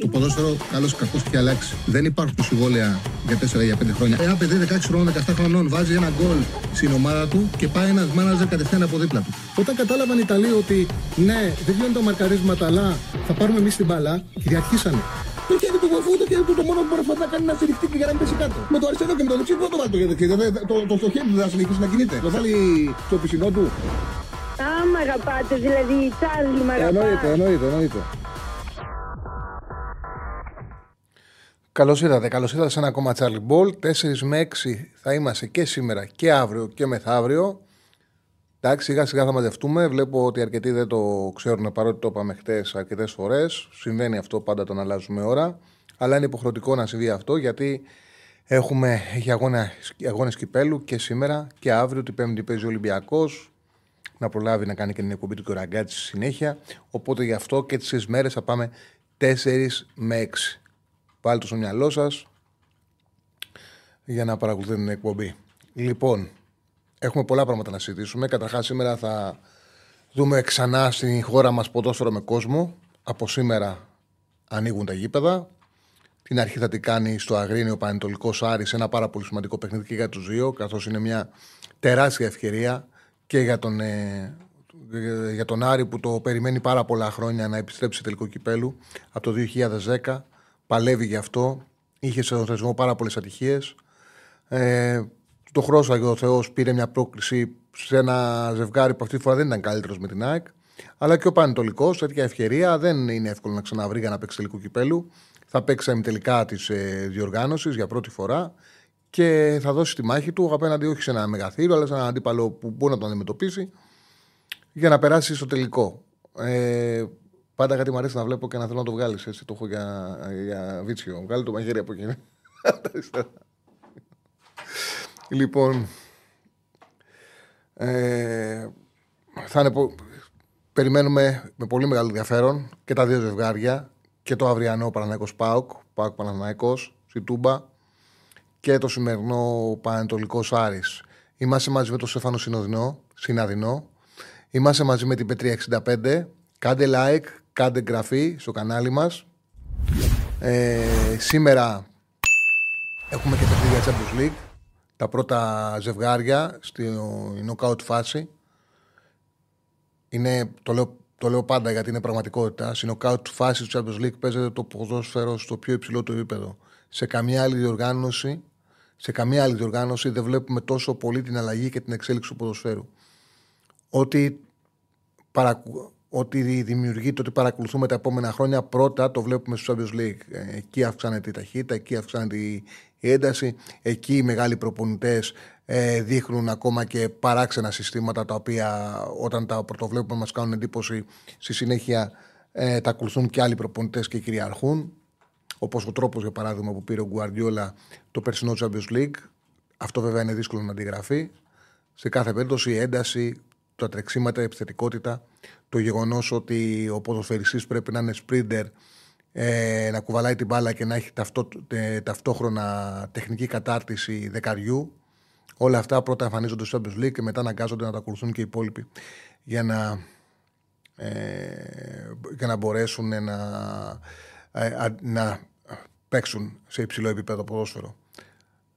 το ποδόσφαιρο καλώς ή κακώς έχει αλλάξει. Δεν υπάρχουν συμβόλαια για 4-5 χρόνια. Ένα παιδί 16 χρόνων, 17 χρονών βάζει ένα γκολ στην ομάδα του και πάει ένας μάναζερ κατευθείαν από δίπλα του. Όταν κατάλαβαν οι Ιταλοί ότι ναι, δεν βγαίνουν τα μαρκαρίσματα, αλλά θα πάρουμε εμείς την μπάλα, κυριαρχήσανε. Το χέρι του βοηθού, το χέρι του το μόνο που μπορεί να κάνει να στηριχτεί και για να μην πέσει κάτω. Με το αριστερό και με το δεξί, δεν το βάλει το χέρι του, δεν θα συνεχίσει να κινείται. Το βάλει στο πισινό του. Άμα αγαπάτε, δηλαδή, Τσάρλι, μ' αγαπάτε. Εννοείται. Καλώς ήρθατε σε ένα ακόμα Charlie Ball. 4 με 6 θα είμαστε και σήμερα και αύριο και μεθαύριο. Εντάξει, σιγά θα μαζευτούμε. Βλέπω ότι αρκετοί δεν το ξέρουν, παρότι το είπαμε χτες αρκετές φορές. Συμβαίνει αυτό, πάντα τον αλλάζουμε ώρα. Αλλά είναι υποχρεωτικό να συμβεί αυτό, γιατί έχουμε αγώνες κυπέλου και σήμερα και αύριο. Την Πέμπτη παίζει ο Ολυμπιακός. Να προλάβει να κάνει και την εκπομπή του και ο Ραγκάτση στη συνέχεια. Οπότε γι' αυτό και τις μέρες θα πάμε 4 με 6. Βάλτε το στο μυαλό σας για να παρακολουθείτε την εκπομπή. Λοιπόν, έχουμε πολλά πράγματα να συζητήσουμε. Καταρχάς, σήμερα θα δούμε ξανά στη χώρα μας ποδόσφαιρο με κόσμο. Από σήμερα ανοίγουν τα γήπεδα. Την αρχή θα την κάνει στο Αγρίνιο Παναιτωλικός Άρης, ένα πάρα πολύ σημαντικό παιχνίδι και για τους δύο, καθώς είναι μια τεράστια ευκαιρία και για τον Άρη που το περιμένει πάρα πολλά χρόνια να επιστρέψει σε τελικό κυπέλου. Από το 2010 παλεύει γι' αυτό. Είχε στον θεσμό πάρα πολλές ατυχίες. Το Χρώσαγε ο Θεός, πήρε μια πρόκληση σε ένα ζευγάρι που αυτή τη φορά δεν ήταν καλύτερος με την ΑΕΚ. Αλλά και ο Παναιτωλικός, τέτοια ευκαιρία, δεν είναι εύκολο να ξαναβρει για να παίξει τελικού κυπέλου. Θα παίξει τελικά τη διοργάνωση για πρώτη φορά και θα δώσει τη μάχη του απέναντι όχι σε ένα μεγαθύριο, αλλά σε έναν αντίπαλο που μπορεί να τον αντιμετωπίσει για να περάσει στο τελικό. Πάντα κάτι μου αρέσει να βλέπω και να θέλω να το βγάλει. Έτσι το έχω για βίτσιο. Βγάλει το μαχαίρι από εκεί. Λοιπόν, περιμένουμε με πολύ μεγάλο ενδιαφέρον και τα δύο ζευγάρια, και το αυριανό Παναθηναϊκός ΠΑΟΚ, ΠΑΟΚ Παναθηναϊκός στη Τούμπα, και το σημερινό Παναιτωλικός Άρης. Είμαστε μαζί με τον Στέφανο Συναδεινό, είμαστε μαζί με την Πετρία 65. Κάντε like, κάντε εγγραφή στο κανάλι μας. Σήμερα έχουμε και παιχνίδια Champions League. Τα πρώτα ζευγάρια στην knockout φάση. Είναι, το λέω πάντα γιατί είναι πραγματικότητα. Στην knockout φάση του Champions League παίζεται το ποδόσφαιρο στο πιο υψηλό του επίπεδο. Σε καμία άλλη διοργάνωση δεν βλέπουμε τόσο πολύ την αλλαγή και την εξέλιξη του ποδοσφαίρου. Ό,τι δημιουργείται, ό,τι παρακολουθούμε τα επόμενα χρόνια, πρώτα το βλέπουμε στο Champions League. Εκεί αυξάνεται η ταχύτητα, εκεί αυξάνεται η ένταση, εκεί οι μεγάλοι προπονητές δείχνουν ακόμα και παράξενα συστήματα, τα οποία όταν τα πρωτοβλέπουμε μας κάνουν εντύπωση, στη συνέχεια τα ακολουθούν και άλλοι προπονητές και κυριαρχούν. Όπως ο τρόπος, για παράδειγμα, που πήρε ο Guardiola το περσινό Champions League. Αυτό βέβαια είναι δύσκολο να αντιγραφεί. Σε κάθε περίπτωση η ένταση, τα τρεξίματα, η επιθετικότητα, το γεγονός ότι ο ποδοσφαιριστής πρέπει να είναι σπρίντερ, να κουβαλάει την μπάλα και να έχει ταυτόχρονα τεχνική κατάρτιση δεκαριού. Όλα αυτά πρώτα εμφανίζονται στο Champions League και μετά αναγκάζονται να τα ακολουθούν και οι υπόλοιποι για να μπορέσουν να παίξουν σε υψηλό επίπεδο ποδόσφαιρο.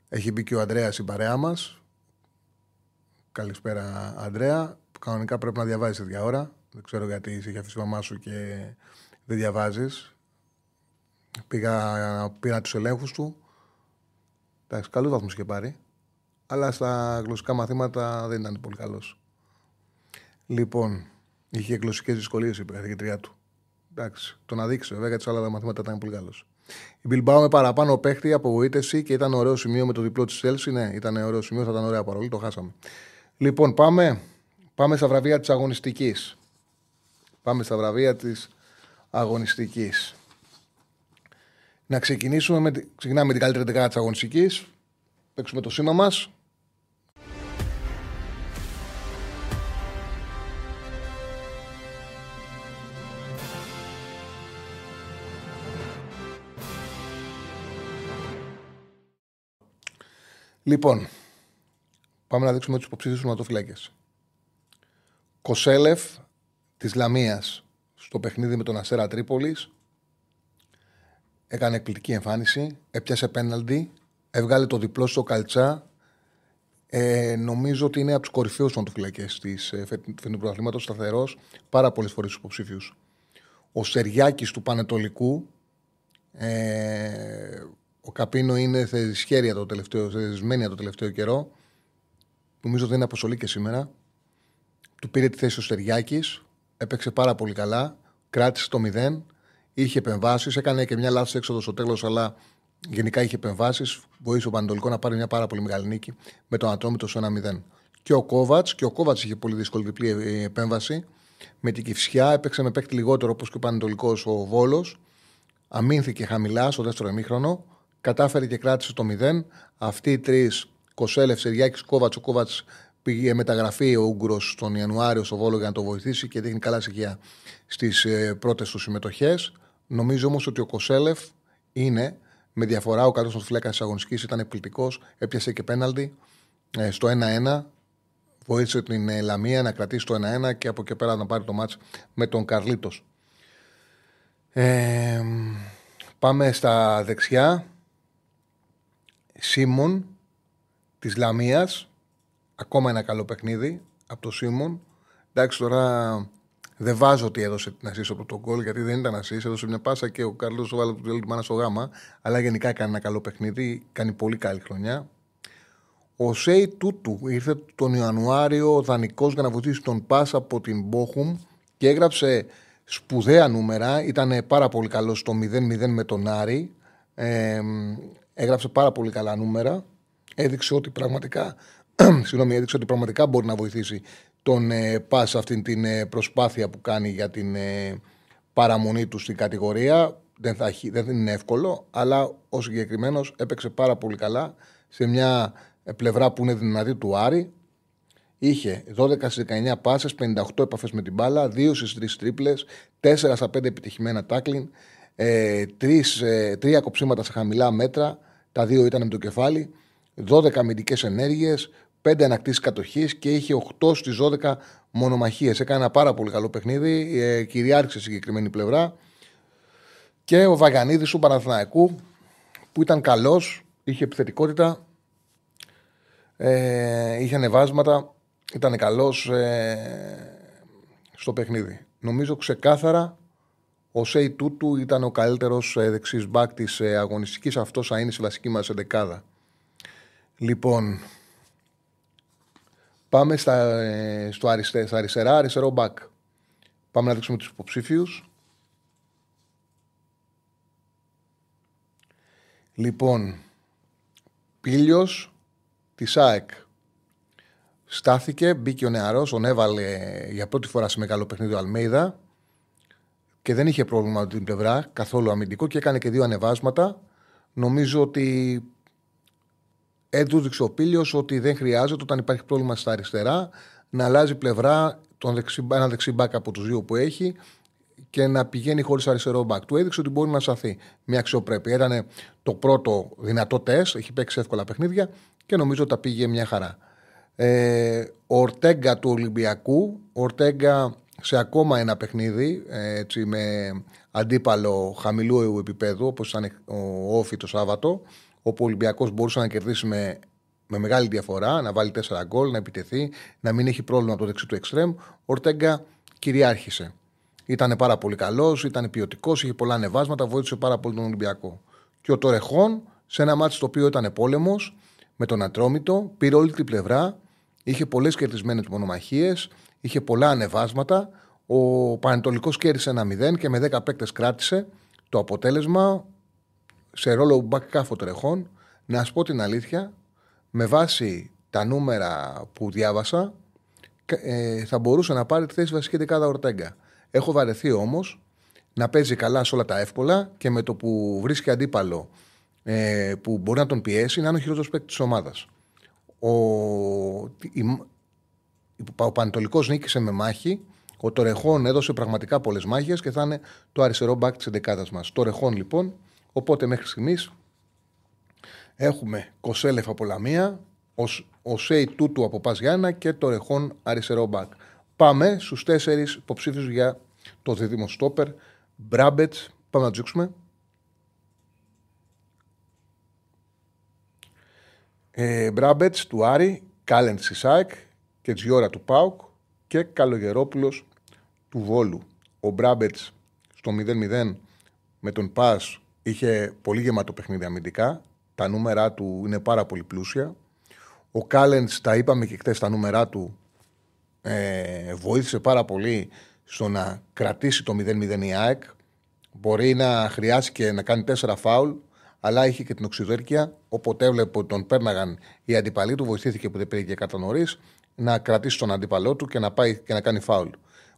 Έχει μπει και ο Ανδρέας στην παρέα μας. Καλησπέρα, Ανδρέα. Κανονικά πρέπει να διαβάζεις τέτοια ώρα. Δεν ξέρω γιατί σε είχε αφήσει η μαμά σου και δεν διαβάζεις. Πήρα τους ελέγχους του. Εντάξει, καλούς βαθμούς είχε πάρει. Αλλά στα γλωσσικά μαθήματα δεν ήταν πολύ καλός. Λοιπόν, είχε γλωσσικές δυσκολίες η καθηγητριά του. Εντάξει, τον αδείξε βέβαια, γιατί σε άλλα τα μαθήματα ήταν πολύ καλός. Η Bilbao με παραπάνω παίχτη, απογοήτευση, και ήταν ωραίο σημείο με το διπλό της Chelsea. Ναι, ήταν ωραίο σημείο, θα ήταν ωραία παρόλο, το χάσαμε. Λοιπόν, πάμε στα βραβεία της αγωνιστικής. Να ξεκινήσουμε με την καλύτερη δεκάδα της αγωνιστικής. Παίξουμε το σήμα μας. Λοιπόν, πάμε να δείξουμε τους υποψήφιους ματοφυλάκες. Κοσέλεφ της Λαμίας στο παιχνίδι με τον Ασέρα Τρίπολης. έκανε εκπληκτική εμφάνιση, έπιασε πέναλτι, έβγαλε το διπλό στο Καλτσά. Νομίζω ότι είναι από τους κορυφαίους τοντοφυλακές της φετινού πρωταθλήματος, σταθερός, πάρα πολλές φορές στους υποψήφιους. Ο Σεριάκης του Πανετολικού, ο Καπίνο είναι θεσμένη το τελευταίο καιρό. Νομίζω ότι είναι αποστολή και σήμερα. Του πήρε τη θέση ο Σεριάκης, έπαιξε πάρα πολύ καλά, κράτησε το 0, είχε επεμβάσεις, έκανε και μια λάθος έξοδο στο τέλος, αλλά γενικά είχε επεμβάσεις. Βοήθησε ο Πανετολικό να πάρει μια πάρα πολύ μεγάλη νίκη με τον Ατρόμητο στο 1-0. Και ο Κόβατς είχε πολύ δύσκολη διπλή επέμβαση. Με την Κυφσιά έπαιξε με παίκτη λιγότερο, όπως και ο Πανετολικός, ο Βόλος. Αμήνθηκε χαμηλά στο δεύτερο ημίχρονο. Κατάφερε και κράτησε το 0. Αυτοί οι τρεις, Κοσέλεφ, Σεριάκης, Κόβατς. Ο Κόβατς πήγε μεταγραφή ο Ούγκρος τον Ιανουάριο στο Βόλο για να το βοηθήσει και δείχνει καλά στοιχεία στις πρώτες του συμμετοχές. Νομίζω όμως ότι ο Κοσέλεφ είναι με διαφορά ο καλύτερος φυλάκας της αγωνιστικής, ήταν εκπληκτικός, έπιασε και πέναλτι στο 1-1. Βοήθησε την Λαμία να κρατήσει το 1-1 και από εκεί πέρα να πάρει το μάτς με τον Καρλίτος. Πάμε στα δεξιά. Σίμον της Λαμίας. Ακόμα ένα καλό παιχνίδι από το Σίμον. Εντάξει, τώρα δεν βάζω ότι έδωσε την ασίς από τον γκολ, γιατί δεν ήταν ασίς. Έδωσε μια πάσα και ο Καρλίτος το βάλε του μάνα στο γάμα. Αλλά γενικά έκανε ένα καλό παιχνίδι. Κάνει πολύ καλή χρονιά. Ο Σέι Τούτου ήρθε τον Ιανουάριο δανεικός για να βοηθήσει τον Πας από την Μπόχουμ και έγραψε σπουδαία νούμερα. Ήταν πάρα πολύ καλό στο 0-0 με τον Άρη. Έγραψε πάρα πολύ καλά νούμερα. Έδειξε ότι πραγματικά, μπορεί να βοηθήσει τον Πας αυτήν την προσπάθεια που κάνει για την παραμονή του στην κατηγορία. Δεν είναι εύκολο, αλλά ο συγκεκριμένος έπαιξε πάρα πολύ καλά σε μια πλευρά που είναι δυνατή του Άρη. Είχε 12 στις 19 πάσες, 58 επαφές με την μπάλα, 2 στις 3 τρίπλες, 4 στα 5 επιτυχημένα τάκλιν, 3 κοψίματα σε χαμηλά μέτρα, τα 2 ήταν με το κεφάλι, 12 αμυντικές ενέργειες, 5 ανακτήσεις κατοχής και είχε 8 στις 12 μονομαχίες. Έκανε ένα πάρα πολύ καλό παιχνίδι, κυριάρχησε συγκεκριμένη πλευρά. Και ο Βαγανίδης του Παναθηναϊκού που ήταν καλός, είχε επιθετικότητα, είχε ανεβάσματα, ήταν καλός στο παιχνίδι. Νομίζω ξεκάθαρα ο Σέι Τούτου ήταν ο καλύτερος δεξής μπακ της αγωνιστικής. Αυτός θα είναι στη βασική μας εντεκάδα. Λοιπόν, πάμε στα αριστερά, αριστερό μπακ. Πάμε να δείξουμε τους υποψήφιους. Λοιπόν, Πήλιος της ΑΕΚ στάθηκε, μπήκε ο νεαρός, τον έβαλε για πρώτη φορά σε μεγάλο παιχνίδι ο Αλμέιδα και δεν είχε πρόβλημα από την πλευρά, καθόλου αμυντικό, και έκανε και 2 ανεβάσματα. Νομίζω ότι έδειξε ο Πήλιος ότι δεν χρειάζεται όταν υπάρχει πρόβλημα στα αριστερά να αλλάζει πλευρά ένα δεξί μπακ από τους 2 που έχει και να πηγαίνει χωρίς αριστερό μπακ. Του έδειξε ότι μπορεί να σταθεί με αξιοπρέπεια. Ήταν το πρώτο δυνατό τεστ, έχει παίξει εύκολα παιχνίδια και νομίζω τα πήγε μια χαρά. Ο Ορτέγκα του Ολυμπιακού, σε ακόμα ένα παιχνίδι έτσι, με αντίπαλο χαμηλού επίπεδου, όπως ήταν ο Όφι το Σάββατο, όπου ο Ολυμπιακός μπορούσε να κερδίσει με μεγάλη διαφορά, να βάλει 4 γκολ, να επιτεθεί, να μην έχει πρόβλημα από το δεξί του εξτρέμ. Ο Ορτέγκα κυριάρχησε. Ήταν πάρα πολύ καλός, ήταν ποιοτικός, είχε πολλά ανεβάσματα, βοήθησε πάρα πολύ τον Ολυμπιακό. Και ο Τορεχόν, σε ένα μάτι στο οποίο ήταν πόλεμος με τον Ατρόμητο, πήρε όλη την πλευρά, είχε πολλές κερδισμένες μονομαχίες, είχε πολλά ανεβάσματα. Ο Πανετολικός κέρδισε 1-0 και με 10 παίκτες κράτησε το αποτέλεσμα σε ρόλο back-half ο Τορεχόν. Να σου πω την αλήθεια, με βάση τα νούμερα που διάβασα, θα μπορούσε να πάρει τη θέση βασική δεκάδα Ορτέγκα. Έχω βαρεθεί όμως να παίζει καλά σε όλα τα εύκολα και με το που βρίσκει αντίπαλο που μπορεί να τον πιέσει να είναι ο χειρότερος παίκτης της ομάδας. Ο Πανετολικός νίκησε με μάχη. Ο Τορεχόν έδωσε πραγματικά πολλές μάχες και θα είναι το αριστερό μπακ της εντεκάδας μας. Τορεχόν λοιπόν. Οπότε μέχρι στιγμής έχουμε Κοσέλεφ από Λαμία, ο Σέι Τούτου από Πας Γιάννα και Τορεχόν αριστερό μπακ. Πάμε στους 4 υποψήφιους για το δίδυμο στόπερ. Μπράμπετς, πάμε να τους δείξουμε. Μπράμπετς του Άρη, Κάλεν της ΣΑΕΚ και Τζιόρα του ΠΑΟΚ και Καλογερόπουλος του Βόλου. Ο Μπράμπετς στο 0-0 με τον ΠΑΣ είχε πολύ γεμάτο παιχνίδι αμυντικά. Τα νούμερά του είναι πάρα πολύ πλούσια. Ο Κάλεν, τα είπαμε και χτες, τα νούμερά του βοήθησε πάρα πολύ στο να κρατήσει το 0-0 η ΑΕΚ. Μπορεί να χρειάστηκε να κάνει 4 φάουλ, αλλά είχε και την οξυδέρκεια. Όποτε έβλεπε ότι τον πέρναγαν οι αντιπαλοί του, βοηθήθηκε που δεν πήγε και κατά νωρίς, να κρατήσει τον αντίπαλό του και να πάει και να κάνει φάουλ.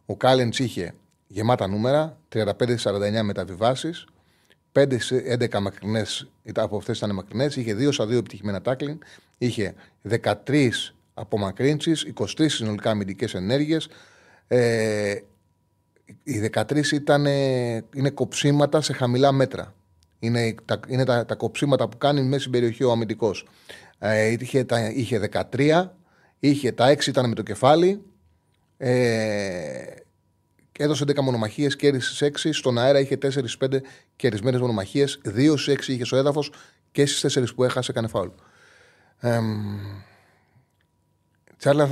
Ο Κάλενς είχε γεμάτα νούμερα, 35-49 μεταβιβάσεις, 5-11 μακρινές, από αυτές ήταν μακρινές, είχε 2-2 επιτυχημένα τάκλιν, είχε 13 απομακρύνσεις, 23 συνολικά αμυντικές ενέργειες. Οι 13 είναι κοψίματα σε χαμηλά μέτρα. Είναι τα κοψίματα που κάνει μέσα στην περιοχή ο αμυντικός. Είχε 13, τα 6 ήταν με το κεφάλι, έδωσε 10 μονομαχίες, κέρδισε 6. Στον αέρα είχε 4-5 κερδισμένες μονομαχίες, 2-6 είχε στο έδαφος και στις 4 που έχασε έκανε φάουλ. Τσάρλα,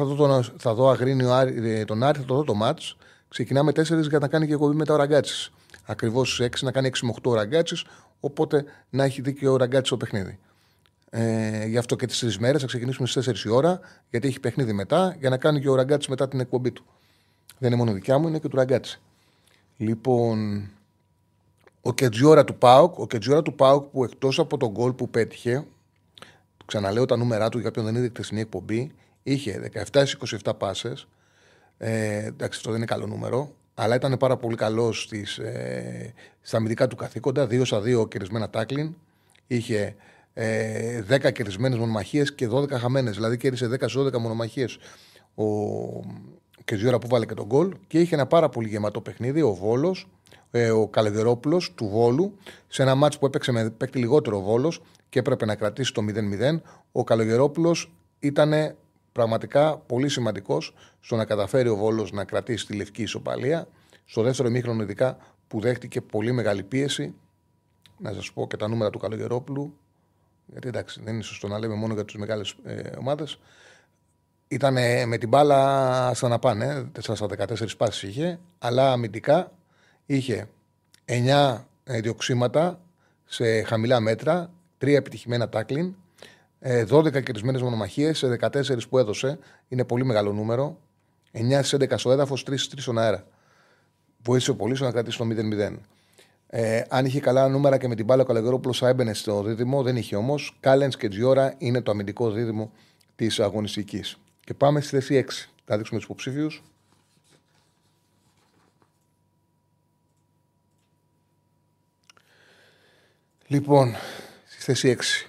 θα δω αγρίνιο τον Άρη, θα το δω το μάτς. Ξεκινάμε 4 για να κάνει και εγώ μετά ο Ραγκάτσης. Ακριβώς 6 να κάνει 6 με 8 ο Ραγκάτσης, οπότε να έχει δίκιο ο Ραγκάτσης το παιχνίδι. Γι' αυτό και τις 3 μέρες θα ξεκινήσουμε στις 4 η ώρα, γιατί έχει παιχνίδι μετά, για να κάνει και ο Ραγκάτσης μετά την εκπομπή του. Δεν είναι μόνο δικιά μου, είναι και του Ραγκάτση. Λοιπόν, ο Κετζιόρα του ΠΑΟΚ, που εκτός από τον γκολ που πέτυχε, ξαναλέω τα νούμερά του για ποιον δεν είδε χθεσινή εκπομπή, είχε 17-27 πάσες. Εντάξει, αυτό δεν είναι καλό νούμερο, αλλά ήταν πάρα πολύ καλό στα αμυντικά του καθήκοντα. 2-2 κερδισμένα τάκλιν, είχε 10 κερδισμένες μονομαχίες και 12 χαμένες. Δηλαδή κέρδισε 10-12 μονομαχίες και 2 ώρα που βάλε και τον γκολ, και είχε ένα πάρα πολύ γεμάτο παιχνίδι ο Βόλος, ο Καλεγερόπουλος του Βόλου, σε ένα μάτς που έπαιξε με παίκτη λιγότερο ο Βόλος και έπρεπε να κρατήσει το 0-0. Ο Καλεγερόπουλος ήταν πραγματικά πολύ σημαντικός στο να καταφέρει ο Βόλος να κρατήσει τη λευκή ισοπαλία. Στο δεύτερο ημίχρονο, ειδικά που δέχτηκε πολύ μεγάλη πίεση, να σας πω και τα νούμερα του Καλογερόπουλου, γιατί εντάξει, δεν είναι σωστό να λέμε μόνο για τις μεγάλες ομάδες. Ήταν με την μπάλα σαν να πάνε, 4 στα 14 πάσεις είχε, αλλά αμυντικά είχε 9 διοξήματα σε χαμηλά μέτρα, 3 επιτυχημένα τάκλιν, 12 κερδισμένες μονομαχίες σε 14 που έδωσε. Είναι πολύ μεγάλο νούμερο. 9 στις 11 στο έδαφος, 3 στις 3 στον αέρα. Βοήθησε πολύ στο να κρατήσει το 0-0. Αν είχε καλά νούμερα και με την μπάλα ο Καλογερόπουλος θα έμπαινε στο δίδυμο, δεν είχε όμως. Κάλενς και Τζιόρα είναι το αμυντικό δίδυμο της αγωνιστικής. Και πάμε στη θέση 6. Θα δείξουμε τους υποψήφιους. Λοιπόν, στη θέση 6.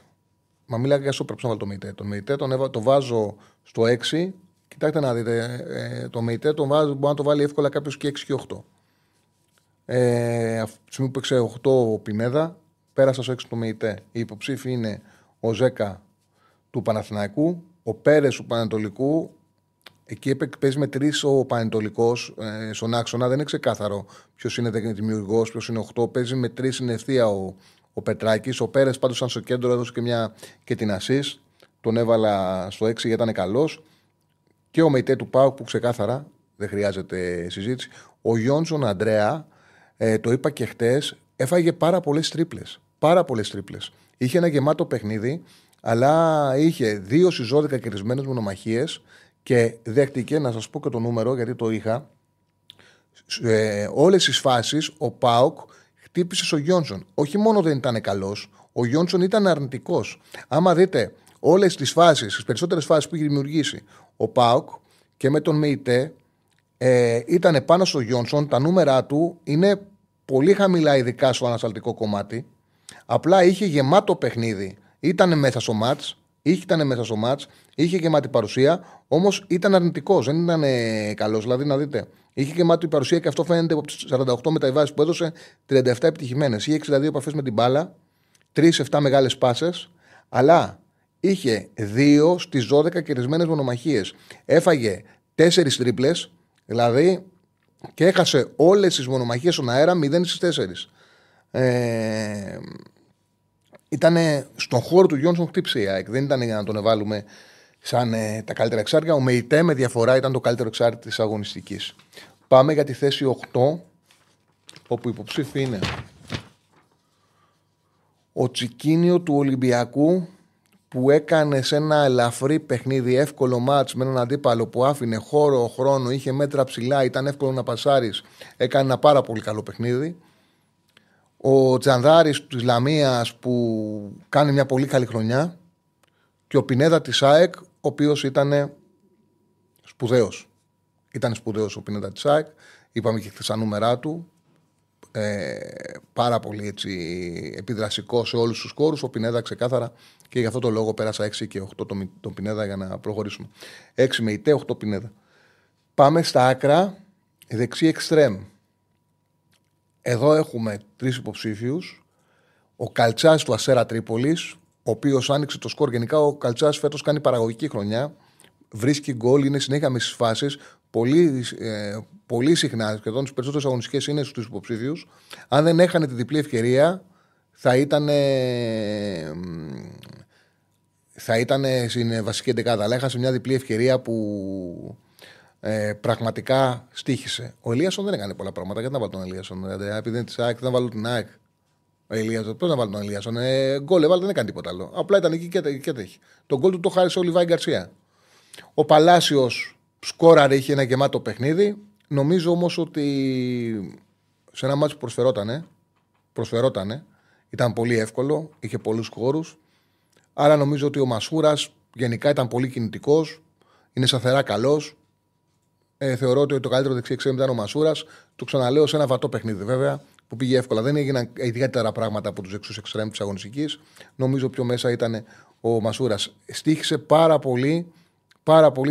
Μα μιλάω για σώπρα, πρέπει να βάλω το ΜΕΙΤΕ. Το ΜΕΙΤΕ το βάζω στο 6. Κοιτάξτε να δείτε. Το ΜΕΙΤΕ μπορεί να το βάλει εύκολα κάποιο και 6 και 8. Αυτή τη στιγμή που παίξε 8 ο Πινέδα, πέρασα στο 6 το ΜΕΙΤΕ. Οι υποψήφοι είναι ο Ζέκα του Παναθηναϊκού, ο Πέρες του Πανατολικού. Εκεί παίζει με 3 ο Πανατολικός στον άξονα. Δεν είναι ξεκάθαρο ποιος είναι δημιουργός, ποιος είναι 8. Παίζει με 3 στην ευθεία ο Πετράκης. Ο Πέρες πάντως ήταν στο κέντρο, έδωσε και την ασίστ. Τον έβαλα στο 6 γιατί ήταν καλός. Και ο Μεϊτέ του ΠΑΟΚ που ξεκάθαρα δεν χρειάζεται συζήτηση. Ο Γιόνσον Αντρέα, το είπα και χτες, έφαγε πάρα πολλές τρίπλες. Είχε ένα γεμάτο παιχνίδι, αλλά είχε 2 στις 12 κερδισμένες μονομαχίες και δέχτηκε, να σας πω και το νούμερο γιατί το είχα, όλες τις φάσεις ο ΠΑΟΚ χτύπησε στο Γιόνσον. Όχι μόνο δεν ήταν καλός, ο Γιόνσον ήταν αρνητικός. Άμα δείτε όλες τις φάσεις, τις περισσότερες φάσεις που είχε δημιουργήσει ο ΠΑΟΚ και με τον ΜΕΙΤΕ, ήταν πάνω στο Γιόνσον. Τα νούμερά του είναι πολύ χαμηλά, ειδικά στο ανασταλτικό κομμάτι. Απλά είχε γεμάτο παιχνίδι. Ήταν μέσα στο μάτς, είχε γεμάτη παρουσία, όμως ήταν αρνητικός, δεν ήταν καλός. Δηλαδή, να δείτε, είχε γεμάτη παρουσία και αυτό φαίνεται από τις 48 μεταβιβάσεις που έδωσε, 37 επιτυχημένες. Είχε 62 επαφές με την μπάλα, 3-7 μεγάλες πάσες, αλλά είχε 2 στις 12 κερδισμένες μονομαχίες. Έφαγε 4 τρίπλες, δηλαδή, και έχασε όλες τις μονομαχίες στον αέρα 0 στις 4. ήταν στον χώρο του Γιόνσον χτύψε η ΑΕΚ. Δεν ήταν για να τον βάλουμε σαν τα καλύτερα εξάρτητα. Ο Μεϊτέ με διαφορά ήταν το καλύτερο εξάρτητη της αγωνιστικής. Πάμε για τη θέση 8, όπου υποψήφι είναι ο Τσικίνιο του Ολυμπιακού, που έκανε σε ένα ελαφρύ παιχνίδι, εύκολο μάτς με έναν αντίπαλο που άφηνε χώρο, χρόνο, είχε μέτρα ψηλά, ήταν εύκολο να πασάρεις, έκανε ένα πάρα πολύ καλό παιχνίδι. Ο Τζανδάρης της Λαμίας που κάνει μια πολύ καλή χρονιά και ο Πινέδα της ΑΕΚ, ο οποίος ήταν σπουδαίος. Ήταν σπουδαίος ο Πινέδα της ΑΕΚ, είπαμε και χθες τα νούμερά του. Πάρα πολύ έτσι, επιδρασικό σε όλους τους χώρους. Ο Πινέδα ξεκάθαρα και γι' αυτό το λόγο πέρασα 6 και 8 τον Πινέδα για να προχωρήσουμε. 6 με ητέ, 8 Πινέδα. Πάμε στα άκρα, δεξί εξτρέμ. Εδώ έχουμε τρεις υποψήφιους. Ο Καλτσάς του Ασέρα Τρίπολης, ο οποίος άνοιξε το σκορ. Γενικά ο Καλτσάς φέτος κάνει παραγωγική χρονιά. Βρίσκει γκολ, είναι συνέχεια με τις φάσεις. Πολύ συχνά, σχεδόν τις περισσότερες αγωνιστικές είναι στους υποψήφιους. Αν δεν έχανε τη διπλή ευκαιρία, θα ήταν στην βασική εντεκάδα. Αλλά έχασε μια διπλή ευκαιρία που πραγματικά στοίχησε. Ο Ελίασον δεν έκανε πολλά πράγματα. Γιατί να βάλω τον Ελίασον, επειδή είναι της ΑΕΚ, δεν βάλω την ΑΕΚ. Πώς να βάλω τον Ελίασον. Γκολ έβαλε, δεν έκανε τίποτα άλλο. Απλά ήταν εκεί και τρέχει. Τον γκολ του το χάρισε ο Λιβάι Γκαρσία. Ο Παλάσιος σκόραρε, είχε ένα γεμάτο παιχνίδι. Νομίζω όμως ότι σε ένα μάτσο που προσφερότανε, ήταν πολύ εύκολο, είχε πολλούς χώρους. Άρα νομίζω ότι ο Μασούρας γενικά ήταν πολύ κινητικός, είναι σταθερά καλός. Θεωρώ ότι το καλύτερο δεξί εξτρέμ ήταν ο Μασούρας. Το ξαναλέω, σε ένα βατό παιχνίδι βέβαια, που πήγε εύκολα. Δεν έγιναν ιδιαίτερα πράγματα από τους δεξιούς εξτρέμ της αγωνιστικής. Νομίζω πιο μέσα ήταν ο Μασούρας. Στοίχησε πάρα πολύ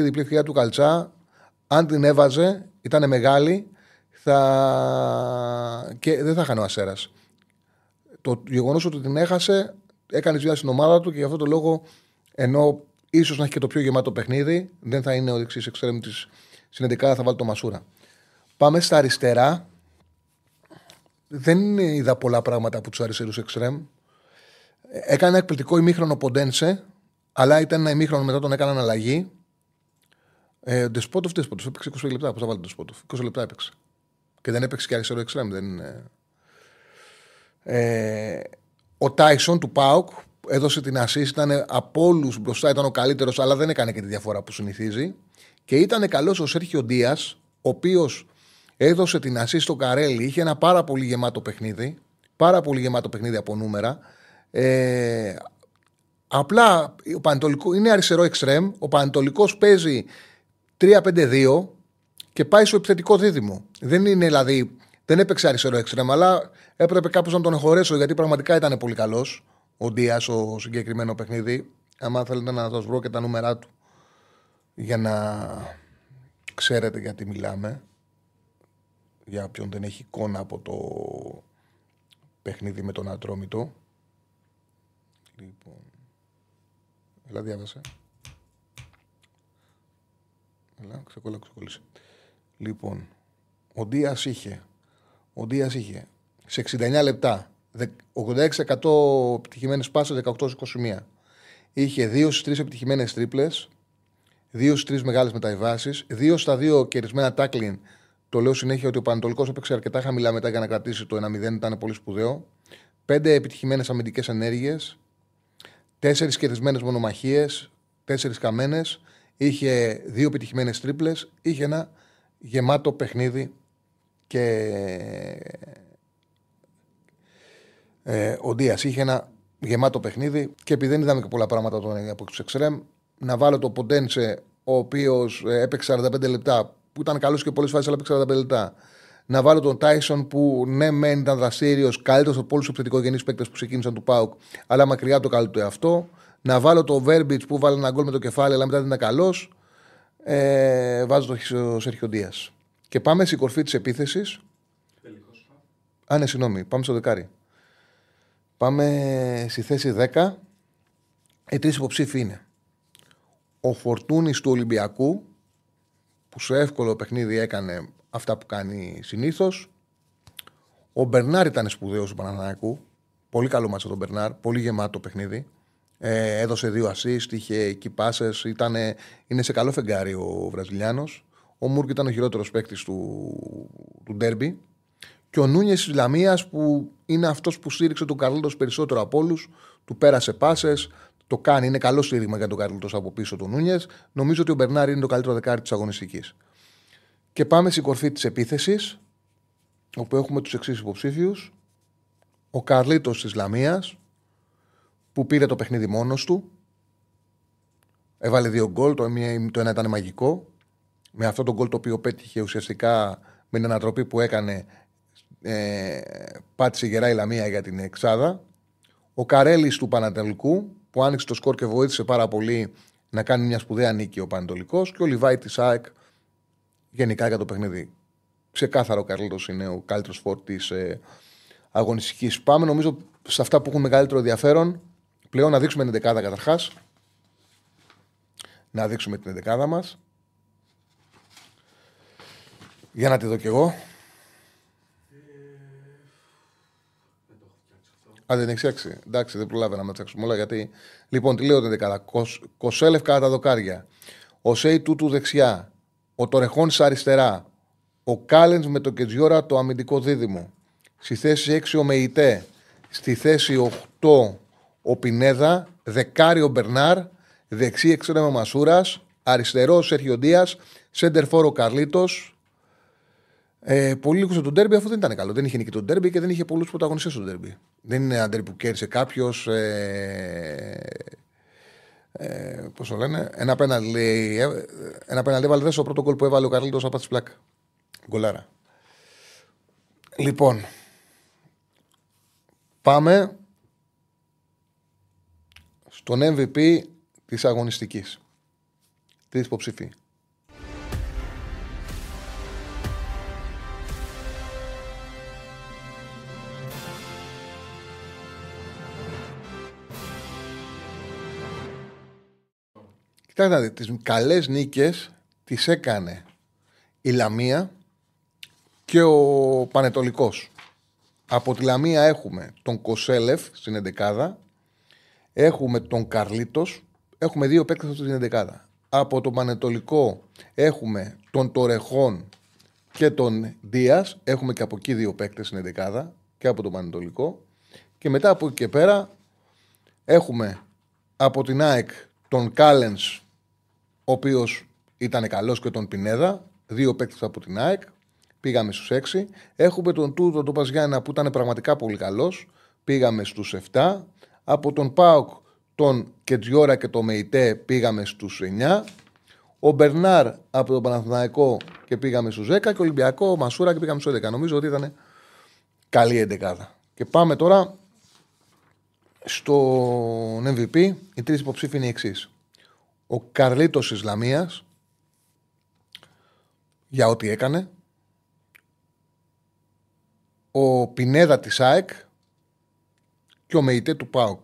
διπλή ευκαιρία του Καλτσά. Αν την έβαζε, ήταν μεγάλη και δεν θα είχαν ο Ασέρας. Το γεγονός ότι την έχασε έκανε ζημιά στην ομάδα του και γι' αυτό το λόγο, ενώ ίσως να έχει και το πιο γεμάτο παιχνίδι, δεν θα είναι ο δεξής εξτρέμ της συνεντεκάδα, θα βάλει το Μασούρα. Πάμε στα αριστερά. Δεν είδα πολλά πράγματα από τους αριστερούς εξτρέμ. Έκανε εκπληκτικό ημίχρονο Ποντένσε, αλλά ήταν ένα ημίχρονο μετά τον έκαναν αλλαγή. Ντεσπότοφ. Έπαιξε 20 λεπτά. Πώς θα βάλει τον Ντεσπότοφ. 20 λεπτά έπαιξε. Και δεν έπαιξε και αριστερό εξτρέμ. Ο Τάισον του ΠΑΟΚ έδωσε την ασίστ. Ήταν από όλους μπροστά. Ήταν ο καλύτερος, αλλά δεν έκανε και τη διαφορά που συνηθίζει. Και ήταν καλός ο Σέρχιο Ντίας, ο οποίος έδωσε την ασίστ στο Καρέλι. Είχε ένα πάρα πολύ γεμάτο παιχνίδι. Πάρα πολύ γεμάτο παιχνίδι από νούμερα. Απλά ο Παναιτωλικός είναι αριστερό εξτρέμ. Ο Παναιτωλικός παίζει 3-5-2 και πάει στο επιθετικό δίδυμο. Δεν είναι δηλαδή, δεν έπαιξε αριστερό εξτρέμ, αλλά έπρεπε κάπως να τον εχωρέσω, γιατί πραγματικά ήταν πολύ καλός ο Ντίας ο συγκεκριμένο παιχνίδι. Αν θέλετε να σας βρω και τα νούμερά του για να ξέρετε γιατί μιλάμε. Για ποιον δεν έχει εικόνα από το παιχνίδι με τον Ατρόμητο. Λοιπόν. Ελά, διάβασε. Ελά, ξεκόλλησε. Λοιπόν, ο Δίας είχε σε 69 λεπτά 86% επιτυχημένες πάσες, 18-21. Είχε 2 στις 3 επιτυχημένες τρίπλες, 2 στις 3 μεγάλες μεταβάσεις, 2 στα 2 κερδισμένα τάκλιν. Το λέω συνέχεια ότι ο Παναιτωλικός έπαιξε αρκετά χαμηλά μετά για να κρατήσει το 1-0, ήταν πολύ σπουδαίο. 5 επιτυχημένες αμυντικές ενέργειες, 4 κερδισμένες μονομαχίες, 4 καμένες, είχε 2 επιτυχημένες τρίπλες, είχε ένα γεμάτο παιχνίδι και ο Δίας είχε ένα γεμάτο παιχνίδι. Και επειδή δεν είδαμε και πολλά πράγματα από τους εξτρέμ, να βάλω το Ποντένσε, ο οποίος έπαιξε 45 λεπτά, που ήταν καλός και πολλές φάσεις, αλλά έπαιξε 45 λεπτά. Να βάλω τον Τάισον, που ναι, μεν ήταν δραστήριος, καλύτερος από όλους τους επιθετικογενείς παίκτες που ξεκίνησαν του ΠΑΟΚ, αλλά μακριά από το καλό του εαυτό. Να βάλω τον Βέρμπιτς, που βάλε ένα γκολ με το κεφάλι, αλλά μετά δεν ήταν καλός. Βάζω τον Σέρχιο Ντίας. Και πάμε στην κορφή της επίθεσης. Πάμε στο δεκάρι. Πάμε στη θέση 10. Οι τρεις υποψήφοι είναι ο Φορτούνης του Ολυμπιακού, που σε εύκολο παιχνίδι έκανε αυτά που κάνει συνήθως. Ο Μπερνάρ ήταν σπουδαίος του Παναθηναϊκού. Πολύ καλό μάτσο τον Μπερνάρ, πολύ γεμάτο παιχνίδι. Έδωσε 2 assist, είχε εκεί πάσες, είναι σε καλό φεγγάρι ο Βραζιλιάνος. Ο Μούρκ ήταν ο χειρότερος παίκτης του ντέρμπι. Και ο Νούνιες της Λαμίας, που είναι αυτός που στήριξε τον Καρλίτος περισσότερο από όλους, του πέρασε πάσες, το κάνει. Είναι καλό στήριγμα για τον Καρλίτος από πίσω του Νούνιες. Νομίζω ότι ο Μπερνάρ είναι το καλύτερο δεκάρι της αγωνιστικής. Και πάμε στην κορφή της επίθεσης, όπου έχουμε τους εξής υποψήφιους. Ο Καρλίτος της Λαμίας, που πήρε το παιχνίδι μόνος του. Έβαλε 2 γκολ. Το ένα ήταν μαγικό. Με αυτό το γκολ το οποίο πέτυχε ουσιαστικά με την ανατροπή που έκανε, πάτησε γερά η Λαμία για την εξάδα. Ο Καρέλης του Πανατολικού, που άνοιξε το σκορ και βοήθησε πάρα πολύ να κάνει μια σπουδαία νίκη ο Πανατολικός. Και ο Λιβάη της ΑΕΚ, γενικά για το παιχνίδι. Ξεκάθαρο ο Καρλίτος είναι ο καλύτερος φόρ της αγωνιστικής. Πάμε νομίζω σε αυτά που έχουν μεγαλύτερο ενδιαφέρον. Πλέον να δείξουμε την 11 καταρχάς. Να δείξουμε την 11 μας. Για να τη δω κι εγώ. Αν δεν έχει φτιάξει. Εντάξει, δεν προλάβαινα να φτιάξουμε όλα γιατί. Λοιπόν, τη λέω την 11. Κοσέλευ κατά τα δοκάρια. Ο Σέι Τούτου δεξιά. Ο Τορεχών αριστερά. Ο Κάλενς με το Κετζιόρα το αμυντικό δίδυμο. Στη θέση 6 ο Μεϊτέ. Στη θέση 8 ο Πινέδα. Δεκάριο Μπερνάρ. Δεξί εξτρέμο Μασούρας. Αριστερό ο Σέρχιο Ντίας. Σέντερφορ ο Καρλίτος. Πολύ λίγο στον ντέρμπι, αφού δεν ήταν καλό. Δεν είχε νικητή τον ντέρμπι και δεν είχε πολλούς πρωταγωνιστές στον ντέρμπι. Δεν είναι ένα ντέρμπι που κέρδισε κάποιος. Πώς το λένε, ένα πέναλτι έβαλε στο πρώτο γκολ που έβαλε ο Καρλίτος από τη πλάκα. Γκολάρα. Λοιπόν, πάμε στον MVP της αγωνιστικής. Τρεις υποψήφοι. Κοιτάξτε, τις καλές νίκες τις έκανε η Λαμία και ο Πανετολικός. Από τη Λαμία έχουμε τον Κοσέλεφ στην 11, έχουμε τον Καρλίτος, έχουμε 2 παίκτες στην 11. Από τον Πανετολικό έχουμε τον Τορεχόν και τον Δίας, έχουμε και από εκεί 2 παίκτες στην 11 και από τον Πανετολικό. Και μετά από εκεί και πέρα έχουμε από την ΑΕΚ τον Κάλενς, ο οποίος ήταν καλός, και τον Πινέδα, 2 παίκτες από την ΑΕΚ, πήγαμε στους 6. Έχουμε τον Τούτο τον Παζιάννα που ήταν πραγματικά πολύ καλός, πήγαμε στους 7. Από τον ΠΑΟΚ τον Κετζιόρα και τον Μεϊτέ πήγαμε στους 9. Ο Μπερνάρ από τον Παναθηναϊκό και πήγαμε στους 10. Και ο Ολυμπιακό Μασούρα και πήγαμε στους 11. Νομίζω ότι ήταν καλή 11. Και πάμε τώρα στον MVP. Οι 3 υποψήφοι είναι οι εξής. Ο Καρλίτος της Λαμίας, για ό,τι έκανε. Ο Πινέδα της ΑΕΚ και ο Μεϊτέ του ΠΑΟΚ.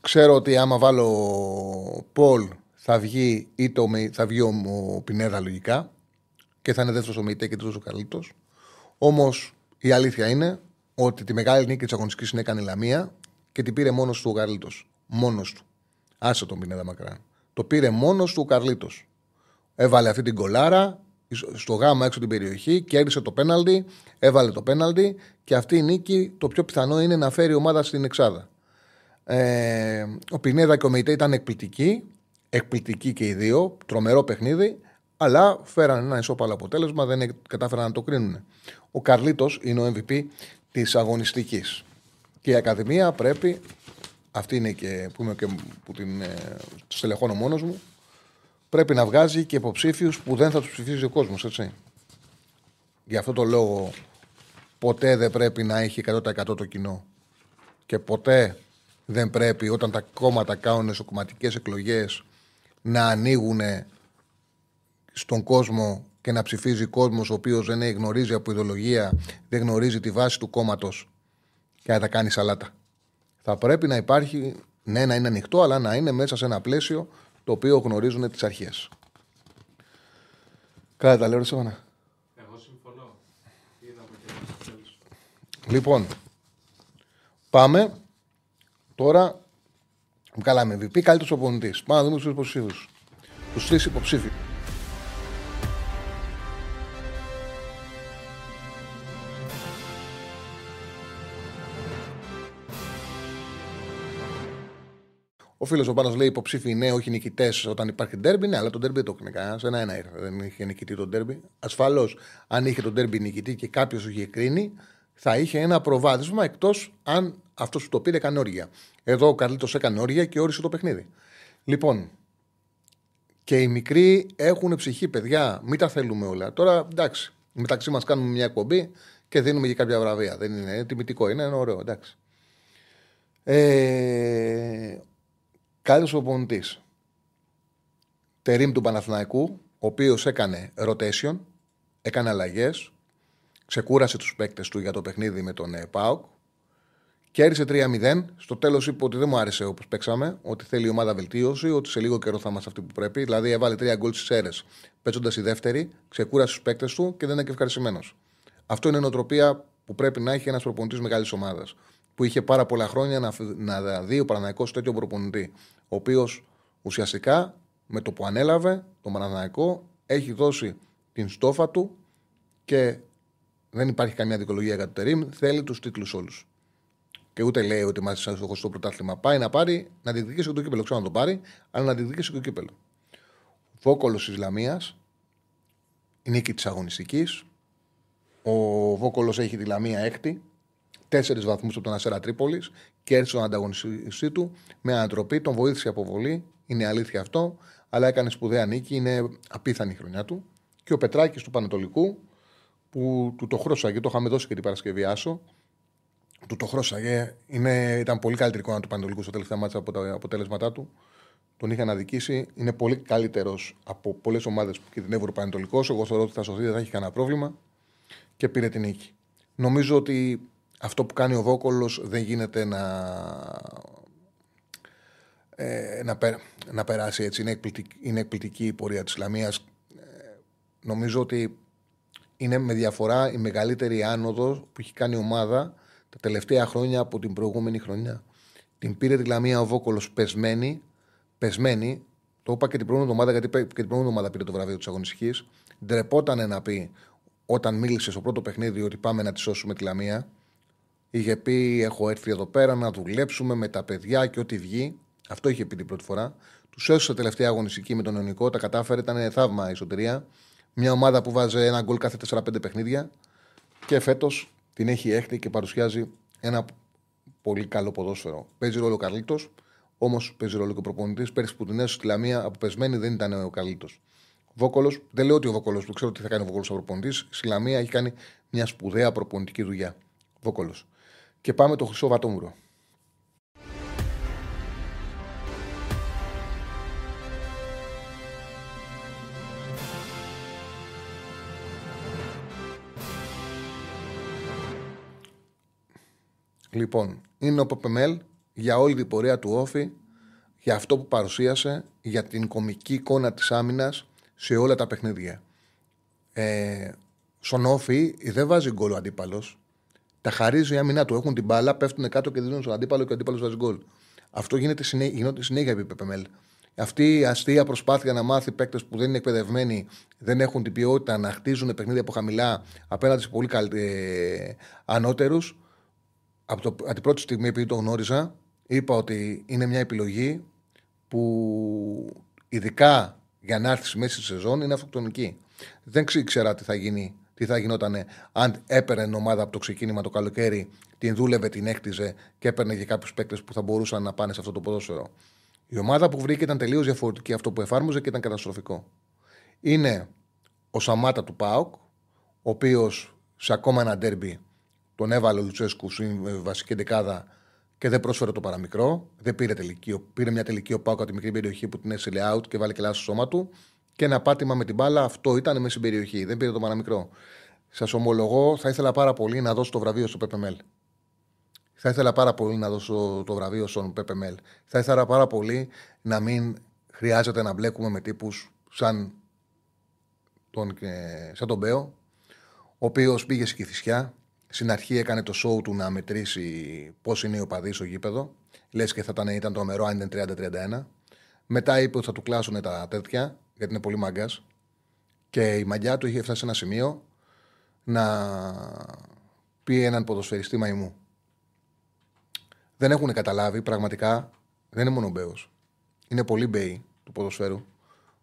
Ξέρω ότι άμα βάλω Πολ θα βγει, θα βγει ο Πινέδα λογικά και θα είναι δεύτερος ο Μεϊτέ και τρίτος ο Καρλίτος. Όμως η αλήθεια είναι ότι τη μεγάλη νίκη της αγωνιστικής την έκανε η Λαμία και την πήρε μόνος του ο Καρλίτος. Μόνος του. Άσε τον Πινέδα μακράν. Το πήρε μόνος του ο Καρλίτος. Έβαλε αυτή την κολάρα στο γάμα έξω την περιοχή, κέρδισε το πέναλτι, έβαλε το πέναλτι και αυτή η νίκη το πιο πιθανό είναι να φέρει η ομάδα στην εξάδα. Ο Πινέδα και ο Μεϊτέ ήταν εκπληκτικοί. Εκπληκτικοί και οι 2. Τρομερό παιχνίδι. Αλλά φέραν ένα ισόπαλο αποτέλεσμα, δεν κατάφεραν να το κρίνουν. Ο Καρλίτος είναι ο MVP της αγωνιστικής. Και η Ακαδημία πρέπει, αυτή είναι και που, την στελεχώνω μόνος μου, πρέπει να βγάζει και υποψήφιους που δεν θα τους ψηφίζει ο κόσμος, έτσι. Γι' αυτό το λόγο ποτέ δεν πρέπει να έχει 100% το κοινό. Και ποτέ δεν πρέπει όταν τα κόμματα κάνουν εσωκομματικές εκλογές να ανοίγουν στον κόσμο και να ψηφίζει κόσμος ο οποίος δεν γνωρίζει από ιδεολογία, δεν γνωρίζει τη βάση του κόμματος και να τα κάνει σαλάτα. Θα πρέπει να υπάρχει, ναι, να είναι ανοιχτό, αλλά να είναι μέσα σε ένα πλαίσιο το οποίο γνωρίζουν τις αρχές. Κάτι τα λέω, ρε Σεβανά. Εγώ συμφωνώ. Είδαμε και εμείς. Λοιπόν, πάμε τώρα. Βγάλαμε MVP, καλύτερος οπονητής. Πάμε να δούμε τους υποψήφιους. Τους τρεις υποψήφιους. Ο φίλος ο Πάνος λέει: υποψήφοι ναι, όχι νικητές όταν υπάρχει ντέρμπι. Ναι, αλλά το ντέρμπι το έκανε κανένας. Ένα ήρθε. Δεν είχε νικητή το ντέρμπι. Ασφαλώς, αν είχε το ντέρμπι νικητή και κάποιος είχε κρίνει, θα είχε ένα προβάδισμα, εκτός αν αυτός που το πήρε έκανε όργια. Εδώ ο Καρλίτος έκανε όργια και όρισε το παιχνίδι. Λοιπόν, και οι μικροί έχουν ψυχή, παιδιά. Μην τα θέλουμε όλα. Τώρα, εντάξει, μεταξύ μας κάνουμε μια εκπομπή και δίνουμε και κάποια βραβεία. Δεν είναι τιμητικό, είναι ένα ωραίο, εντάξει. Καλύτερος οπονητής. Τερίμ του Παναθηναϊκού, ο οποίος έκανε rotation, έκανε αλλαγές, ξεκούρασε τους παίκτες του για το παιχνίδι με τον ΠΑΟΚ. Κέρδισε 3-0. Στο τέλος είπε ότι δεν μου άρεσε όπως παίξαμε, ότι θέλει η ομάδα βελτίωση, ότι σε λίγο καιρό θα είμαστε αυτοί που πρέπει. Δηλαδή, έβαλε 3 γκολ στις αίρες, παίζοντας η δεύτερη, ξεκούρασε τους παίκτες του και δεν ήταν και ευχαριστημένος. Αυτό είναι η νοοτροπία που πρέπει να έχει ένας προπονητής μεγάλης ομάδας. Που είχε πάρα πολλά χρόνια να δει ο Παναθηναϊκός τέτοιο προπονητή. Ο οποίος ουσιαστικά με το που ανέλαβε τον Παναθηναϊκό έχει δώσει την στόφα του και δεν υπάρχει καμία δικαιολογία για το Τερίμ. Θέλει τους τίτλους όλους. Και ούτε λέει ότι μάλιστα στο πρωτάθλημα πάει να πάρει, να διεκδικήσει και το κύπελο. Ξέρω να το πάρει, αλλά να διεκδικήσει και το κύπελο. Βόκολος της Λαμίας, η νίκη της αγωνιστικής. Ο Βόκολος έχει τη Λαμία έκτη. 4 βαθμούς από τον Ασέρα Τρίπολης και έρθει στον ανταγωνιστή του με ανατροπή. Τον βοήθησε η αποβολή. Είναι αλήθεια αυτό. Αλλά έκανε σπουδαία νίκη. Είναι απίθανη η χρονιά του. Και ο Πετράκης του Πανατολικού που του το χρώσαγε. Το είχαμε δώσει και την Παρασκευή Άσο. Του το χρώσαγε. Ήταν πολύ καλύτερη εικόνα του Πανατολικού στα τελευταία μάτσα από τα αποτέλεσματά του. Τον είχαν αδικήσει. Είναι πολύ καλύτερος από πολλές ομάδες που κινδυνεύουν ο Πανατολικός. Εγώ θεωρώ ότι θα σωθεί, δεν θα έχει κανένα πρόβλημα. Και πήρε την νίκη. Νομίζω ότι αυτό που κάνει ο Βόκολος δεν γίνεται να περάσει έτσι. Είναι εκπληκτική η πορεία της Λαμίας. Νομίζω ότι είναι με διαφορά η μεγαλύτερη άνοδος που έχει κάνει η ομάδα τα τελευταία χρόνια από την προηγούμενη χρονιά. Την πήρε τη Λαμία ο Βόκολος πεσμένη. Το είπα και την προηγούμενη εβδομάδα, γιατί και την προηγούμενη εβδομάδα πήρε το βραβείο της αγωνιστικής. Ντρεπότανε να πει όταν μίλησε στο πρώτο παιχνίδι ότι πάμε να τη σώσουμε τη Λαμία. Είχε πει: έχω έρθει εδώ πέρα να δουλέψουμε με τα παιδιά και ό,τι βγει. Αυτό είχε πει την πρώτη φορά. Τους έσωσε τελευταία αγωνιστική με τον Ιωνικό. Τα κατάφερε, ήταν θαύμα η σωτηρία. Μια ομάδα που βάζει ένα γκολ κάθε 4-5 παιχνίδια. Και φέτος την έχει έκτη και παρουσιάζει ένα πολύ καλό ποδόσφαιρο. Παίζει ρόλο ο Καρλίτος, όμως παίζει ρόλο και ο προπονητής. Πέρσι που την έσωσε τη Λαμία, αποπεσμένη δεν ήταν ο Καρλίτος. Βόκολος, δεν λέω ότι ο Βόκολος, που ξέρω τι θα κάνει ο Βόκολος σαν προπονητής. Στη Λαμία έχει κάνει μια σπουδαία προπονητική δουλειά. Βόκολος. Και πάμε το Χρυσό Βατόμουρο. Λοιπόν, είναι ο Παπεμέλ για όλη την πορεία του Όφη, για αυτό που παρουσίασε, για την κομική εικόνα της άμυνας σε όλα τα παιχνίδια. Στον Όφη δεν βάζει γκολ ο αντίπαλος. Τα χαρίζει η άμυνά του. Έχουν την μπάλα, πέφτουν κάτω και δίνουν στον αντίπαλο και ο αντίπαλος βάζει γκολ. Αυτό γίνεται συνέχεια επί Πεπεμέλ. Αυτή η αστεία προσπάθεια να μάθει παίκτες που δεν είναι εκπαιδευμένοι, δεν έχουν την ποιότητα να χτίζουν παιχνίδια από χαμηλά απέναντι σε πολύ ανώτερους. Από την πρώτη στιγμή, επειδή το γνώριζα, είπα ότι είναι μια επιλογή που ειδικά για να έρθει στη μέση τη σεζόν είναι αυτοκτονική. Δεν ήξερα τι θα γίνει. Τι θα γινόταν αν έπαιρνε ομάδα από το ξεκίνημα το καλοκαίρι, την δούλευε, την έκτιζε και έπαιρνε και κάποιους παίκτες που θα μπορούσαν να πάνε σε αυτό το ποδόσφαιρο. Η ομάδα που βρήκε ήταν τελείως διαφορετική. Αυτό που εφάρμοζε και ήταν καταστροφικό. Είναι ο Σαμάτα του ΠΑΟΚ, ο οποίος σε ακόμα ένα ντέρμπι τον έβαλε ο Λουτσέσκου στην βασική δεκάδα και δεν πρόσφερε το παραμικρό. Δεν πήρε τελική. Πήρε μια τελική ο ΠΑΟΚ από τη μικρή περιοχή που την έσυλε out και βάλε κελά στο σώμα του. Και ένα πάτημα με την μπάλα, αυτό ήταν μέσα στην περιοχή. Δεν πήρε το παραμικρό. Σας ομολογώ, θα ήθελα πάρα πολύ να δώσω το βραβείο στο Πεπεμέλ. Θα ήθελα πάρα πολύ να δώσω το βραβείο στον Πεπεμέλ. Θα ήθελα πάρα πολύ να μην χρειάζεται να μπλέκουμε με τύπους σαν τον Μπέο, ο οποίος πήγε στη Κηφισιά, Στην αρχή έκανε το show του να μετρήσει πώς είναι οι οπαδοί στο γήπεδο. Λες και θα ήταν το αμερό, αν ήταν 30-31. Μετά είπε ότι θα του κλάσουν τα τέτοια, γιατί είναι πολύ μάγκας. Και η μαγιά του είχε φτάσει σε ένα σημείο να πει έναν ποδοσφαιριστή μαϊμού. Δεν έχουν καταλάβει, πραγματικά δεν είναι μόνο μπέος. Είναι πολλοί μπέοι του ποδοσφαίρου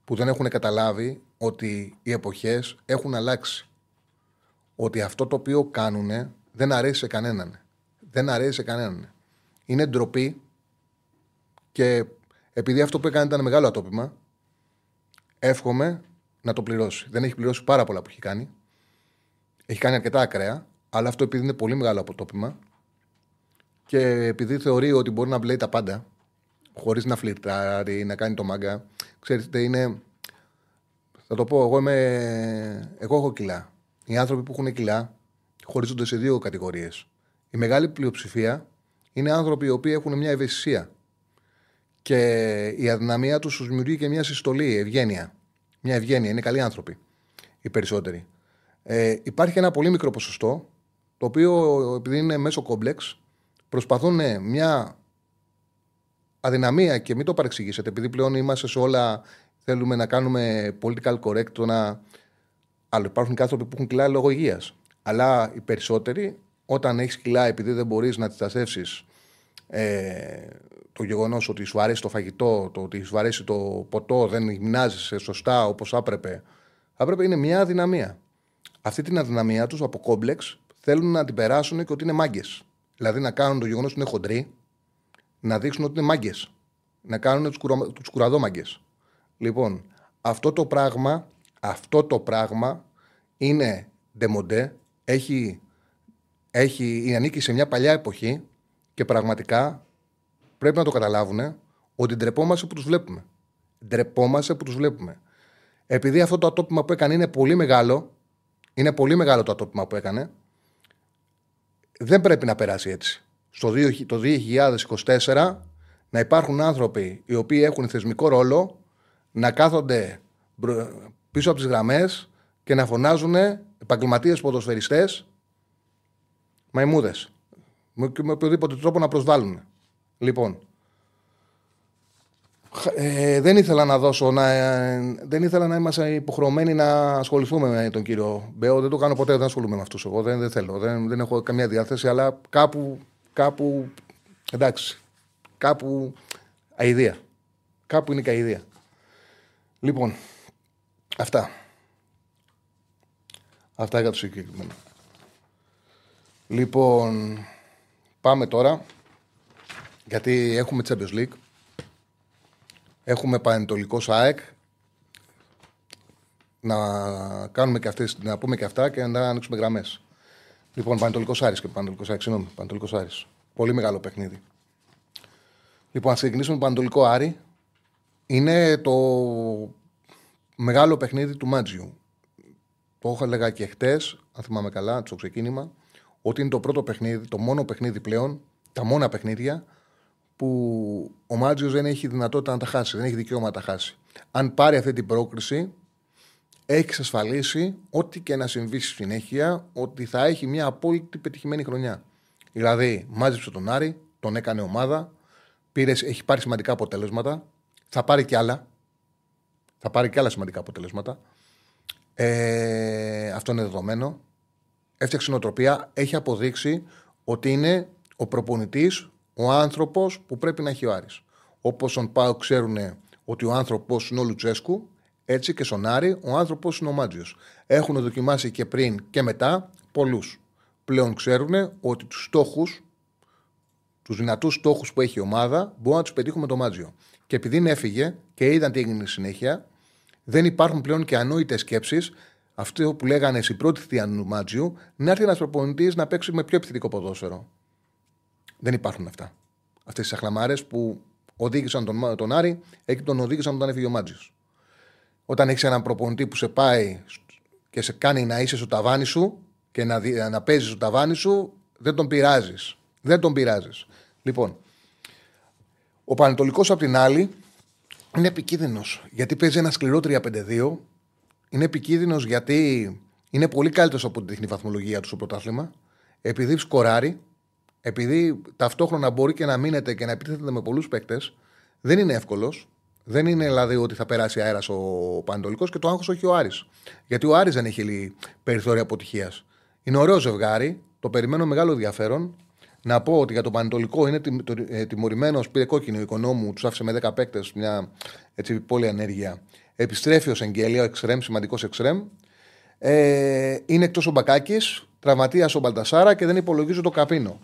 που δεν έχουν καταλάβει ότι οι εποχές έχουν αλλάξει. Ότι αυτό το οποίο κάνουν δεν αρέσει σε κανέναν. Δεν αρέσει σε κανέναν. Είναι ντροπή και επειδή αυτό που έκανε ήταν μεγάλο ατόπιμα, εύχομαι να το πληρώσει. Δεν έχει πληρώσει πάρα πολλά που έχει κάνει. Έχει κάνει αρκετά ακραία, αλλά αυτό επειδή είναι πολύ μεγάλο αποτόπιμα και επειδή θεωρεί ότι μπορεί να μπλέει τα πάντα, χωρίς να φλιρτάρει, να κάνει το μάγκα. Ξέρετε, είναι... Θα το πω, εγώ έχω κιλά. Οι άνθρωποι που έχουν κιλά χωρίζονται σε δύο κατηγορίες. Η μεγάλη πλειοψηφία είναι άνθρωποι οι οποίοι έχουν μια ευαισθησία. Και η αδυναμία τους δημιουργεί και μια συστολή, ευγένεια. Μια ευγένεια, είναι καλοί άνθρωποι οι περισσότεροι. Υπάρχει ένα πολύ μικρό ποσοστό, το οποίο επειδή είναι μέσω κόμπλεξ, προσπαθούν μια αδυναμία και μην το παρεξηγήσετε, επειδή πλέον είμαστε σε όλα, θέλουμε να κάνουμε political correct, αλλά υπάρχουν και άνθρωποι που έχουν κιλά λόγω υγείας. Αλλά οι περισσότεροι, όταν έχεις κιλά επειδή δεν μπορείς να αντισταθμίσεις το γεγονός ότι σου αρέσει το φαγητό, το ότι σου αρέσει το ποτό, δεν γυμνάζεσαι σωστά όπως θα έπρεπε, είναι μια αδυναμία. Αυτή την αδυναμία τους από κόμπλεξ θέλουν να την περάσουν και ότι είναι μάγκες. Δηλαδή να κάνουν το γεγονός ότι είναι χοντροί, να δείξουν ότι είναι μάγκες. Να κάνουν τους κουραδόμαγκες. Λοιπόν, αυτό το πράγμα είναι ντεμοντέ, ανήκει σε μια παλιά εποχή και πραγματικά πρέπει να το καταλάβουν ότι ντρεπόμαστε που τους βλέπουμε. Επειδή αυτό το ατόπιμα που έκανε είναι πολύ μεγάλο, δεν πρέπει να περάσει έτσι. Το 2024 να υπάρχουν άνθρωποι οι οποίοι έχουν θεσμικό ρόλο να κάθονται πίσω από τις γραμμές και να φωνάζουν επαγγελματίες ποδοσφαιριστές μαϊμούδες. Με οποιοδήποτε τρόπο να προσβάλλουν. Λοιπόν, δεν ήθελα να είμαστε υποχρεωμένοι να ασχοληθούμε με τον κύριο Μπέο. Δεν το κάνω ποτέ, δεν ασχολούμαι με αυτούς εγώ. Δεν θέλω, δεν έχω καμία διάθεση, αλλά κάπου εντάξει, κάπου αηδία. Κάπου είναι και αηδία. Λοιπόν, αυτά για το συγκεκριμένο. Λοιπόν, πάμε τώρα, γιατί έχουμε Champions League. Έχουμε Παναιτωλικός ΑΕΚ. Να κάνουμε και αυτές, να πούμε και αυτά και να ανοίξουμε γραμμές. Λοιπόν, Παναιτωλικός Άρης. Πολύ μεγάλο παιχνίδι. Λοιπόν, ας ξεκινήσουμε με Παναιτωλικό Άρη. Είναι το μεγάλο παιχνίδι του Μάτζιου. Το είχα λέγα και χτες, αν θυμάμαι καλά, στο ξεκίνημα, ότι είναι το πρώτο παιχνίδι, το μόνο παιχνίδι πλέον, τα μόνα παιχνίδια που ο Μάτζιος δεν έχει δυνατότητα να τα χάσει, δεν έχει δικαίωμα να τα χάσει. Αν πάρει αυτή την πρόκριση, έχει εξασφαλίσει ό,τι και να συμβεί στη συνέχεια, ότι θα έχει μια απόλυτη πετυχημένη χρονιά. Δηλαδή, μάζεψε τον Άρη, τον έκανε ομάδα, έχει πάρει σημαντικά αποτελέσματα, θα πάρει κι άλλα σημαντικά αποτελέσματα. Αυτό είναι δεδομένο. Έφτιαξε νοοτροπία, έχει αποδείξει ότι είναι ο προπονητής, ο άνθρωπος που πρέπει να έχει ο Άρης. Όπως στον ΠΑΟΚ ξέρουν ότι ο άνθρωπος είναι ο Λουτσέσκου, έτσι και στον Άρη ο άνθρωπος είναι ο Μάτζιος. Έχουν δοκιμάσει και πριν και μετά πολλούς. Πλέον ξέρουν ότι τους στόχους, τους δυνατούς στόχους που έχει η ομάδα, μπορούν να τους πετύχουν με το Μάτζιο. Και επειδή έφυγε και είδαν τι έγινε στη συνέχεια, δεν υπάρχουν πλέον και ανόητες σκέψεις. Αυτό που λέγανε στην πρώτη θητεία του Μάτζιου, να έρθει ένας προπονητής να παίξει με πιο επιθετικό ποδόσφαιρο. Δεν υπάρχουν αυτά. Αυτές τις αχλαμάρες που οδήγησαν τον Άρη, εκεί τον οδήγησαν όταν έφυγε ο Μάτζιος. Όταν έχεις έναν προπονητή που σε πάει και σε κάνει να είσαι στο ταβάνι σου και να παίζεις στο ταβάνι σου, δεν τον πειράζεις. Λοιπόν, ο Παναιτωλικός απ' την άλλη είναι επικίνδυνος γιατί παίζει ένα σκληρό 3-5-2. Είναι επικίνδυνος γιατί είναι πολύ καλύτερος από την τεχνική βαθμολογία του στο πρωτάθλημα. επειδή σκοράρει, επειδή ταυτόχρονα μπορεί και να μείνεται και να επιτίθεται με πολλούς παίκτες, δεν είναι εύκολος. Δεν είναι δηλαδή ότι θα περάσει αέρας ο Παναιτωλικός και το άγχος όχι ο Άρης. Γιατί ο Άρης δεν έχει περιθώρια αποτυχίας. Είναι ωραίο ζευγάρι, το περιμένω μεγάλο ενδιαφέρον. Να πω ότι για τον Παναιτωλικό είναι τιμωρημένος, πήρε κόκκινο ο Οικονόμου, τους άφησε με 10 παίκτες, μια έτσι, πόλη ανέργεια. Επιστρέφει ο Σεγγέλια, ο εξτρέμ, σημαντικός εξτρέμ. Είναι εκτός ο Μπακάκης, τραυματίας ο Μπαλτασάρα και δεν υπολογίζω το Καπίνο.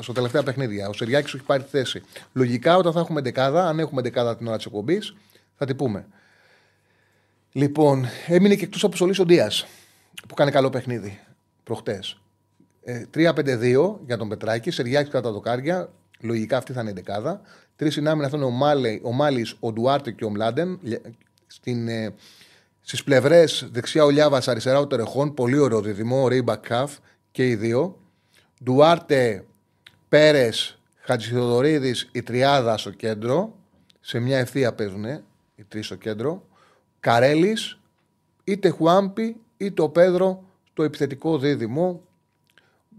Στο τελευταία παιχνίδια. Ο Σεριάκης έχει πάρει θέση. Λογικά όταν θα έχουμε δεκάδα, αν έχουμε δεκάδα την ώρα της εκπομπής, θα την πούμε. Λοιπόν, έμεινε και εκτός αποστολής ο Diaz, που κάνει καλό παιχνίδι προχτές. 3-5-2 για τον Πετράκη, Σεριάκης κατά τα δοκάρια. Λογικά αυτή θα είναι η δεκάδα. Τρεις συνάμυνα θα είναι ο Μάλης, ο Ντουάρτε και ο Μλάντεν. Στις πλευρές δεξιά ο Λιάβας, αριστερά ο Τερεχών. Πολύ ωραίο δίδυμο, Ρίμπα Καφ και οι δύο. Ντουάρτε, Πέρες, Χατζηθεοδωρίδης, η τριάδα στο κέντρο. Σε μια ευθεία παίζουν οι τρεις στο κέντρο. Καρέλης, είτε Χουάμπι είτε ο Πέδρο στο επιθετικό δίδυμο.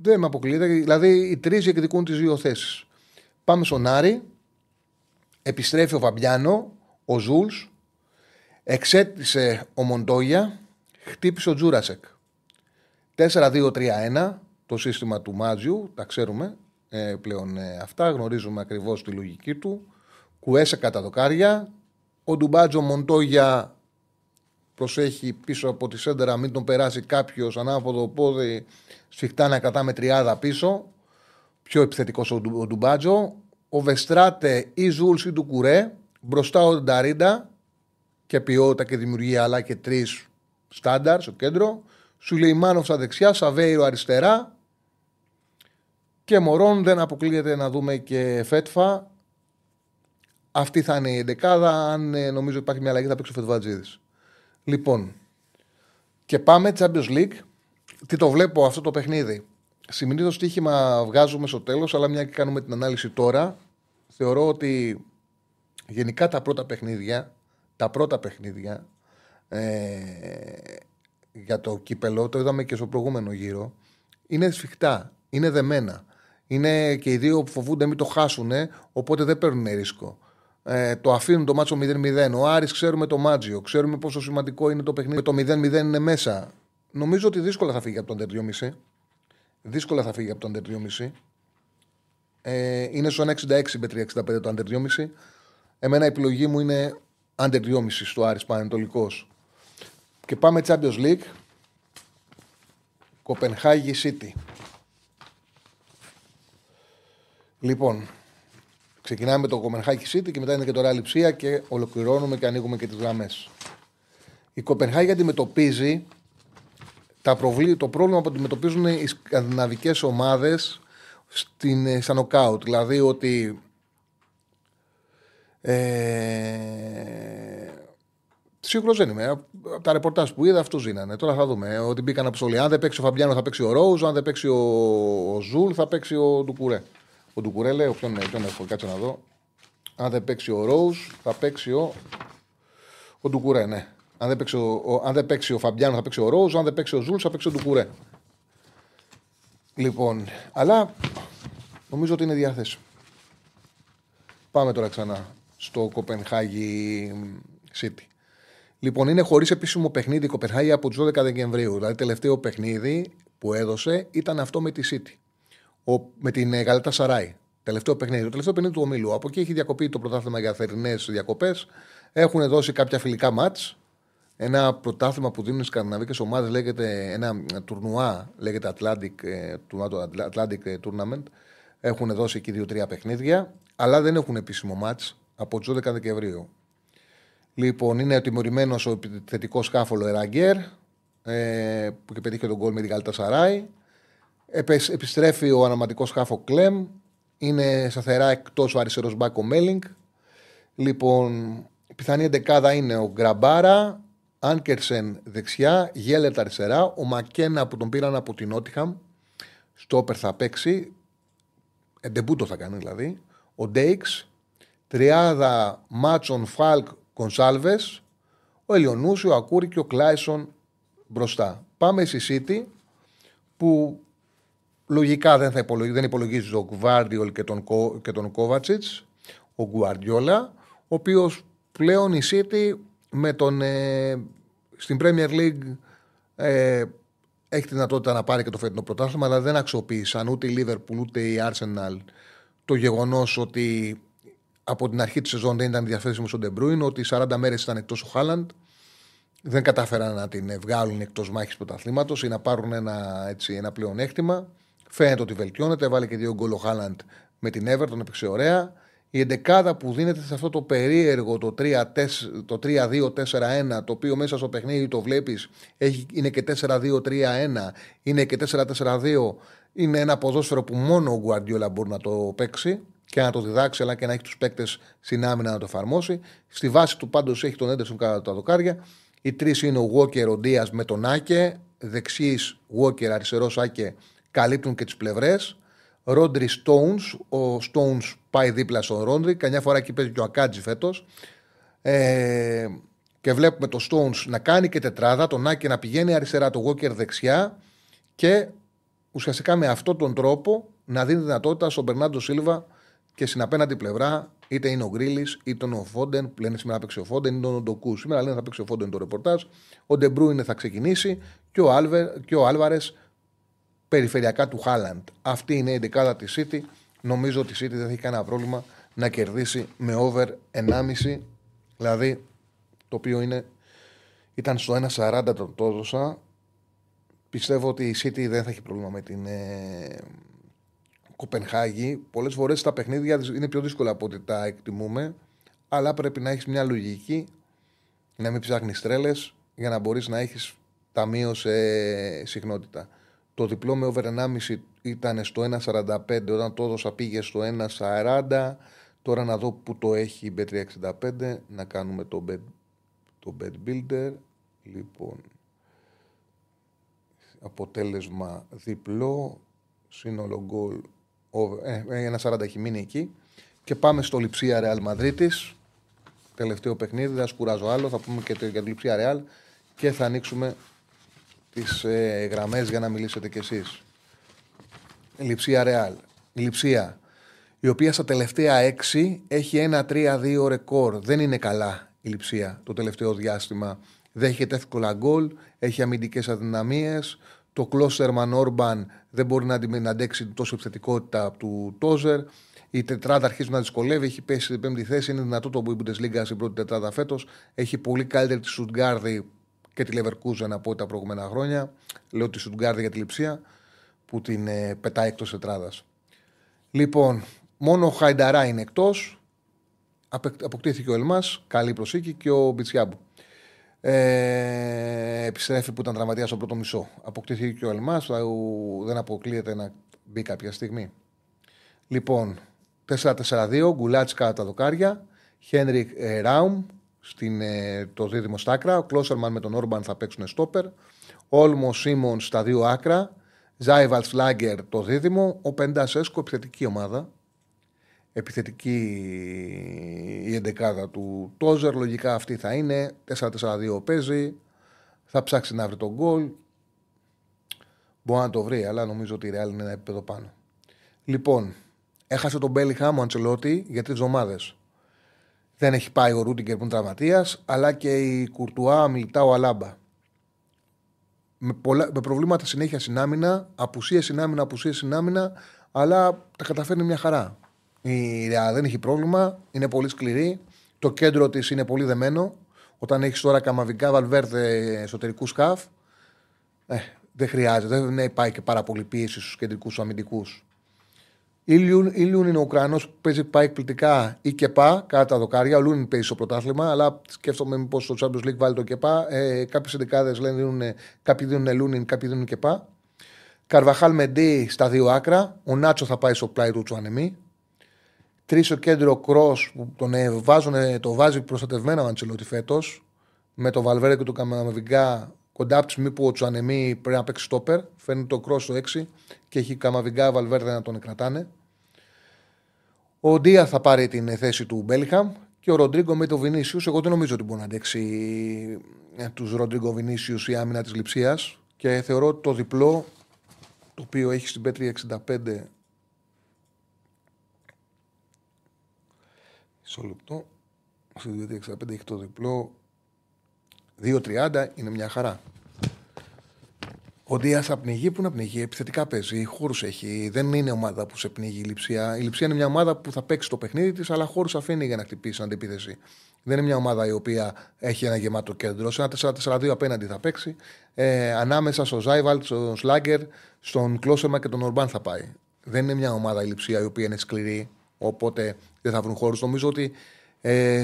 Δεν με αποκλείεται. Δηλαδή οι τρεις διεκδικούν τις δύο θέσεις. Πάμε στον Άρη. Επιστρέφει ο Βαμπιάνο, ο Ζούλς. Εξέτησε ο Μοντόγια. Χτύπησε ο Τζούρασεκ. 4-2-3-1. Το σύστημα του Μάτζιου, τα ξέρουμε πλέον αυτά, γνωρίζουμε ακριβώς τη λογική του. Κουέσε κατά δοκάρια. Ο Ντουμπάτζο Μοντόγια προσέχει πίσω από τη σέντερα, μην τον περάσει κάποιος ανάποδο πόδι, σφιχτά να κρατάμε τριάδα πίσω. Πιο επιθετικός ο Ντουμπάτζο. Ο Βεστράτε ή Ζούλς ή Ντουκουρέ. Μπροστά ο Νταρίντα και ποιότητα και δημιουργία, αλλά και τρεις στάνταρ στο κέντρο. Σουλεϊμάνοφ στα δεξιά, Σαβέιρο αριστερά. Και Μωρόν δεν αποκλείεται να δούμε και Φέτφα. Αυτή θα είναι η εντεκάδα. Αν νομίζω υπάρχει μια αλλαγή θα παίξει ο Φετβατζίδης. Λοιπόν, και πάμε Champions League. Τι το βλέπω αυτό το παιχνίδι. Συνήθως στοίχημα βγάζουμε στο τέλος, αλλά μια και κάνουμε την ανάλυση τώρα. Θεωρώ ότι γενικά τα πρώτα παιχνίδια για το κύπελο, το είδαμε και στο προηγούμενο γύρο, είναι σφιχτά, είναι δεμένα. Είναι και οι δύο που φοβούνται μην το χάσουν, οπότε δεν παίρνουν ρίσκο. Το αφήνουν το μάτσο 0-0. Ο Άρης ξέρουμε το Μάτζιο, ξέρουμε πόσο σημαντικό είναι το παιχνίδι. Το 0-0 είναι μέσα. Νομίζω ότι δύσκολα θα φύγει από τον 3,5. Δύσκολα θα φύγει από τον 3,5. Είναι στο 1,66 με 3,65 το 3,5. Εμένα η επιλογή μου είναι 3,5 στο Άρης Παναιτωλικός. Και πάμε Champions League. Κοπενχάγη City. Λοιπόν, ξεκινάμε με το Κοπενχάγη City και μετά είναι και τώρα Λειψία και ολοκληρώνουμε και ανοίγουμε και τις γραμμές. Η Κοπενχάγη αντιμετωπίζει το πρόβλημα που αντιμετωπίζουν οι σκανδιναβικές ομάδες στα νοκάουτ. Δηλαδή ότι σίγουρος δεν είμαι. Από τα ρεπορτάζ που είδα, αυτούς δίνανε. Τώρα θα δούμε. Ότι μπήκαν αποστολή. Αν δεν παίξει ο Φαμπιάνο, θα παίξει ο Ρόουζ. Αν δεν παίξει ο Ζουλ, θα παίξει ο Ντουκουρέ. Ο Ντουκουρέ λέει: ποιον έχω, κάτσε να δω. Αν δεν παίξει ο Ρόουζ, θα παίξει ο Ντουκουρέ, ναι. Αν δεν παίξει ο Φαμπιάνο, θα παίξει ο Ρόουζ. Αν δεν παίξει ο Ζουλ, θα παίξει ο Ντουκουρέ. Λοιπόν, αλλά νομίζω ότι είναι διαθέσιμο. Πάμε τώρα ξανά στο Κοπενχάγη City. Λοιπόν, είναι χωρίς επίσημο παιχνίδι η Κοπενχάγη από τις 12 Δεκεμβρίου. Δηλαδή, τελευταίο παιχνίδι που έδωσε ήταν αυτό με τη City. Με την Γαλάτα Σαράι. Το τελευταίο παιχνίδι του ομίλου. Από εκεί έχει διακοπεί το πρωτάθλημα για θερινές διακοπές. Έχουν δώσει κάποια φιλικά μάτς. Ένα πρωτάθλημα που δίνουν οι σκανδιναβικές ομάδες λέγεται. Ένα τουρνουά λέγεται Atlantic Tournament. Έχουν δώσει εκεί 2-3 παιχνίδια. Αλλά δεν έχουν επίσημο μάτς από τις 12 Δεκεμβρίου. Λοιπόν, είναι τιμωρημένος ο επιθετικός χάφολο Εραγκέρ που και πετύχει τον γκολ με την Γαλατασαράι. Επιστρέφει ο αναματικός χάφο Κλέμ. Είναι σταθερά εκτός ο αριστερός μπακ ο Μέλινγκ. Λοιπόν, πιθανή εντεκάδα είναι ο Γκραμπάρα, Άνκερσεν δεξιά, Γέλετ αριστερά, ο Μακένα που τον πήραν από την Νότιχαμ. Στόπερ θα παίξει. Ντεμπούτο θα κάνει δηλαδή. Ο Ντέιξ. Τριάδα Μάτσον Φάλκ. Κονσάλβες, ο Ελιονούσιο, ο Ακούρη και ο Κλάισον μπροστά. Πάμε στη City που λογικά δεν υπολογίζει τον Γκουάρντιολ και τον Κόβατσιτς, ο Γκουαρδιόλα, ο οποίος πλέον η City με τον, στην Premier League έχει τη δυνατότητα να πάρει και το φετινό πρωτάθλημα, αλλά δεν αξιοποίησαν ούτε η Liverpool ούτε η Arsenal το γεγονός ότι από την αρχή της σεζόν δεν ήταν διαθέσιμος ο De Bruyne, ότι 40 μέρες ήταν εκτός ο Χάλαντ. Δεν κατάφεραν να την βγάλουν εκτός μάχης πρωταθλήματος ή να πάρουν ένα πλεονέκτημα. Φαίνεται ότι βελτιώνεται. Βάλει και δύο γκολ ο Χάλαντ με την Everton, έπαιξε ωραία. Η εντεκάδα που δίνεται σε αυτό το περίεργο το 3-2-4-1, το οποίο μέσα στο παιχνίδι το βλέπεις, είναι και 4-2-3-1, είναι και 4-4-2, είναι ένα ποδόσφαιρο που μόνο ο Γκουαρντιόλα μπορεί να το παίξει και να το διδάξει, αλλά και να έχει τους παίκτες στην άμυνα να το εφαρμόσει. Στη βάση του πάντως έχει τον Έντερσον κατά τα δοκάρια. Οι τρεις είναι ο Walker, ο Diaz με τον Ake, δεξίς Walker, αριστερός Ake, καλύπτουν και τις πλευρές. Rodri Stones, ο Stones πάει δίπλα στον Rodri, καμιά φορά εκεί παίζει και ο Ακάτζη φέτος. Και βλέπουμε το Stones να κάνει και τετράδα, τον Ake να πηγαίνει αριστερά, το Walker δεξιά και ουσιαστικά με αυτόν τον τρόπο να δίνει δυνατότητα στον Bernardo Silva και στην απέναντι πλευρά, είτε είναι ο Γκρίλης, είτε είναι ο Φόντεν, που λένε σήμερα θα παίξει ο Φόντεν, είτε ο Ντοκού. Σήμερα λένε θα παίξει ο Φόντεν το ρεπορτάζ. Ο Ντε Μπρούινε θα ξεκινήσει και ο Άλβαρες περιφερειακά του Χάλαντ. Αυτή είναι η δεκάδα τη City. Νομίζω ότι η City δεν θα έχει κανένα πρόβλημα να κερδίσει με over 1,5. Δηλαδή, το οποίο ήταν στο 1,40 το έδωσα. Πιστεύω ότι η City δεν θα έχει πρόβλημα με την Κοπενχάγη. Πολλές φορές τα παιχνίδια είναι πιο δύσκολα από ό,τι τα εκτιμούμε, αλλά πρέπει να έχεις μια λογική, να μην ψάχνεις τρέλες για να μπορείς να έχεις ταμείο σε συχνότητα. Το διπλό με over 1,5 ήταν στο 1,45, όταν το έδωσα πήγε στο 1,40. Τώρα να δω που το έχει η Bet365, να κάνουμε το Bet Builder. Λοιπόν, αποτέλεσμα διπλό, σύνολο γκολ 1,40 έχει μείνει εκεί. Και πάμε στο Λιψία Ρεάλ Μαδρίτης. Τελευταίο παιχνίδι, δεν σκουράζω άλλο. Θα πούμε και για το Λιψία Ρεάλ και θα ανοίξουμε τις γραμμές για να μιλήσετε κι εσείς. Λιψία Ρεάλ. Λιψία, η οποία στα τελευταία 6 έχει ένα 3-2 ρεκόρ. Δεν είναι καλά η Λιψία το τελευταίο διάστημα. Δέχεται εύκολα γκολ, έχει αμυντικές αδυναμίες. Το Κλώσσερμαν Όρμπαν δεν μπορεί να αντέξει τόσο επιθετικότητα του Τόζερ. Η τετράδα αρχίζει να δυσκολεύει, έχει πέσει στην πέμπτη θέση. Είναι δυνατό το Bundesliga στην πρώτη τετράδα φέτος. Έχει πολύ καλύτερη τη Στουτγκάρδη και τη Λεβερκούζεν από τα προηγούμενα χρόνια. Λέω τη Στουτγκάρδη για τη Λιψία που την πετάει εκτός τετράδας. Λοιπόν, μόνο ο Χαϊνταρά είναι εκτός. Αποκτήθηκε ο Ελμάς, καλή προσήκη, και ο Μπιτσιάμπου. Επιστρέφει που ήταν τραυματίας στο πρώτο μισό. Αποκτήθηκε και ο Ελμάς, δεν αποκλείεται να μπει κάποια στιγμή. Λοιπόν, 4-4-2, Γκουλάτς κατά τα δοκάρια, Χένρικ Ράουμ το δίδυμο στα άκρα, ο Κλώσσερμαν με τον Όρμπαν θα παίξουν στόπερ, Όλμο Σίμον στα δύο άκρα, Ζάιβαλ Φλάγκερ το δίδυμο, ο Πεντάσέσκο, επιθετική ομάδα. Επιθετική η εντεκάδα του Τόζερ, λογικά αυτή θα είναι. 4-4-2 παίζει, θα ψάξει να βρει τον γκολ. Μπορεί να το βρει, αλλά νομίζω ότι η Real είναι ένα επίπεδο πάνω. Λοιπόν, έχασε τον Μπέλιγχαμ ο Αντσελότη για 3 εβδομάδες. Δεν έχει πάει ο Ρούντιγκερ που είναι τραυματίας, αλλά και η Κουρτουά, μιλτά ο Αλάμπα. Με προβλήματα συνέχεια στην άμυνα, απουσίες στην άμυνα, αλλά τα καταφέρνει μια χαρά. Η Real δεν έχει πρόβλημα, είναι πολύ σκληρή. Το κέντρο της είναι πολύ δεμένο. Όταν έχεις τώρα Καμαβιγκά, Βαλβέρδε, εσωτερικού σκαφ, δεν χρειάζεται, δεν υπάρχει και πάρα πολύ πίεση στους κεντρικούς αμυντικούς. Ήλιουν είναι ο Ουκρανός που παίζει πάει εκπληκτικά, ή Κεπά κατά τα δοκάρια. Ο Λούνιν παίζει στο πρωτάθλημα, αλλά σκέφτομαι μήπως στο Champions League βάλει το Κεπά. Κάποιες εντεκάδες λένε κάποιοι δίνουν Λούνιν, κάποιοι δίνουν Κεπά. Καρβαχάλ Μεντί στα δύο άκρα. Ο Νάτσο θα πάει στο πλάι του Τσουανεμί. Τρεις ο κέντρο Κρός που το βάζει προστατευμένα ο Αντσελότη φέτος, με το Βαλβέρε και το Καμαβιγκά κοντά από τη στιγμή που ο Τσουανεμί πρέπει να παίξει στόπερ. Φαίνεται το Κρός στο 6 και έχει Καμαβιγκά Βαλβέρδε να τον κρατάνε. Ο Ντία θα πάρει την θέση του Μπέλιγχαμ και ο Ροντρίγκο με τον Βινίσιους. Εγώ δεν νομίζω ότι μπορεί να αντέξει τους Ροντρίγκο Βινίσιους η άμυνα της Λιψίας και θεωρώ το διπλό το οποίο έχει στην Πέτρια 65. Μισό λεπτό. Στην Πέτρια 65 έχει το διπλό. 2.30 είναι μια χαρά. Ο Diaz απνιγεί, που να πνιγεί, επιθετικά παίζει, χώρους έχει. Δεν είναι ομάδα που σε πνίγει η Λειψία. Η Λειψία είναι μια ομάδα που θα παίξει το παιχνίδι της, αλλά χώρους αφήνει για να χτυπήσει την αντεπίθεση. Δεν είναι μια ομάδα η οποία έχει ένα γεμάτο κέντρο. Σε ένα 4-4-2 απέναντι θα παίξει. Ανάμεσα στο Ζάιβαλτ, στον Σλάγκερ, στον Κλώσεμα και τον Ορμπάν θα πάει. Δεν είναι μια ομάδα η Λειψία η οποία είναι σκληρή, οπότε δεν θα βρουν χώρους. Νομίζω ότι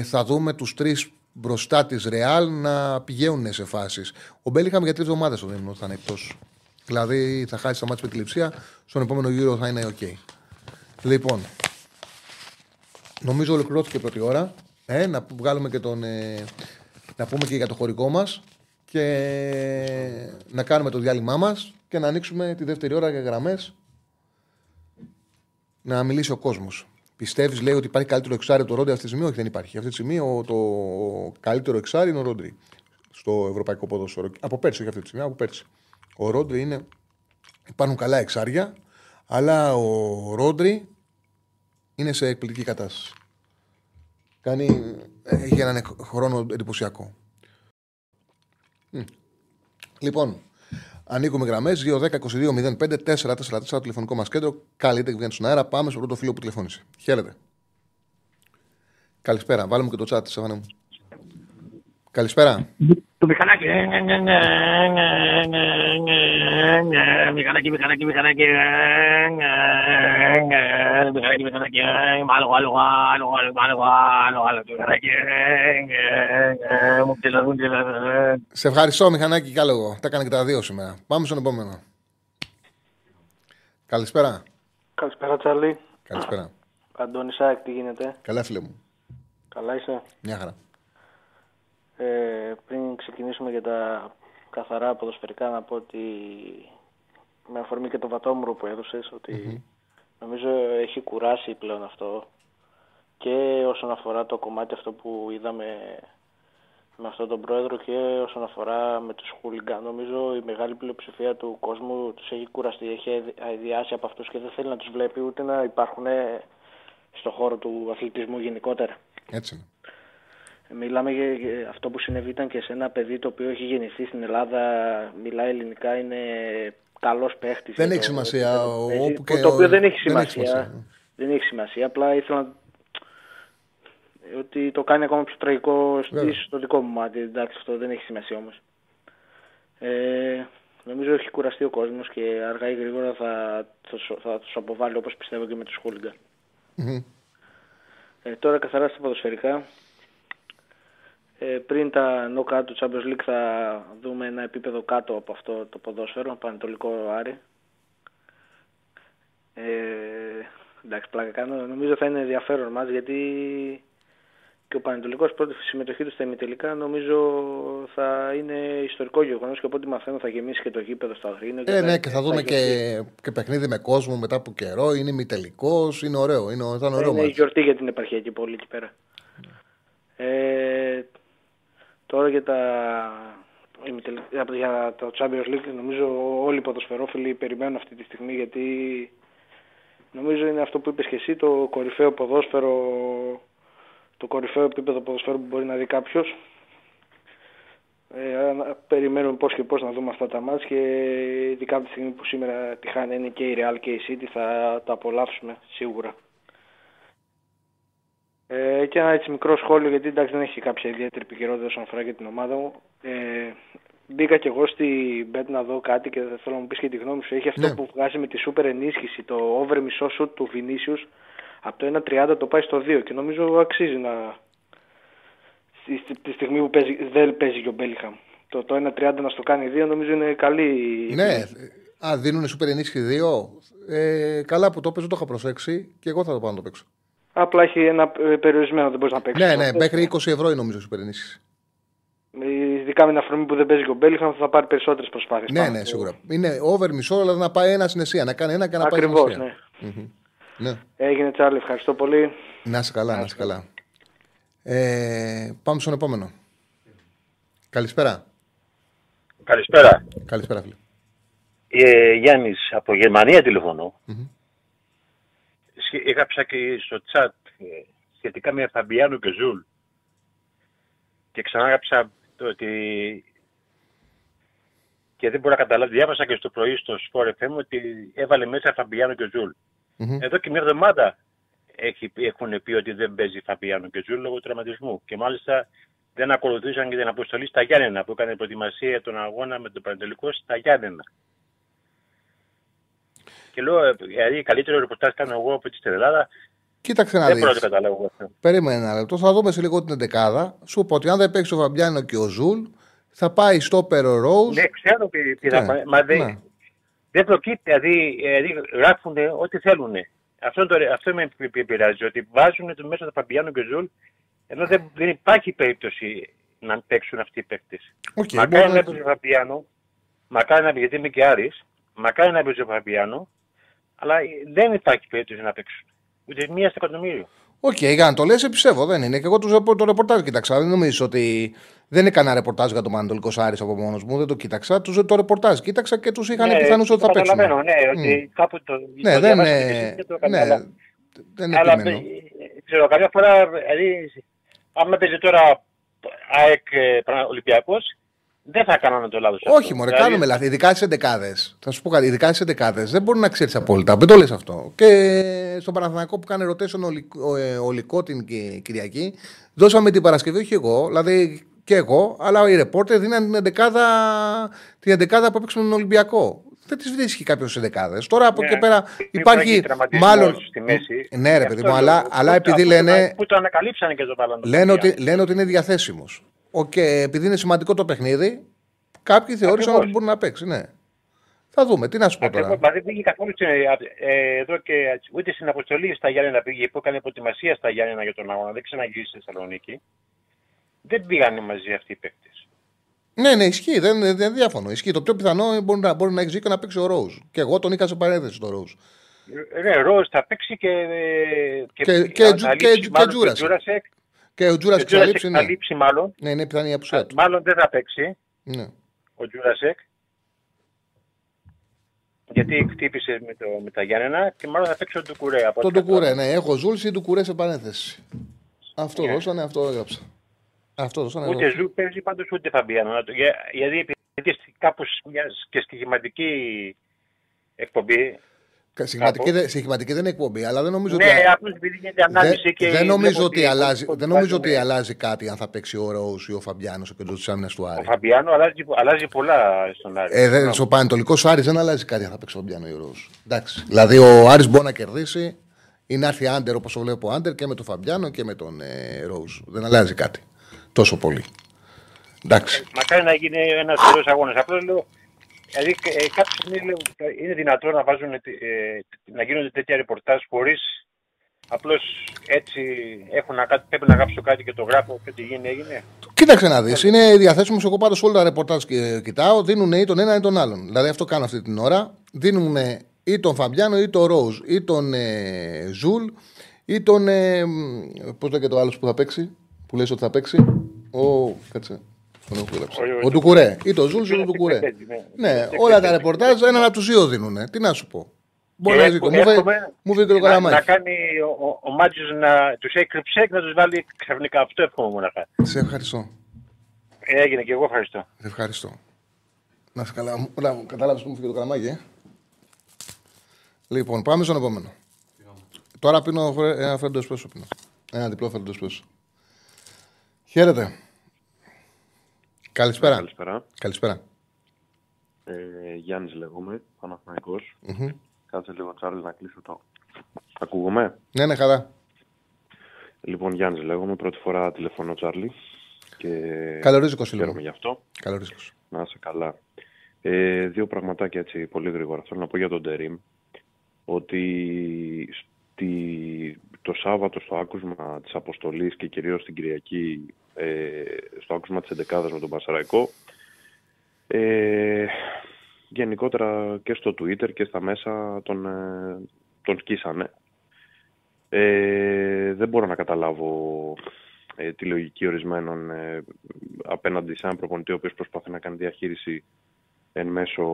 θα δούμε τους τρεις μπροστά τη Ρεάλ να πηγαίνουν σε φάσεις. Ο Μπέλιγχαμ για 3 εβδομάδες τον έμεινε θα είναι εκτός. Δηλαδή θα χάσει τα μάτια με τη Λειψία, στον επόμενο γύρο θα είναι ok. Λοιπόν, νομίζω ολοκληρώθηκε η πρώτη ώρα. Να βγάλουμε και τον. Να πούμε και για το χωρικό μας και να κάνουμε το διάλειμμά μας και να ανοίξουμε τη δεύτερη ώρα για γραμμές. Να μιλήσει ο κόσμος. Πιστεύεις, λέει, ότι υπάρχει καλύτερο εξάρι από το Ρόντρι αυτή τη στιγμή? Όχι, δεν υπάρχει. Αυτή τη στιγμή το καλύτερο εξάρι είναι ο Ρόντρι στο ευρωπαϊκό ποδόσφαιρο. Από πέρσι, όχι αυτή τη στιγμή, από πέρσι. Ο Ρόντρι είναι. Υπάρχουν καλά εξάρια, αλλά ο Ρόντρι είναι σε εκπληκτική κατάσταση. Κάνει. Έχει έναν χρόνο εντυπωσιακό. Λοιπόν, ανοίγουμε γραμμές 2-10-22-05-444 το τηλεφωνικό μας κέντρο. Καλείτε και βγαίνετε στον αέρα. Πάμε στο πρώτο φίλο που τηλεφώνησε. Χαίρετε. Καλησπέρα. Βάλουμε και το chat, Στέφανε μου. Καλησπέρα. Το μηχανάκι. Μηχανάκι. Μηχανάκι. Άλλο. Σε ευχαριστώ, μηχανάκι, κι άλλο. Τα έκανε και τα δύο σήμερα. Πάμε στον επόμενο. Καλησπέρα. Καλησπέρα, Τσαρλί. Καλησπέρα. Αντώνη Σάκ, τι γίνεται? Καλά, φίλε μου. Καλά είσαι? Μια χαρά. Πριν ξεκινήσουμε για τα καθαρά ποδοσφαιρικά, να πω ότι με αφορμή και το βατόμουρο που έδωσες, ότι νομίζω έχει κουράσει πλέον αυτό, και όσον αφορά το κομμάτι αυτό που είδαμε με αυτόν τον πρόεδρο και όσον αφορά με τους χούλιγκαν, νομίζω η μεγάλη πλειοψηφία του κόσμου τους έχει κουραστεί, έχει αηδιάσει από αυτούς και δεν θέλει να τους βλέπει ούτε να υπάρχουν στον χώρο του αθλητισμού γενικότερα. Έτσι. Μιλάμε για αυτό που συνέβη, ήταν και σε ένα παιδί το οποίο έχει γεννηθεί στην Ελλάδα, μιλάει ελληνικά, είναι καλός παίχτης. Δεν έχει σημασία. Το οποίο δεν έχει σημασία. Δεν έχει σημασία, απλά ήθελα να... ότι το κάνει ακόμα πιο τραγικό στο δικό μου μάτι. Εντάξει, αυτό δεν έχει σημασία όμως. Νομίζω έχει κουραστεί ο κόσμος και αργά ή γρήγορα θα τους αποβάλει, όπως πιστεύω και με τους χούλιγκα. Τώρα καθαρά στα ποδοσφαιρικά. Πριν τα νοκάου του Champions League θα δούμε ένα επίπεδο κάτω από αυτό το ποδόσφαιρο, Παναιτωλικό Άρη. Εντάξει, πλάκα κάνω. Νομίζω θα είναι ενδιαφέρον μας, γιατί και ο Παναιτωλικός πρώτη συμμετοχή του στα ημιτελικά νομίζω θα είναι ιστορικό γεγονός και από ό,τι μαθαίνω θα γεμίσει και το γήπεδο στο Αγρίνιο. Ναι, και θα δούμε και παιχνίδι με κόσμο μετά από καιρό. Είναι ημιτελικός, είναι ωραίο. Ήταν ωραίο είναι η γιορτή για την επαρχιακή πόλη εκεί πέρα. Τώρα για το Champions League, νομίζω όλοι οι ποδοσφαιρόφιλοι περιμένουν αυτή τη στιγμή, γιατί νομίζω είναι αυτό που είπες και εσύ, το κορυφαίο ποδόσφαιρο, το κορυφαίο επίπεδο ποδοσφαίρου που μπορεί να δει κάποιος. Περιμένουμε πώς και πώς να δούμε αυτά τα μάτς, και ειδικά από τη στιγμή που σήμερα τυχάν είναι και η Real και η City, θα τα απολαύσουμε σίγουρα. Και ένα έτσι μικρό σχόλιο, γιατί εντάξει δεν έχει κάποια ιδιαίτερη επικαιρότητα όσον αφορά και την ομάδα μου. Μπήκα και εγώ στη Bet να δω κάτι και θα θέλω να μου πεις και τη γνώμη σου. Έχει αυτό που βγάζει με τη σούπερ ενίσχυση, το over μισό shoot του Vinicius, από το 1.30 το πάει στο 2, και νομίζω αξίζει να... Τη στιγμή που παίζει, δεν παίζει και ο Bellingham, το 1.30 να στο κάνει 2 νομίζω είναι καλή. Ναι, δίνουν σούπερ ενίσχυση 2. Καλά που το παίζω, το είχα προσέξει και εγώ θα το πάω να το παίξω. Απλά έχει ένα περιορισμένο, δεν μπορεί να παίξει. Ναι, μέχρι 20 ευρώ είναι νομίζω η υπερενίσχυση. Ειδικά με την αφορμή που δεν παίζει και ο Μπέλιγχαμ, θα πάρει περισσότερες προσπάθειες. Ναι, σίγουρα. Είναι over μισό, αλλά να πάει ένα στην Εσία, να κάνει ένα και να πάει ένα. Ακριβώς, ναι. Ναι. Έγινε, Τσάρλι, ευχαριστώ πολύ. Να είσαι καλά, να είσαι καλά. Πάμε στον επόμενο. Καλησπέρα. Καλησπέρα, φίλε. Γιάννης, από Γερμανία τηλεφωνώ. Mm-hmm. Έγραψα και στο τσάτ σχετικά με Φαμπιάνο και Ζουλ. Και ξανάγραψα το ότι... Και δεν μπορώ να καταλάβω. Διάβασα και στο πρωί στο Sport FM ότι έβαλε μέσα Φαμπιάνο και Ζουλ. Mm-hmm. Εδώ και μια εβδομάδα έχουν πει ότι δεν παίζει Φαμπιάνο και Ζουλ λόγω τραυματισμού. Και μάλιστα δεν ακολουθήσαν και την αποστολή στα Γιάννενα που έκανε προετοιμασία για τον αγώνα με τον Παναιτωλικό στα Γιάννενα. Και λέω, δηλαδή, καλύτερο ρεπορτάζ κάνω εγώ από την Ελλάδα. Κοίταξε να δεις. Δεν μπορώ να το καταλάβω. Περίμενε ένα λεπτό. Θα δούμε σε λίγο την 11η. Σου είπα ότι αν δεν παίξει ο Φαμπιάνο και ο Ζουλ, θα πάει στο Περορόους. Ναι, ξέρω τι θα πάει. Μα δεν προκύπτει. Δηλαδή, γράφουν ό,τι θέλουν. Αυτό με πειράζει. Ότι βάζουν το μέσα του Φαμπιάνο και Ζουλ, ενώ δεν υπάρχει περίπτωση να παίξουν αυτοί οι παίκτες. Okay, μακάρι να παίζει ο Φαμπιάνο, μακάρι να πει, γιατί είμαι και Άρης, μακάρι να παίζει ο Φαμπιάνο, αλλά δεν υπάρχει περίπτωση να παίξουν. Ούτε μία στο εκατομμύριο. Οκ, για να το λες, πιστεύω, δεν είναι. Και εγώ το ρεπορτάζ κοίταξα. Δεν νομίζω ότι. Δεν έκανα ρεπορτάζ για τον Παναιτωλικό Άρη από μόνο μου, δεν το κοίταξα. Το ρεπορτάζ κοίταξα και του είχαν πιθανού ότι θα παίξουν. Ναι, ότι κάπου το. Ναι, δεν είναι. Αλλά ξέρω, κάποια φορά. Αν με παίζει τώρα ΑΕΚ Ολυμπιακός, δεν θα κάναμε το λάθος. Όχι, μωρέ, κάνουμε λάθη. Ειδικά στις 11ες. Θα σου πω κάτι, ειδικά στις 11ες. Δεν μπορεί να ξέρεις απόλυτα. Δεν το λες αυτό. Και στον Παναθηναϊκό που κάνει rotation ο Λικότιν και Κυριακή, δώσαμε την Παρασκευή, όχι εγώ, δηλαδή και εγώ, αλλά οι ρεπόρτερ δίνανε την 11 που έπαιξε με τον Ολυμπιακό. Δεν τις βρίσκει κάποιος στις 11ες. Τώρα από εκεί πέρα υπάρχει. Μάλλον. Ναι, ρε παιδί μου, αλλά επειδή λένε. Που το ανακαλύψανε και το παρελθόν. Λένε ότι είναι διαθέσιμος. Okay, επειδή είναι σημαντικό το παιχνίδι, κάποιοι θεώρησαν ότι μπορεί να παίξει. Ναι. Θα δούμε, τι να σου πω τώρα. Δεν πήγε καθόλου εδώ και ούτε στην αποστολή στα Γιάννενα πήγε, που έκανε προετοιμασία στα Γιάννενα για τον αγώνα, δεν ξαναγυρίσει στη Θεσσαλονίκη. Δεν πήγαν μαζί αυτοί οι παίκτες. Ναι, ισχύει, δεν διαφωνώ. Ισχύει. Το πιο πιθανό μπορεί να έχει ζήκιο να παίξει ο Ρόουζ. Και εγώ τον είχα σε παρένθεση τον Ρόουζ. Ναι, Ρόουζ θα παίξει και Τζούρασεκ. Και ο Τζούρασεκ θα λείψει, ναι. Μάλλον. Ναι, είναι πιθανή η απουσία του. Μάλλον δεν θα παίξει ο Τζούρασεκ. Γιατί χτύπησε με τα Γιάννενα και μάλλον θα παίξει ο Ντουκουρέ. Τον Ντουκουρέ, ναι. Έχω ζούλσει Ντουκουρέ σε παρένθεση. Αυτό δώσανε, αυτό έγραψα. Ούτε Ζου παίζει πάντως ούτε Φαμπιάνο. Γιατί επειδή κάπως μια και στοιχηματική εκπομπή. Συγχηματική δεν είναι εκπομπή, αλλά δεν νομίζω ότι. Δεν νομίζω ότι αλλάζει κάτι αν θα παίξει ο Ροούς ή ο Φαμπιάνο στο κέντρο τη άμυνα του Άρη. Ο Φαμπιάνο αλλάζει πολλά στον Άρη. Στο Παναιτωλικό Άρη δεν αλλάζει κάτι αν θα παίξει ο Φαμπιάνο ή ο Ροούς. Δηλαδή ο Άρης μπορεί να κερδίσει ή να έρθει άντερ όπως το βλέπω άντερ και με τον Φαμπιάνο και με τον Ροούς. Δεν αλλάζει κάτι τόσο πολύ. Μακάρι να γίνει ένα ωραίο αγώνα. Απλώ λέω. Δηλαδή, κάποια στιγμή είναι δυνατό να γίνονται τέτοια ρεπορτάζ χωρίς απλώς έτσι πρέπει να γράψω κάτι και το γράφω και τι έγινε. Κοίταξε να δεις, είναι διαθέσιμος. Εγώ πάντως όλα τα ρεπορτάζ κοιτάω, δίνουν ή τον ένα ή τον άλλον. Δηλαδή, αυτό κάνω αυτή την ώρα. Δίνουν ή τον Φαμπιάνο ή τον Ρόουζ ή τον Ζουλ ή τον. Πώς λέγεται το άλλο που θα παίξει, που λες ότι θα παίξει. Κάτσε. Ο Ντουκουρέ ή το Ζούλς ή το Ντουκουρέ. Ναι, όλα τα ρεπορτάζ έναν από τους δύο δίνουν. Τι να σου πω. Μπορεί να ζητήσω. Μου βγήκε το καλαμάκι. Να κάνει ο Μάτζιος να τους έχει κρυψέ και να τους βάλει ξαφνικά. Αυτό εύχομαι μοναχά. Σε ευχαριστώ. Έγινε και εγώ ευχαριστώ. Σε ευχαριστώ. Να σε καλά. Κατάλαβες που μου βγήκε το καλαμάκι. Λοιπόν, πάμε στον επόμενο. Τώρα πίνω ένα φρέντο εσπρέσο. Ένα διπλό φρέντο εσπρέσο. Χαίρετε. Καλησπέρα. Καλησπέρα. Γιάννης λέγομαι, Παναθηναϊκός. Mm-hmm. Κάτσε λίγο, Τσάρλ, να κλείσω το. Ακούγομαι. Ναι, ναι, χαρά. Λοιπόν, Γιάννης λέγομαι, πρώτη φορά τηλεφωνώ, Τσάρλ. Καλωρίζικος, λοιπόν. Χαίρομαι γι' αυτό. Καλωρίζικος. Να είσαι καλά. Δύο πραγματάκια έτσι πολύ γρήγορα. Θέλω να πω για τον Τερίμ ότι το Σάββατο στο άκουσμα της αποστολής και κυρίως την Κυριακή. Στο άκουσμα της 11ης με τον Πανσεραϊκό, γενικότερα και στο Twitter και στα μέσα τον σκίσανε. Δεν μπορώ να καταλάβω τη λογική ορισμένων απέναντι σε έναν προπονητή ο οποίος προσπαθεί να κάνει διαχείριση εν μέσω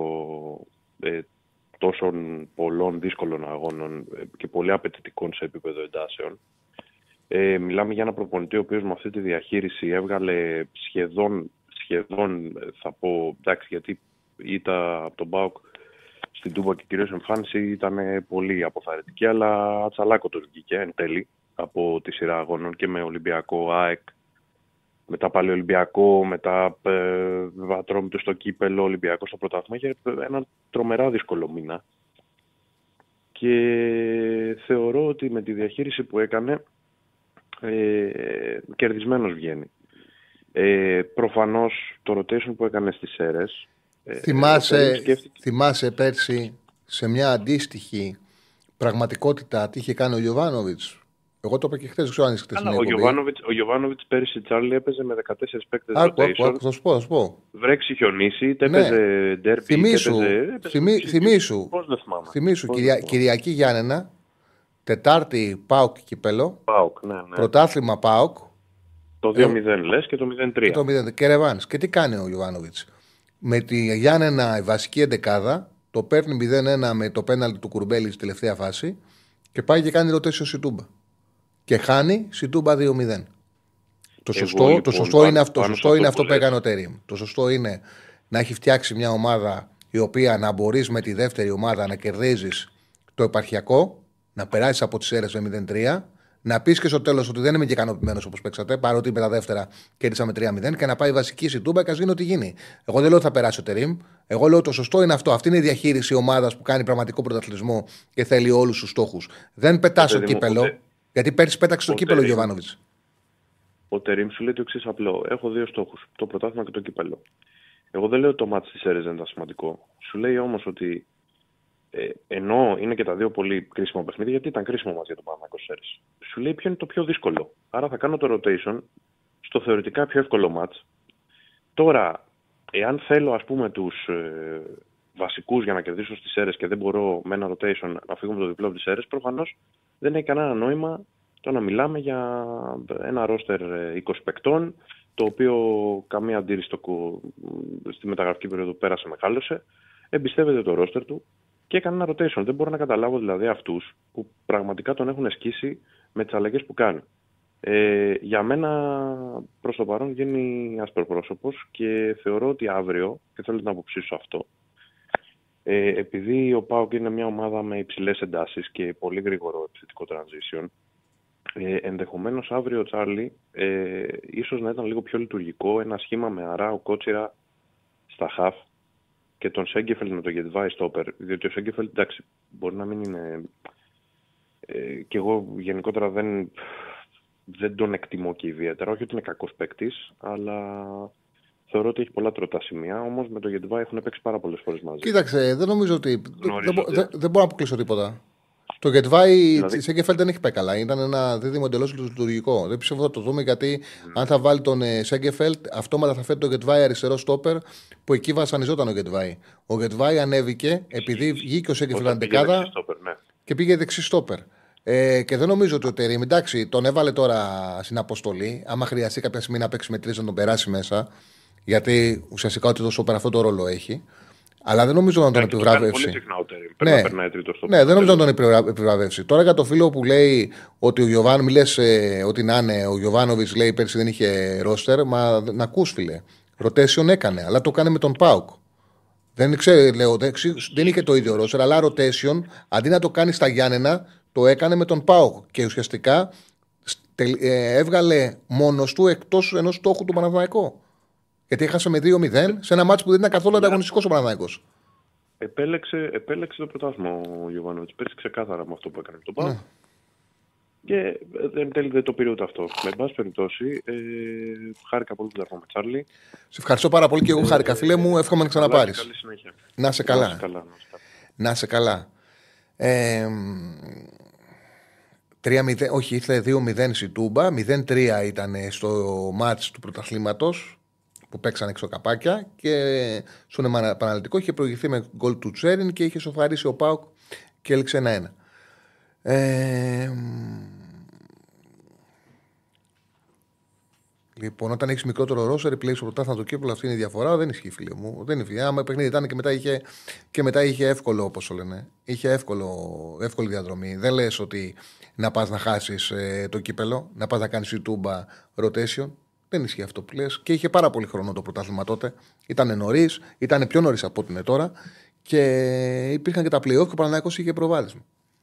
τόσων πολλών δύσκολων αγώνων και πολύ απαιτητικών σε επίπεδο εντάσεων. Μιλάμε για ένα προπονητή ο οποίος με αυτή τη διαχείριση έβγαλε σχεδόν θα πω, εντάξει, γιατί ήταν από τον ΠΑΟΚ στην Τούμπα και κυρίως εμφάνιση ήταν πολύ αποθαρρυντική, αλλά ατσαλάκωτος βγήκε εν τέλει από τη σειρά αγώνων και με Ολυμπιακό, ΑΕΚ, μετά πάλι Ολυμπιακό, μετά Ατρόμητο στο κύπελο, Ολυμπιακό στο πρωτάθλημα, για ένα τρομερά δύσκολο μήνα. Και θεωρώ ότι με τη διαχείριση που έκανε κερδισμένος βγαίνει. Προφανώς το rotation που έκανε στις ΣΕΡΕΣ. Θυμάσαι πέρσι σε μια αντίστοιχη πραγματικότητα τι είχε κάνει ο Γιοβάνοβιτς. Εγώ το είπα και χθες, ξέρω αν είσαι χθες. Ο Γιοβάνοβιτς πέρυσι, Τσάρλι, έπαιζε με 14 παίκτες rotation. Θα σου πω, βρέξει χιονίσει, έπαιζε ντέρμπι. Θυμήσου, Κυριακή Γιάννενα, Τετάρτη ΠΑΟΚ κύπελο, πρωτάθλημα ΠΑΟΚ. Το 2-0 λες και το 0-3. Και ρεβάνς. Και τι κάνει ο Γιοβάνοβιτς. Με τη Γιάννενα η βασική εντεκάδα, το παίρνει 0-1 με το πέναλτι του Κουρμπέλη στη τελευταία φάση και πάει και κάνει rotation στη Τούμπα. Και χάνει στη Τούμπα 2-0. Το σωστό είναι αυτό που έκανε ο Τερίμ. Το σωστό είναι να έχει φτιάξει μια ομάδα η οποία να μπορεί με τη δεύτερη ομάδα να κερδίζει το επαρχιακό, να περάσει από τις αίρες με 0-3, να πει και στο τέλος ότι δεν είμαι και ικανοποιημένος όπως παίξατε, παρότι είμαι τα δεύτερα κέρδισαμε 3-0, και να πάει βασική στη Τούμπα και α γίνει ό,τι γίνει. Εγώ δεν λέω ότι θα περάσει ο Τερίμ. Εγώ λέω το σωστό είναι αυτό. Αυτή είναι η διαχείριση ομάδας που κάνει πραγματικό πρωταθλητισμό και θέλει όλους τους στόχους. Δεν πετά το κύπελο. Γιατί πέρυσι πέταξε το κύπελο ο Γιοβάνοβιτς. Ο Τερίμ σου λέει το εξής απλό. Έχω δύο στόχους. Το πρωτάθλημα και το κύπελο. Εγώ δεν λέω το μάτς της ΣΕΡΕΣ δεν ήταν σημαντικό. Σου λέει όμως ότι ενώ είναι και τα δύο πολύ κρίσιμα παιχνίδια, γιατί ήταν κρίσιμο μάτς για τον Παναθηναϊκό ΣΕΡΕΣ. Σου λέει ποιο είναι το πιο δύσκολο. Άρα θα κάνω το rotation στο θεωρητικά πιο εύκολο μάτς. Τώρα, εάν θέλω ας πούμε τους βασικούς για να κερδίσω στις ΣΕΡΕΣ και δεν μπορώ με ένα rotation να φύγω με το διπλό από τις ΣΕΡΕΣ, προφανώς. Δεν έχει κανένα νόημα το να μιλάμε για ένα ρόστερ 20 παικτών, το οποίο καμία αντίρρηση στη μεταγραφική περίοδο πέρασε, μεγάλωσε. Εμπιστεύεται το ρόστερ του και έκανε ένα rotation. Δεν μπορώ να καταλάβω δηλαδή αυτούς που πραγματικά τον έχουν σκίσει με τις αλλαγές που κάνει. Για μένα προς το παρόν γίνει ασπροπρόσωπος και θεωρώ ότι αύριο, και θέλω να αποψίσω αυτό, επειδή ο ΠΑΟΚ είναι μια ομάδα με υψηλές εντάσεις και πολύ γρήγορο επιθετικό transition, ενδεχομένως αύριο ο Τσάρλι ίσως να ήταν λίγο πιο λειτουργικό, ένα σχήμα με Αράο Κότσιρα στα χαφ και τον Σέγκεφελτ με τον Γετβάι στόπερ, διότι ο Σέγκεφελτ, εντάξει, μπορεί να μην είναι... και εγώ γενικότερα δεν τον εκτιμώ και ιδιαίτερα, όχι ότι είναι κακός παίκτης, αλλά... Θεωρώ ότι έχει πολλά τρωτά σημεία, όμως με το Γεντβά έχουν παίξει πάρα πολλές φορές μαζί. Κοίταξε, δεν νομίζω ότι. Δεν μπορώ να αποκλείσω τίποτα. Το Γεντβά τη Σέγκεφελτ δεν έχει πάει καλά. Ήταν ένα δίδυμο εντελώς λειτουργικό. Δεν πιστεύω θα το δούμε, γιατί αν θα βάλει τον Σέγκεφελτ, αυτόματα θα φέρει το Γεντβά αριστερό στόπερ, που εκεί βασανιζόταν ο Γεντβά. Ο Γεντβά ανέβηκε επειδή βγήκε ο Σέγκεφελτ αντικάδα και πήγε δεξί στόπερ. Και δεν νομίζω ότι ο Τερίμ, εντάξει, τον έβαλε τώρα στην αποστολή. Άμα χρειαστεί κάποια στιγμή να παίξει με τρεις να τον περάσει μέσα. Γιατί ουσιαστικά ότι το στόπερ αυτό το ρόλο έχει. Αλλά δεν νομίζω να τον επιβραβεύσει. Ναι, δεν νομίζω να τον επιβραβεύσει. Τώρα για το φίλο που λέει ότι ο Γιοβάνο, μιλές ότι να είναι, ο Γιοβάνοβιτς λέει πέρσι δεν είχε ρόστερ. Μα να ακούς, φίλε. Rotation έκανε, αλλά το έκανε με τον ΠΑΟΚ. Δεν ξέρω, λέω, δεν είχε το ίδιο ρόστερ, αλλά rotation αντί να το κάνει στα Γιάννενα, το έκανε με τον ΠΑΟΚ. Και ουσιαστικά έβγαλε μόνος του εκτός ενός στόχου του Παναθηναϊκού. Γιατί έχασαμε 2-0 σε ένα μάτσο που δεν ήταν καθόλου ανταγωνιστικός ο Παναθηναϊκός. Επέλεξε το πρωτάθλημα ο Γιοβάνοβιτς. Πέρσι ξεκάθαρα με αυτό που έκανε τον ΠΑΟΚ. Και εν τέλει δεν το πήρε ούτε αυτό. Με πάση περιπτώσει, χάρηκα πολύ που με Τσάρλι. Σε ευχαριστώ πάρα πολύ και εγώ χάρηκα, φίλε μου. Εύχομαι να ξαναπάρεις. Να είσαι καλά. Να είσαι καλά. 3-0, όχι, ήρθε 2-0 στη Τούμπα. 0-3 ήταν στο μάτς του πρωταθλήματος, που παίξανε εξωκαπάκια, και στον επαναλυτικό είχε προηγηθεί με γκολ του Τσέριν και είχε σοφαρίσει ο ΠΑΟΚ και έληξε 1-1. Λοιπόν, όταν έχει μικρότερο ρόσερ, πλέει στο πρωτάθλημα το κύπλο, αυτή είναι η διαφορά. Δεν ισχύει, φίλε μου. Δεν είναι. Άμα παιχνίδι ήταν και μετά είχε, εύκολο, όπως το λένε. Είχε εύκολη διαδρομή. Δεν λες ότι να πας να χάσεις το κύπελο, να πας να κάνεις YouTube rotation. Δεν ισχύει αυτό που λες. Και είχε πάρα πολύ χρόνο το πρωτάθλημα τότε. Ήταν νωρίς, ήταν πιο νωρίς από ό,τι είναι τώρα. Και υπήρχαν και τα playoff και ο Παναθηναϊκός είχε προβάδισμα.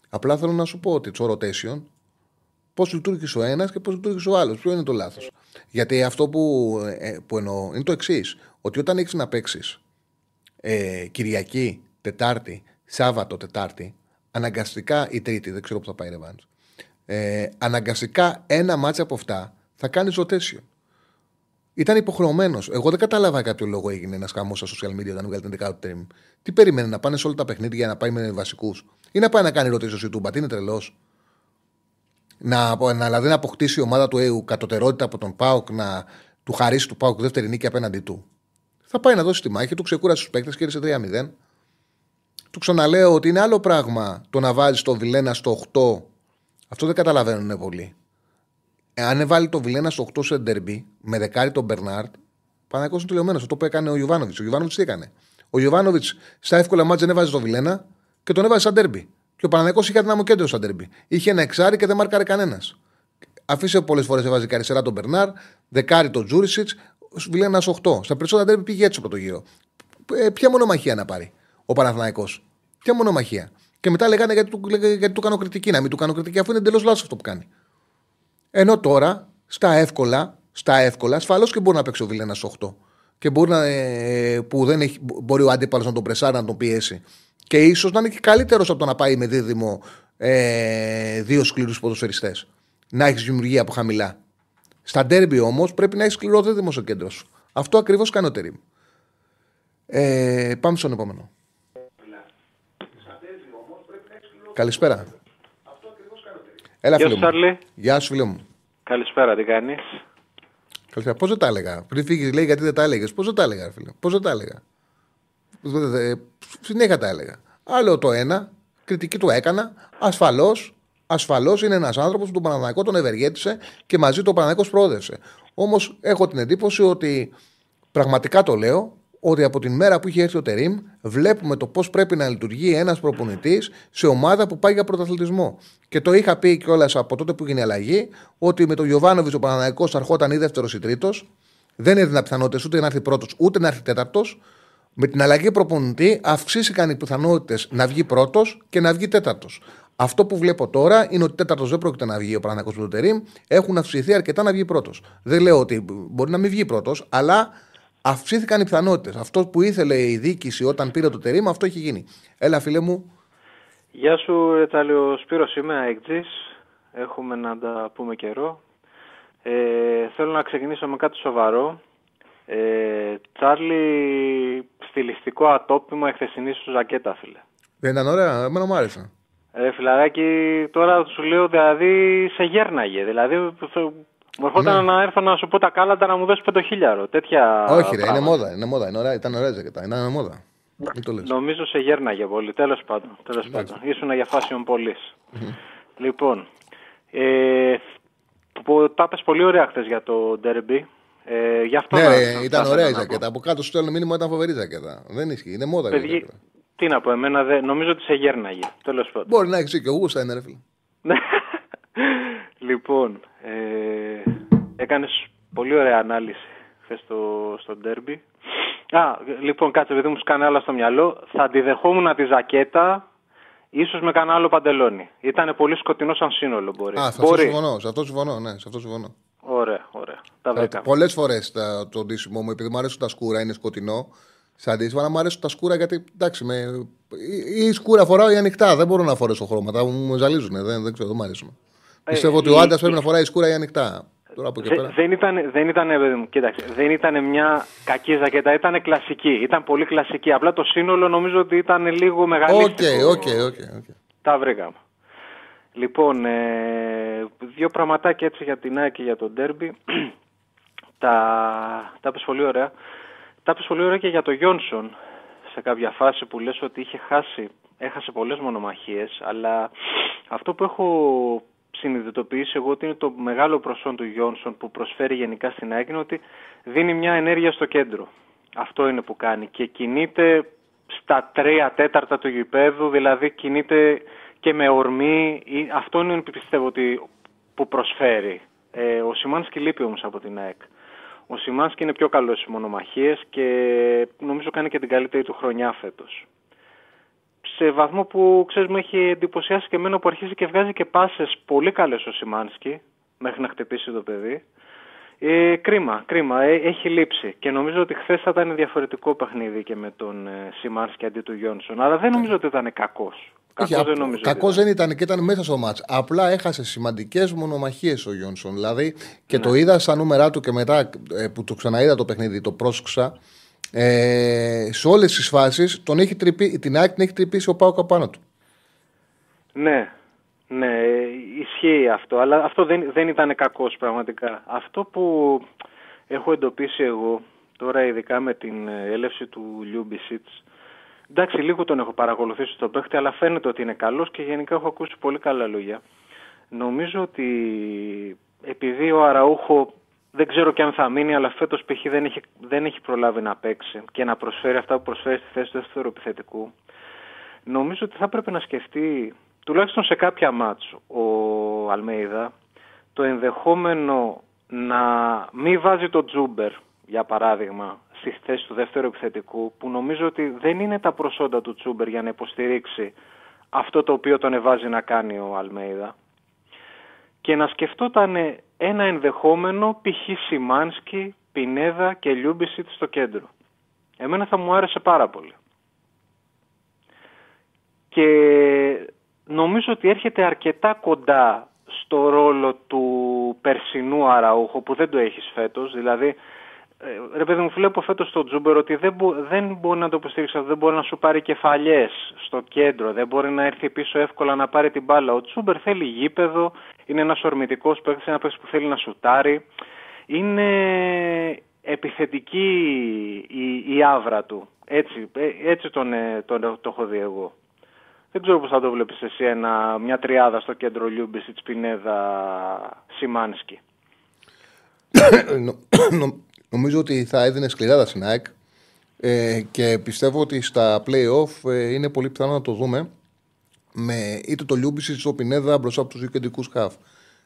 Απλά θέλω να σου πω ότι το rotation. Πώς λειτουργήσε ο ένας και πώς λειτουργήσε ο άλλος. Ποιο είναι το λάθος. Γιατί αυτό που εννοώ είναι το εξής. Ότι όταν έχεις να παίξεις Κυριακή, Τετάρτη, Σάββατο, Τετάρτη, αναγκαστικά ή Τρίτη, δεν ξέρω που θα πάει ρεβάνς, αναγκαστικά ένα μάτσα από αυτά θα κάνεις rotation. Ήταν υποχρεωμένος. Εγώ δεν κατάλαβα κάποιο λόγο έγινε ένας χαμός στα social media όταν βγάλει την 11η trim. Τι περιμένει, να πάνε σε όλα τα παιχνίδια για να πάει με βασικούς ή να πάει να κάνει rotation στο YouTube? Είναι τρελός. Δηλαδή να αποκτήσει η ομάδα του ΑΕΟ κατωτερότητα από τον ΠΑΟΚ, να του χαρίσει του ΠΑΟΚ δεύτερη νίκη απέναντί του. Θα πάει να δώσει τη μάχη, του ξεκούρασε τους παίκτες, κέρδισε 3-0. Του ξαναλέω ότι είναι άλλο πράγμα το να βάζει τον Βιλένα στο 8. Αυτό δεν καταλαβαίνουν πολλοί. Αν βάλει τον Βιλένα στο 8 σε ντερμπι, με δεκάρι τον Μπερνάρτ, Παναθηναϊκός είναι τελειωμένος. Αυτό που έκανε ο Γιοβάνοβιτς. Ο Γιοβάνοβιτς τι έκανε? Ο Γιοβάνοβιτς στα εύκολα μάτς δεν έβαζε τον Βιλένα και τον έβαζε σαν ντερμπι. Και ο Παναθηναϊκός είχε αδύναμο κέντρο στα ντερμπι. Είχε ένα εξάρι και δεν μάρκαρε κανένας. Αφήσε πολλές φορές έβαζε καρισερά τον Μπερνάρ, δεκάρι τον Τζούρισιτς, Βιλένα στο 8. Στα περισσότερα ντερμπι πήγε έτσι από το γύρο. Ποια μονομαχία να πάρει ο Παναθηναϊκός? Ποια μονομαχία? Και μετά λέγανε γιατί του κάνω κριτική. Να μην του κάνω κριτική, αφού είναι εντελώς λάθος αυτό που κάνει. Ενώ τώρα στα εύκολα, ασφαλώς και μπορεί να παίξει ο Βιλένα στο 8. Και μπορεί, που δεν έχει, μπορεί ο αντίπαλος να τον πρεσάρει, να τον πιέσει. Και ίσως να είναι και καλύτερος από το να πάει με δίδυμο δύο σκληρούς ποδοσφαιριστές. Να έχεις δημιουργία από χαμηλά. Στα ντέρμπι όμως πρέπει να έχεις σκληρό δίδυμο στο κέντρο σου. Αυτό ακριβώς κάνει ο Τερίμ. Πάμε στον επόμενο. Καλησπέρα. Έλα, φίλε μου. Γεια σου, φίλε μου. Καλησπέρα, τι κάνεις? Καλησπέρα. Πώς δεν τα έλεγα? Πριν φύγεις, λέει γιατί δεν τα έλεγες. Πώς δεν τα έλεγα, φίλε? Πώς δεν τα έλεγα? Συνέχεια τα έλεγα. Άλλο το ένα, κριτική του έκανα. Ασφαλώς είναι ένας άνθρωπος που τον Παναθηναϊκό τον ευεργέτησε και μαζί το Παναθηναϊκός προόδευσε. Όμως έχω την εντύπωση ότι, πραγματικά το λέω, ότι από την μέρα που είχε έρθει ο Τερίμ, βλέπουμε το πώς πρέπει να λειτουργεί ένας προπονητής σε ομάδα που πάει για πρωταθλητισμό. Και το είχα πει κιόλας από τότε που έγινε αλλαγή, ότι με τον Γιοβάνοβιτς ο Παναθηναϊκός αρχόταν ή δεύτερος ή τρίτος. Δεν έδιναν πιθανότητες ούτε να έρθει πρώτος ούτε να έρθει τέταρτος. Με την αλλαγή προπονητή αυξήθηκαν οι πιθανότητες να βγει πρώτος και να βγει τέταρτος. Αυτό που βλέπω τώρα είναι ότι τέταρτος δεν πρόκειται να βγει ο Παναθηναϊκός με τον Τερίμ. Έχουν αυξηθεί αρκετά να βγει πρώτος. Δεν λέω ότι μπορεί να μην βγει πρώτος, αλλά αυξήθηκαν οι πιθανότητες. Αυτό που ήθελε η διοίκηση όταν πήρε το Τερίμ, αυτό έχει γίνει. Έλα, φίλε μου. Γεια σου, Ρετάλιο. Σπύρος είμαι, ΑΕΚτζής. Έχουμε να τα πούμε καιρό. Θέλω να ξεκινήσω με κάτι σοβαρό. Τσάρλι, στιλιστικό ατόπιμα εχθεσινή σου ζακέτα, φίλε. Δεν ήταν ωραία? Εμένα μου άρεσε. Φιλαράκι, τώρα σου λέω, δηλαδή σε γέρναγε. Δηλαδή μου έρχονταν να έρθω να σου πω τα κάλαντα να μου δώσει 5.000. Τέτοια. Όχι, ρε, είναι μόδα. Είναι μόδα. Είναι ωραία, ήταν ωραία ζακέτα. Είναι μόδα. Νομίζω σε γέρναγε πολύ. Τέλος πάντων. Ήσουν για fashion police. Λοιπόν, τα πες πολύ ωραία χθες για το derby. Αυτό ναι, ήταν ωραία η ζακέτα. Από κάτω σου στέλνω μήνυμα, ήταν φοβερή ζακέτα. Δεν ισχύει, είναι μόδα. Παιδιά, τι να πω, εμένα νομίζω ότι σε γέρναγε. Τέλος πάντων. Μπορεί να έχει και γούστα, είναι ρε φίλε. Λοιπόν, έκανες πολύ ωραία ανάλυση χθες στο ντέρμπι. Λοιπόν, κάτσε, επειδή μου σκάνε άλλα στο μυαλό, θα αντιδεχόμουν τη ζακέτα ίσως με κανένα άλλο παντελόνι. Ήταν πολύ σκοτεινό σαν σύνολο, μπορεί. Σε αυτό συμφωνώ, Ωραία, ωραία. Πολλές φορές το ντύσιμο μου, επειδή μου αρέσουν τα σκούρα, είναι σκοτεινό. Σαν ντύσιμο, αλλά μου αρέσουν τα σκούρα γιατί εντάξει, ή σκούρα φοράω ή ανοιχτά. Δεν μπορώ να φορέσω χρώματα, μου ζαλίζουν. Δεν ξέρω, δεν μου αρέσουν. Πιστεύω ότι ο άντρας πρέπει να φοράει σκούρα ή ανοιχτά. Τώρα από πέρα. Δεν ήταν μια κακή ζακέτα, ήταν κλασική. Ήταν πολύ κλασική. Απλά το σύνολο νομίζω ότι ήταν λίγο μεγαλύτερο. Οκ. Τα βρήκαμε. Λοιπόν, δύο πραγματάκια έτσι για την ΑΕΚ και για τον ντέρμπι. Τα πες πολύ ωραία. Τα πες πολύ ωραία και για τον Γιόνσον. Σε κάποια φάση που λες ότι έχασε πολλές μονομαχίες, αλλά αυτό που έχω συνειδητοποιήσει εγώ ότι είναι το μεγάλο προσόν του Γιόνσον που προσφέρει γενικά στην ΑΕΚ, ότι δίνει μια ενέργεια στο κέντρο. Αυτό είναι που κάνει και κινείται στα 3/4 του γηπέδου, δηλαδή κινείται και με ορμή. Αυτό είναι πιστεύω ότι που προσφέρει. Ο Σιμάνσκι λείπει όμως από την ΑΕΚ. Ο Σιμάνσκι είναι πιο καλός στις μονομαχίες και νομίζω κάνει και την καλύτερη του χρονιά φέτος. Σε βαθμό που ξέρεις μου έχει εντυπωσιάσει και εμένα που αρχίζει και βγάζει και πάσες πολύ καλές ο Σιμάνσκι μέχρι να χτυπήσει το παιδί. Κρίμα. Έχει λείψει. Και νομίζω ότι χθες θα ήταν διαφορετικό παιχνίδι και με τον Σιμάνσκι αντί του Γιόνσον. Αλλά δεν νομίζω ότι ήταν κακός. Κακός δεν ήταν και ήταν μέσα στο μάτς. Απλά έχασε σημαντικές μονομαχίες ο Γιόνσον. Δηλαδή και ναι, το είδα στα νούμερά του και μετά που το ξαναείδα το παιχνίδι, το πρόσκουσα. Σε όλες τις φάσεις την ΑΕΚ την έχει τρυπήσει ο ΠΑΟΚ πάνω του. Ναι. Ναι, ισχύει αυτό, αλλά αυτό δεν ήταν κακός πραγματικά. Αυτό που έχω εντοπίσει εγώ, τώρα ειδικά με την έλευση του Λιούμπισιτς, εντάξει λίγο τον έχω παρακολουθήσει στον παίχτη, αλλά φαίνεται ότι είναι καλός και γενικά έχω ακούσει πολύ καλά λόγια. Νομίζω ότι επειδή ο Αραούχο δεν ξέρω και αν θα μείνει, αλλά φέτος π.χ. δεν έχει προλάβει να παίξει και να προσφέρει αυτά που προσφέρει στη θέση του δεύτερου επιθετικού, νομίζω ότι θα πρέπει να σκεφτεί τουλάχιστον σε κάποια μάτς ο Αλμέιδα το ενδεχόμενο να μην βάζει το Τζούμπερ, για παράδειγμα, στη θέση του δεύτερου επιθετικού, που νομίζω ότι δεν είναι τα προσόντα του Τζούμπερ για να υποστηρίξει αυτό το οποίο τον εβάζει να κάνει ο Αλμέιδα, και να σκεφτόταν ένα ενδεχόμενο π.χ. Σιμάνσκι, Πινέδα και Λιούμπισιτ στο κέντρο. Εμένα θα μου άρεσε πάρα πολύ. Και νομίζω ότι έρχεται αρκετά κοντά στο ρόλο του περσινού Αραούχο που δεν το έχεις φέτος. Δηλαδή, ρε παιδί μου, βλέπω φέτος στον Τζούμπερ ότι δεν μπορεί να το υποστήριξει, δεν μπορεί να σου πάρει κεφαλιές στο κέντρο, δεν μπορεί να έρθει πίσω εύκολα να πάρει την μπάλα. Ο Τζούμπερ θέλει γήπεδο, είναι ένας ορμητικός παίκτης, ένα παίκτης που θέλει να σουτάρει. Είναι επιθετική η άβρα του. Έτσι τον έχω δει εγώ. Δεν ξέρω πώς θα το βλέπεις εσύ μια τριάδα στο κέντρο Λιούμπισιτς, Πινέδα, Σιμάνσκι. Νομίζω ότι θα έδινε σκληράδα στην ΑΕΚ και πιστεύω ότι στα play-off είναι πολύ πιθανό να το δούμε με είτε το Λιούμπισιτς το Πινέδα μπροστά από τους δύο κεντρικούς χαφ.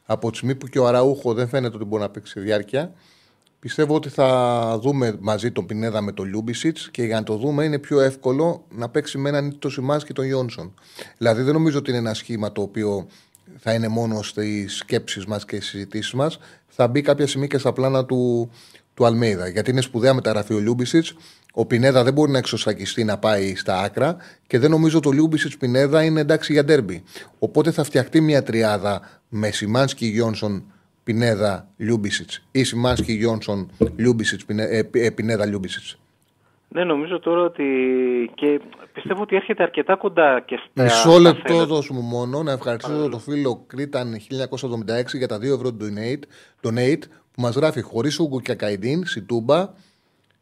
Από τη στιγμή που και ο Αραούχο δεν φαίνεται ότι μπορεί να παίξει διάρκεια, πιστεύω ότι θα δούμε μαζί τον Πινέδα με τον Λιούμπισιτς και για να το δούμε είναι πιο εύκολο να παίξει με έναν είτε τον Σιμάνσκι και τον Γιόνσον. Δηλαδή δεν νομίζω ότι είναι ένα σχήμα το οποίο θα είναι μόνο στις σκέψεις μας και στις συζητήσεις μας. Θα μπει κάποια στιγμή και στα πλάνα του Αλμέιδα. Γιατί είναι σπουδαία μεταγραφή ο Λιούμπισιτς. Ο Πινέδα δεν μπορεί να εξωστακιστεί να πάει στα άκρα και δεν νομίζω ότι ο Λιούμπισιτς Πινέδα είναι εντάξει για ντέρμπι. Οπότε θα φτιαχτεί μια τριάδα με Σιμάνσκι, Γιόνσον, Πινέδα, Λιούμπισιτς ή Σιμάνσκι, Γιόνσον, Λιούμπισιτς, Πινέδα, Λιούμπισιτς. Ναι, νομίζω τώρα ότι και πιστεύω ότι έρχεται αρκετά κοντά και στα... Μισό λεπτό δώσου μου μόνο να ευχαριστήσω το φίλο Κρίταν 1976 για τα 2 ευρώ donate που μας γράφει χωρίς ούγκο και καϊντίν, σιτούμπα,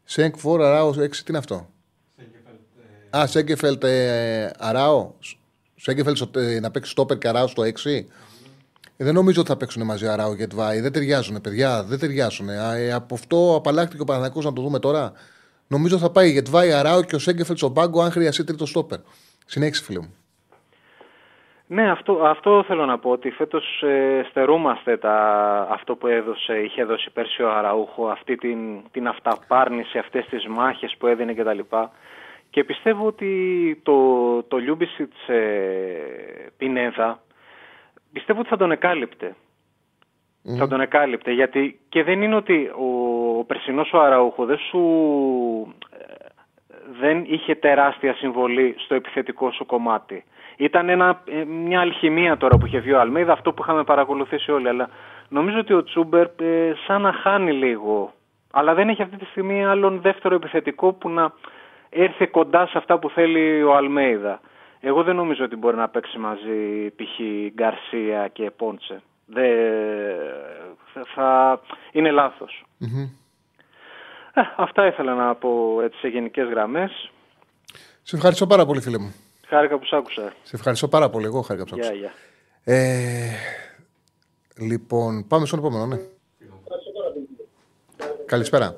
σενκ φορ αράο 6, τι είναι αυτό? Α, Σέγκεφελτ αράο, Σέγκεφελτ να παίξει στόπερ και αράο στο 6. Δεν νομίζω ότι θα παίξουν μαζί Αράου και Τβάη. Δεν ταιριάζουν, παιδιά. Δεν ταιριάζουν. Από αυτό απαλλάχτηκε ο Παναθηναϊκός να το δούμε τώρα. Νομίζω θα πάει η Γετβάη, Αράου και ο Σέγκεφελτ στον πάγκο, αν χρειαστεί τρίτο στόπερ. Συνέχισε, φίλε μου. Ναι, αυτό θέλω να πω. Ότι φέτος στερούμαστε αυτό που είχε δώσει πέρσι ο Αραούχο, αυτή την αυταπάρνηση, αυτές τις μάχες που έδινε κτλ. Και πιστεύω ότι το Λιούμπισιτς Πινέδα. Πιστεύω ότι θα τον εκάλυπτε. Θα τον εκάλυπτε, γιατί και δεν είναι ότι ο περσινός ο Αραούχο δεν είχε τεράστια συμβολή στο επιθετικό σου κομμάτι. Ήταν μια αλχημία τώρα που είχε βγει ο Αλμέιδα, αυτό που είχαμε παρακολουθήσει όλοι. Αλλά νομίζω ότι ο Τσούμπερ σαν να χάνει λίγο. Αλλά δεν έχει αυτή τη στιγμή άλλον δεύτερο επιθετικό που να έρθει κοντά σε αυτά που θέλει ο Αλμέιδα. Εγώ δεν νομίζω ότι μπορεί να παίξει μαζί π.χ. Γκαρσία και Πόντσε. Είναι λάθος. Αυτά ήθελα να πω έτσι σε γενικές γραμμές. Σε ευχαριστώ πάρα πολύ, φίλε μου. Χάρηκα που σ' άκουσα. Σε ευχαριστώ πάρα πολύ. Εγώ χάρηκα που σ' άκουσα. Λοιπόν, πάμε στον επόμενο, ναι. Καλησπέρα.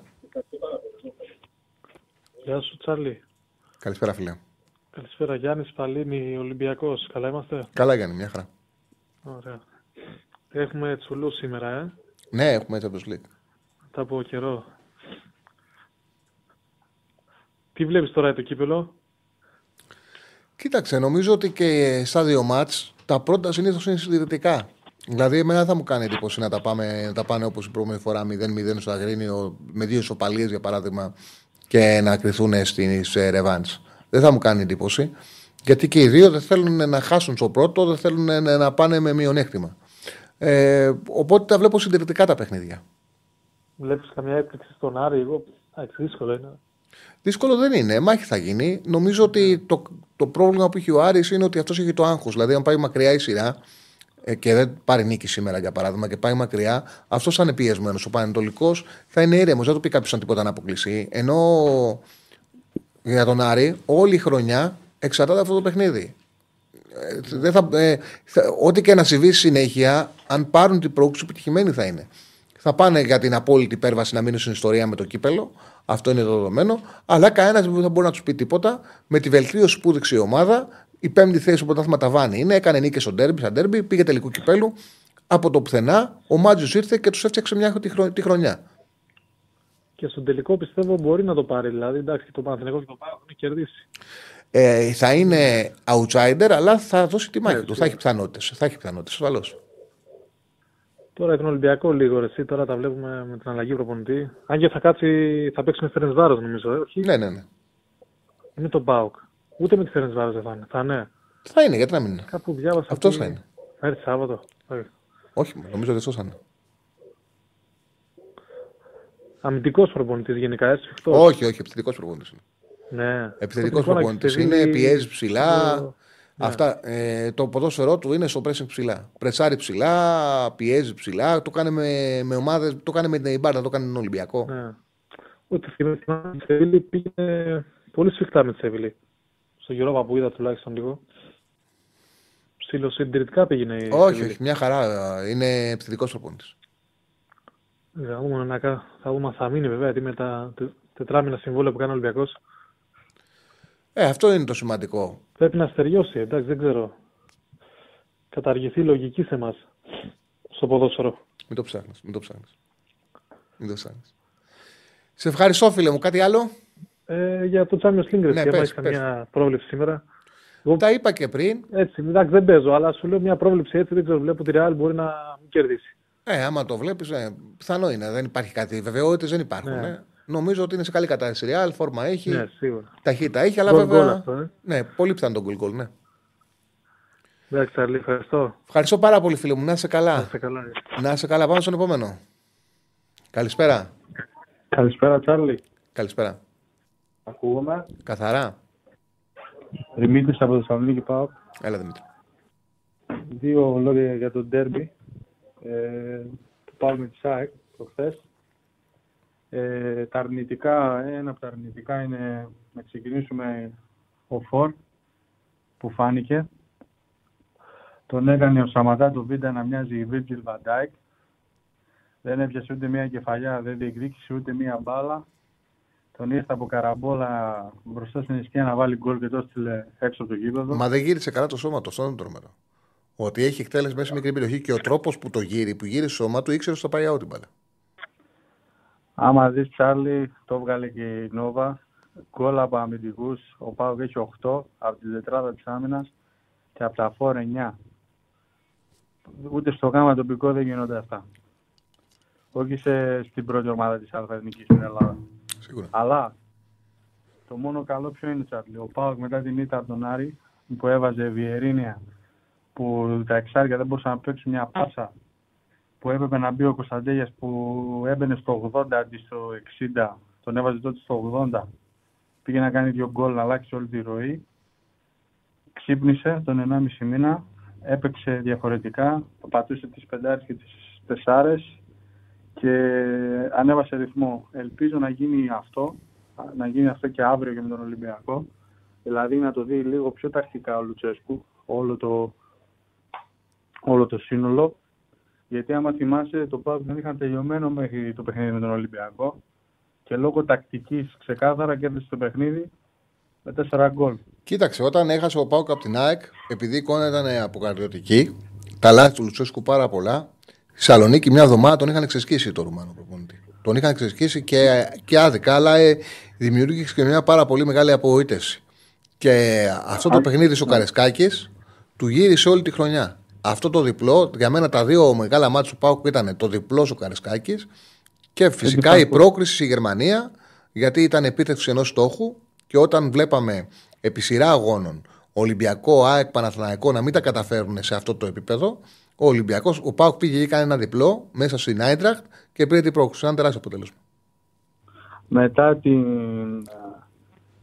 Γεια σου, Τσάρλι. Καλησπέρα, φίλε. Καλησπέρα, Γιάννης Παλίνη, Ολυμπιακός. Καλά είμαστε. Καλά, Γιάννη, μια χαρά. Ωραία. Έχουμε τσουλού σήμερα, Ναι, έχουμε Champions League. Μετά από καιρό. Τι βλέπεις τώρα το κύπελο? Κοίταξε, νομίζω ότι και στα δύο μάτς τα πρώτα συνήθως είναι συντηρητικά. Δηλαδή, εμένα θα μου κάνει εντύπωση να τα, πάνε όπως η προηγούμενη φορά 0-0 στο Αγρίνιο, με δύο ισοπαλίες για παράδειγμα, και να κρυθούν στις ρεβάνς. Δεν θα μου κάνει εντύπωση. Γιατί και οι δύο δεν θέλουν να χάσουν στο πρώτο, δεν θέλουν να πάνε με μειονέκτημα. Οπότε τα βλέπω συντηρητικά τα παιχνίδια. Βλέπεις καμιά έκπληξη στον Άρη? Εγώ δύσκολο είναι. Δύσκολο δεν είναι. Μάχη θα γίνει. Νομίζω ότι το πρόβλημα που έχει ο Άρης είναι ότι αυτός έχει το άγχος. Δηλαδή, αν πάει μακριά η σειρά και δεν πάρει νίκη σήμερα, για παράδειγμα, και πάει μακριά, αυτός θα είναι πιεσμένος. Ο Παναιτωλικός θα είναι ήρεμος. Δεν θα του πει κάποιος σαν τίποτα να αποκλειστεί. Ενώ για τον Άρη, όλη η χρονιά εξαρτάται αυτό το παιχνίδι. Δεν θα, ό,τι και να συμβεί συνέχεια, αν πάρουν την πρόκληση, επιτυχημένη θα είναι. Θα πάνε για την απόλυτη υπέρβαση να μείνουν στην ιστορία με το κύπελο. Αυτό είναι δεδομένο. Αλλά κανένας δεν μπορεί να τους πει τίποτα. Με τη βελτίωση που έδειξε η ομάδα, η πέμπτη θέση του πρωτάθλημα ταβάνι είναι. Έκανε νίκες στο ντέρμπι, πήγε τελικό κυπέλου. Από το πουθενά, ο Μάτζιος ήρθε και τους έφτιαξε μια τη χρονιά. Και στον τελικό πιστεύω μπορεί να το πάρει. Δηλαδή, εντάξει, το Παναθηναϊκό το πάρει, να κερδίσει. Θα είναι outsider, αλλά θα δώσει τη μάχη του. Θα έχει πιθανότητες. Θα έχει πιθανότητες, ασφαλώς. Τώρα τον Ολυμπιακό λίγο, εσύ τώρα τα βλέπουμε με την αλλαγή προπονητή. Αν και θα κάτσει, θα παίξει με Φερεντσβάρος, νομίζω. Όχι. Ναι. Είναι το ΠΑΟΚ. Ούτε με τη Φερεντσβάρος δεν θα είναι. Θα είναι, γιατί να μην είναι. Κάπου διάβασα. Αυτό θα είναι. Θα έρθει Σάββατο. Όχι, νομίζω ότι αυτό θα είναι. Αμυντικός προπονητής γενικά, έτσι. Όχι, επιθετικός προπονητής. Ναι. Επιθετικός προπονητής είναι, πιέζει ψηλά. Ναι. Αυτά, το ποδόσφαιρό του είναι στο pressing ψηλά. Πρεσάρει ψηλά, πιέζει ψηλά. Το κάνει με ομάδες, το κάνει με την Ιμπάρτα, το κάνει με τον Ολυμπιακό. Ναι. Ότι θυμάμαι τη Σεβίλη πήγε πολύ σφιχτά με τη Σεβίλη. Στον Γιώργο που είδα τουλάχιστον λίγο. Ψιλοσυντηρητικά πήγαινε η Σεβίλη. Όχι, μια χαρά. Είναι επιθετικός προπονητής. Θα δούμε αν θα μείνει βέβαια, τι με τα τετράμινα συμβόλαια που κάνει ο Ολυμπιακός. Αυτό είναι το σημαντικό. Πρέπει να στεριώσει, εντάξει, δεν ξέρω. Καταργηθεί η λογική σε εμάς στο ποδόσφαιρο. Μην το ψάχνεις. Σε ευχαριστώ, φίλε μου. Κάτι άλλο? Για το Champions League, ναι, πες, μια πρόβλεψη σήμερα. Τα είπα και πριν. Έτσι, εντάξει, δεν παίζω, αλλά σου λέω μια πρόβλεψη έτσι, δεν ξέρω, βλέπω ότι η Real μπορεί να μην κερδίσει. Άμα το βλέπεις, πιθανό είναι. Δεν υπάρχει κάτι. Βεβαιότητες δεν υπάρχουν. Νομίζω ότι είναι σε καλή κατάσταση. Real, φόρμα έχει. Ναι, ταχύτητα έχει, αλλά βέβαια. Αυτό, ναι, πολύ πιθανό τον goal goal, ναι. Εντάξει, Τσαρλί, ευχαριστώ. Ευχαριστώ πάρα πολύ, φίλε μου. Να είσαι καλά. Να είσαι καλά. Πάμε στον επόμενο. Καλησπέρα. Καλησπέρα, Τσάρλι. Καλησπέρα. Ακούγομαι. Καθαρά. Δημήτρη από Θεσσαλονίκη πάω. Έλα, Δημήτρη. Δύο λόγια για το ντέρμπι. Του Πάλμε τη ΣΑΕΚ προχθές. Ένα από τα αρνητικά είναι να ξεκινήσουμε ο Φορ που φάνηκε. Τον έκανε ο Σαματά το Βίντα να μοιάζει Βίρτζιλ Βαν Ντάικ. Δεν έπιασε ούτε μία κεφαλιά, δεν διεκδίκησε ούτε μία μπάλα. Τον ήρθε από καραμπόλα μπροστά στην ισχύα να βάλει γκολ και το έστειλε έξω από το γήπεδο. Μα δεν γύρισε καλά το σώμα, αυτό είναι τρομερό. Ότι έχει εκτέλεση μέσα σε μικρή περιοχή και ο τρόπος που το γύρει, που γύρισε σώμα του, ήξερε ότι θα πάει out την μπάλα. Άμα δεις, Τσάρλι, το έβγαλε και η Νόβα. Γκολ από αμυντικούς. Ο ΠΑΟΚ έχει 8 από την τετράδα της άμυνας και από τα φόρ 9. Ούτε στο γάμα τοπικό δεν γίνονται αυτά. Όχι στην πρώτη ομάδα της Αλφα-Εθνικής στην Ελλάδα. Σίγουρα. Αλλά το μόνο καλό ποιο είναι, Τσάρλι? Ο ΠΑΟΚ μετά την ήττα από τον Άρη που έβαζε Βιερίνια, που τα εξάρια δεν μπορούσαν να παίξουν μια πάσα, που έπρεπε να μπει ο Κωνσταντέλιας που έμπαινε στο 80 αντί στο 60, τον έβαζε τότε στο 80, πήγε να κάνει δύο γκολ, να αλλάξει όλη τη ροή, ξύπνησε τον 1,5 μήνα, έπαιξε διαφορετικά, πατούσε τις πεντάρες και τις τεσσάρες και ανέβασε ρυθμό. Ελπίζω να γίνει αυτό, και αύριο και με τον Ολυμπιακό, δηλαδή να το δει λίγο πιο τακτικά ο Λουτσέσκου, όλο το σύνολο, Γιατί άμα θυμάσαι, το ΠΑΟΚ δεν είχαν τελειωμένο μέχρι το παιχνίδι με τον Ολυμπιακό και λόγω τακτικής ξεκάθαρα κέρδισε το παιχνίδι με 4 γκολ. Κοίταξε, όταν έχασε ο ΠΑΟΚ από την ΑΕΚ, επειδή η εικόνα ήταν αποκαρδιωτική, τα λάθη του Λουτσέσκου πάρα πολλά, στη Θεσσαλονίκη μια εβδομάδα τον είχαν ξεσκίσει τον Ρουμάνο προπονητή. Τον είχαν ξεσκίσει και άδικα, αλλά δημιουργήθηκε και μια πάρα πολύ μεγάλη απογοήτευση. Και αυτό το παιχνίδι ο Καρεσκάκης του γύρισε όλη τη χρονιά. Αυτό το διπλό, για μένα τα δύο μεγάλα μάτια του ΠΑΟΚ ήταν το διπλό ο Καρεσκάκης και φυσικά η πρόκριση στη Γερμανία, γιατί ήταν επίτευξη ενός στόχου και όταν βλέπαμε επί σειρά αγώνων Ολυμπιακό, ΑΕΚ, Παναθηναϊκό να μην τα καταφέρουν σε αυτό το επίπεδο, ο ΠΑΟΚ πήγε ή κάνει ένα διπλό μέσα στην Άιντραχτ και πήρε την πρόκριση. Ένα τεράστιο αποτέλεσμα. Μετά την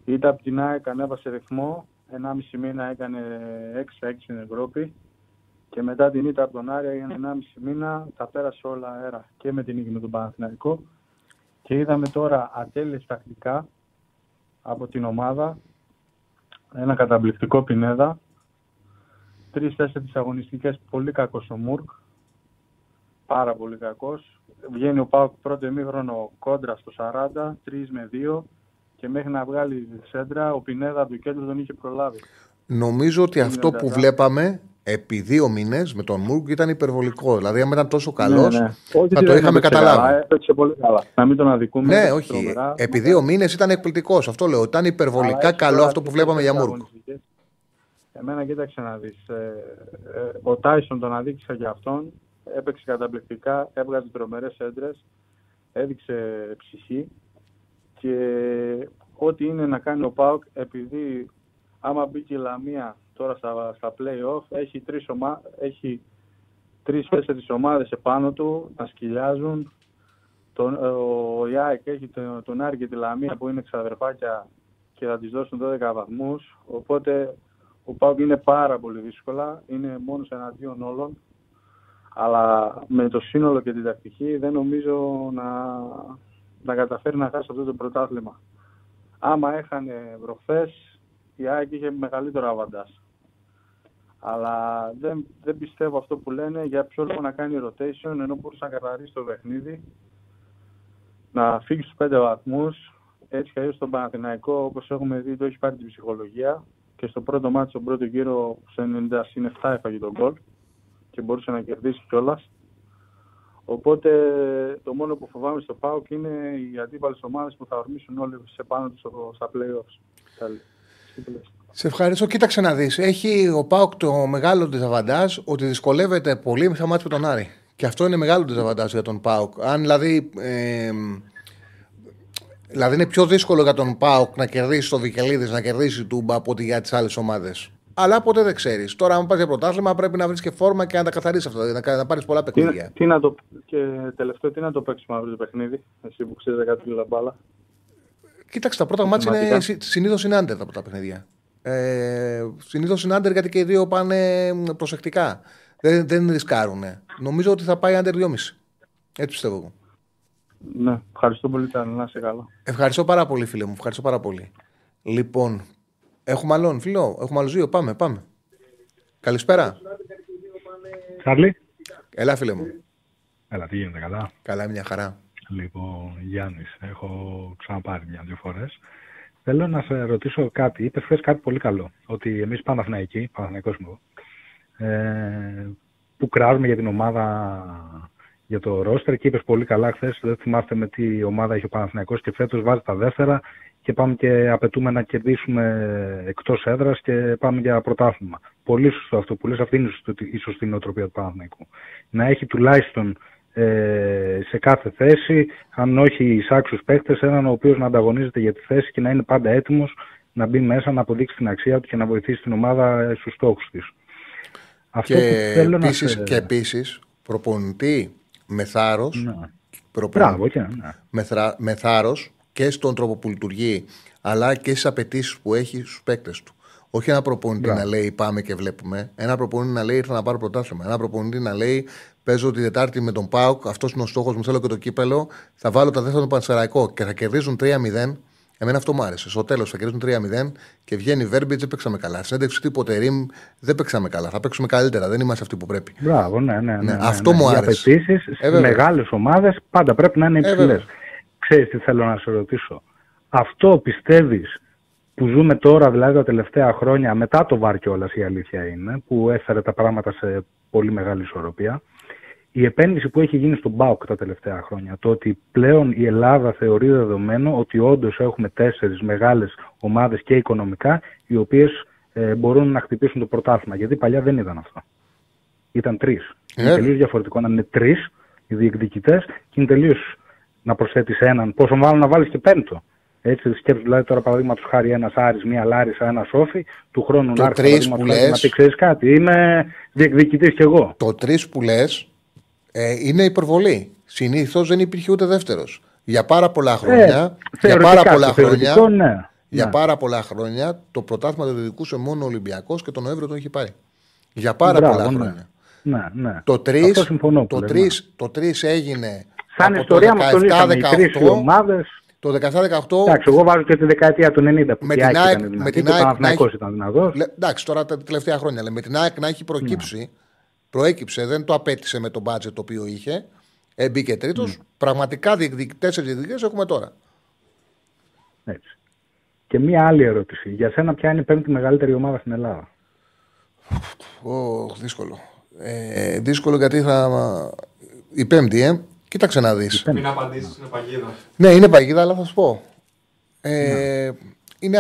ήττα από την ΑΕΚ ανέβασε ρυθμό, 1,5 μήνα έκανε 6-6 στην Ευρώπη. Και μετά την ήττα από τον Άρη για 1,5 μήνα τα πέρασε όλα αέρα και με την νίκη με τον Παναθηναϊκό. Και είδαμε τώρα ατέλειες τακτικά από την ομάδα, ένα καταπληκτικό Πινέδα, 3-4 αγωνιστικές, πολύ κακός ο Μουρκ, πάρα πολύ κακός. Βγαίνει ο ΠΑΟΚ πρώτο ημίχρονο κόντρα στο 40, 3-2 και μέχρι να βγάλει σέντρα ο Πινέδα από το κέντρο τον είχε προλάβει. Νομίζω ότι αυτό που βλέπαμε επί 2 μήνες με τον Μουρκ ήταν υπερβολικό. Δηλαδή, αν ήταν τόσο καλό, θα το είχαμε καταλάβει. Έπαιξε πολύ καλά. Να μην τον αδικούμε. Ναι, όχι. Τρομερά. Επί 2 μήνες ήταν εκπληκτικό. Αυτό λέω. Ήταν υπερβολικά καλό αυτό που βλέπαμε για Μουρκ. Εμένα, κοίταξε να δεις. Ο Τάισον τον αδίκησα για αυτόν. Έπαιξε καταπληκτικά. Έβγαζε τρομερές έντρες. Έδειξε ψυχή. Και ό,τι είναι να κάνει ο ΠΑΟΚ, επειδή άμα μπήκε η Λαμία τώρα στα play-off, έχει 3-4 ομάδες επάνω του να σκυλιάζουν. Ο ΙΑΕΚ έχει τον Άρη και τη Λαμία που είναι ξαδερφάκια και θα τις δώσουν 12 βαθμούς. Οπότε ο ΠΑΟΚ είναι πάρα πολύ δύσκολα, είναι μόνος εναντίον όλων. Αλλά με το σύνολο και την τακτική δεν νομίζω να καταφέρει να χάσει αυτό το πρωτάθλημα. Άμα έχανε προχθές, η ΑΕΚ είχε μεγαλύτερο αβαντάζ. Αλλά δεν πιστεύω αυτό που λένε για ποιο λόγο να κάνει rotation ενώ μπορούσε να καθαρίσει το παιχνίδι, να φύγει στους 5 βαθμούς. Έτσι και στον Παναθηναϊκό, όπως έχουμε δει, το έχει πάρει την ψυχολογία και στο πρώτο μάτι, στον πρώτο γύρο, σε 97 έφαγε τον γκολ και μπορούσε να κερδίσει κιόλας. Οπότε το μόνο που φοβάμαι στο ΠΑΟΚ είναι οι αντίπαλες ομάδες που θα ορμήσουν όλοι σε πάνω τους στα play-offs. Σε ευχαριστώ. Κοίταξε να δεις. Έχει ο ΠΑΟΚ το μεγάλο ντεζαβαντάζ ότι δυσκολεύεται πολύ στα μάτια με τον Άρη. Και αυτό είναι μεγάλο ντεζαβαντάζ για τον ΠΑΟΚ. Αν δηλαδή, δηλαδή είναι πιο δύσκολο για τον ΠΑΟΚ να κερδίσει το Βικελίδης, να κερδίσει Τούμπα από ότι για τις άλλες ομάδες. Αλλά ποτέ δεν ξέρεις. Τώρα, αν πας για πρωτάθλημα, πρέπει να βρεις και φόρμα και να τα καθαρίσεις αυτά. Να πάρεις πολλά παιχνίδια. Και τελευταίο, τι να το παίξουμε αύριο το παιχνίδι, εσύ που ξέρεις 10 μπάλα. Κοίταξε, τα πρώτα μάτια συνήθως είναι άντερ από τα παιχνίδια. Συνήθως είναι άντερ γιατί και οι δύο πάνε προσεκτικά. Δεν ρισκάρουν. Νομίζω ότι θα πάει άντερ 2,5. Έτσι πιστεύω εγώ. Ναι, ευχαριστώ πολύ. Να είσαι καλά. Ευχαριστώ πάρα πολύ, φίλε μου. Ευχαριστώ πάρα πολύ. Λοιπόν, έχουμε άλλον φίλο. Έχουμε άλλους δύο. Πάμε. Καλησπέρα. Charlie. Έλα, φίλε μου. Έλα, τι γίνεται, καλά. Καλά, μια χαρά. Λοιπόν, Γιάννης, έχω ξαναπάρει 1-2 φορές. Θέλω να σε ρωτήσω κάτι. Είπες χθες κάτι πολύ καλό. Ότι εμείς Παναθηναϊκός μου, που κράζουμε για την ομάδα, για το ρόστερ, και είπες πολύ καλά χθες, δεν θυμάστε με τι ομάδα είχε ο Παναθηναϊκός και φέτος βάζει τα δεύτερα και πάμε και απαιτούμε να κερδίσουμε εκτός έδρας και πάμε για πρωτάθλημα. Πολύ σωστό αυτό που λες. Αυτή είναι η σωστή νοοτροπία του Παναθηναϊκού. Να έχει τουλάχιστον σε κάθε θέση, αν όχι σ' άξιους παίκτες, έναν ο οποίος να ανταγωνίζεται για τη θέση και να είναι πάντα έτοιμος να μπει μέσα, να αποδείξει την αξία του και να βοηθήσει την ομάδα στους στόχους της. Αυτό και, επίσης προπονητή με θάρρος, με θάρρος και στον τρόπο που λειτουργεί, αλλά και στις απαιτήσεις που έχει στους παίκτες του. Όχι ένα προπονητή να λέει πάμε και βλέπουμε. Ένα προπονητή να λέει ήρθα να πάρω πρωτάθλημα. Ένα προπονητή να λέει παίζω τη Δετάρτη με τον ΠΑΟΚ. Αυτό είναι ο στόχος μου. Θέλω και το κύπελο. Θα βάλω τα δεύτερα τον Πανσεραϊκό και θα κερδίζουν 3-0. Εμένα αυτό μου άρεσε. Στο τέλος θα κερδίσουν 3-0 και βγαίνει Βέρμπιτζ, δεν παίξαμε καλά. Συνέντευξη τίποτε Ριμ, δεν παίξαμε καλά. Θα παίξουμε καλύτερα. Δεν είμαστε αυτοί που πρέπει. Μπράβο, ναι. Αυτό μου άρεσε. Επίσης, μεγάλες ομάδες πάντα πρέπει να είναι υψηλές. Ξέρεις τι θέλω να σε ρωτήσω. Αυτό πιστεύεις που ζούμε τώρα, δηλαδή τα τελευταία χρόνια, μετά το βάρ κιόλας, η αλήθεια είναι, που έφερε τα πράγματα σε πολύ μεγάλη ισορροπία. Η επένδυση που έχει γίνει στον ΠΑΟΚ τα τελευταία χρόνια, το ότι πλέον η Ελλάδα θεωρεί δεδομένο ότι όντως έχουμε 4 μεγάλες ομάδες και οικονομικά, οι οποίες μπορούν να χτυπήσουν το πρωτάθλημα. Γιατί παλιά δεν ήταν αυτό. Ήταν 3. Είναι τελείως διαφορετικό να είναι 3 οι διεκδικητές και είναι τελείως να προσθέτεις έναν, πόσο μάλλον να βάλεις και 5ο. Έτσι, σκέψου δηλαδή τώρα παραδείγματος χάρη ένας Άρης, μία Λάρισα, ένας Όφι, του χρόνου να έρθει να ξέρεις κάτι. Είμαι διεκδικητής κι εγώ. Το 3 που λες είναι υπερβολή. Συνήθως δεν υπήρχε ούτε δεύτερος. Για πάρα πολλά χρόνια, για πάρα πολλά χρόνια το πρωτάθλημα το διεκδικούσε μόνο ο Ολυμπιακός και τον Νοέμβριο τον είχε πάρει. Για πάρα πολλά χρόνια. Ναι. Το 3 έγινε. Σαν ιστορία μας το λύσαμε. Οι 3 ομάδες. Το 17-18. Εντάξει, εγώ βάζω και τη δεκαετία του 90 που με την ΑΕΚ να έχει. Εντάξει, τώρα τα τελευταία χρόνια. Με την ΑΕΚ να έχει προκύψει. Προέκυψε, δεν το απέτησε με το μπάτζετ το οποίο είχε. Μπήκε τρίτος. Πραγματικά 4 διεκδικητές έχουμε τώρα. Έτσι. Και μία άλλη ερώτηση. Για σένα, ποια είναι η 5η μεγαλύτερη ομάδα στην Ελλάδα? Δύσκολο. Δύσκολο γιατί θα. Η 5η, Κοίταξε να δεις. Μην απαντήσεις, είναι παγίδα. Ναι, είναι παγίδα, αλλά θα σου πω. Είναι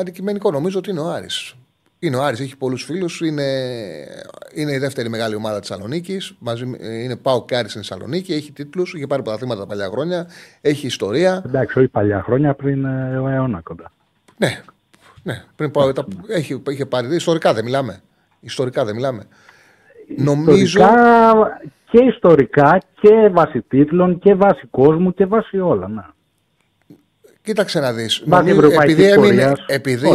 αντικειμενικό. Νομίζω ότι είναι ο Άρης. Είναι ο Άρης, έχει πολλούς φίλους. Είναι η δεύτερη μεγάλη ομάδα της Θεσσαλονίκης. Είναι ΠΑΟΚ Άρης στην Θεσσαλονίκη. Έχει τίτλους, είχε πάρει πρωταθλήματα τα παλιά χρόνια. Έχει ιστορία. Εντάξει, όχι παλιά χρόνια, πριν ο αιώνα κοντά. Ναι, πριν πάω. Είχε πάρει. Ιστορικά δεν μιλάμε. Νομίζω. Και ιστορικά και βάσει τίτλων και βάσει κόσμου και βάσει όλα. Να. Κοίταξε να δεις. Επειδή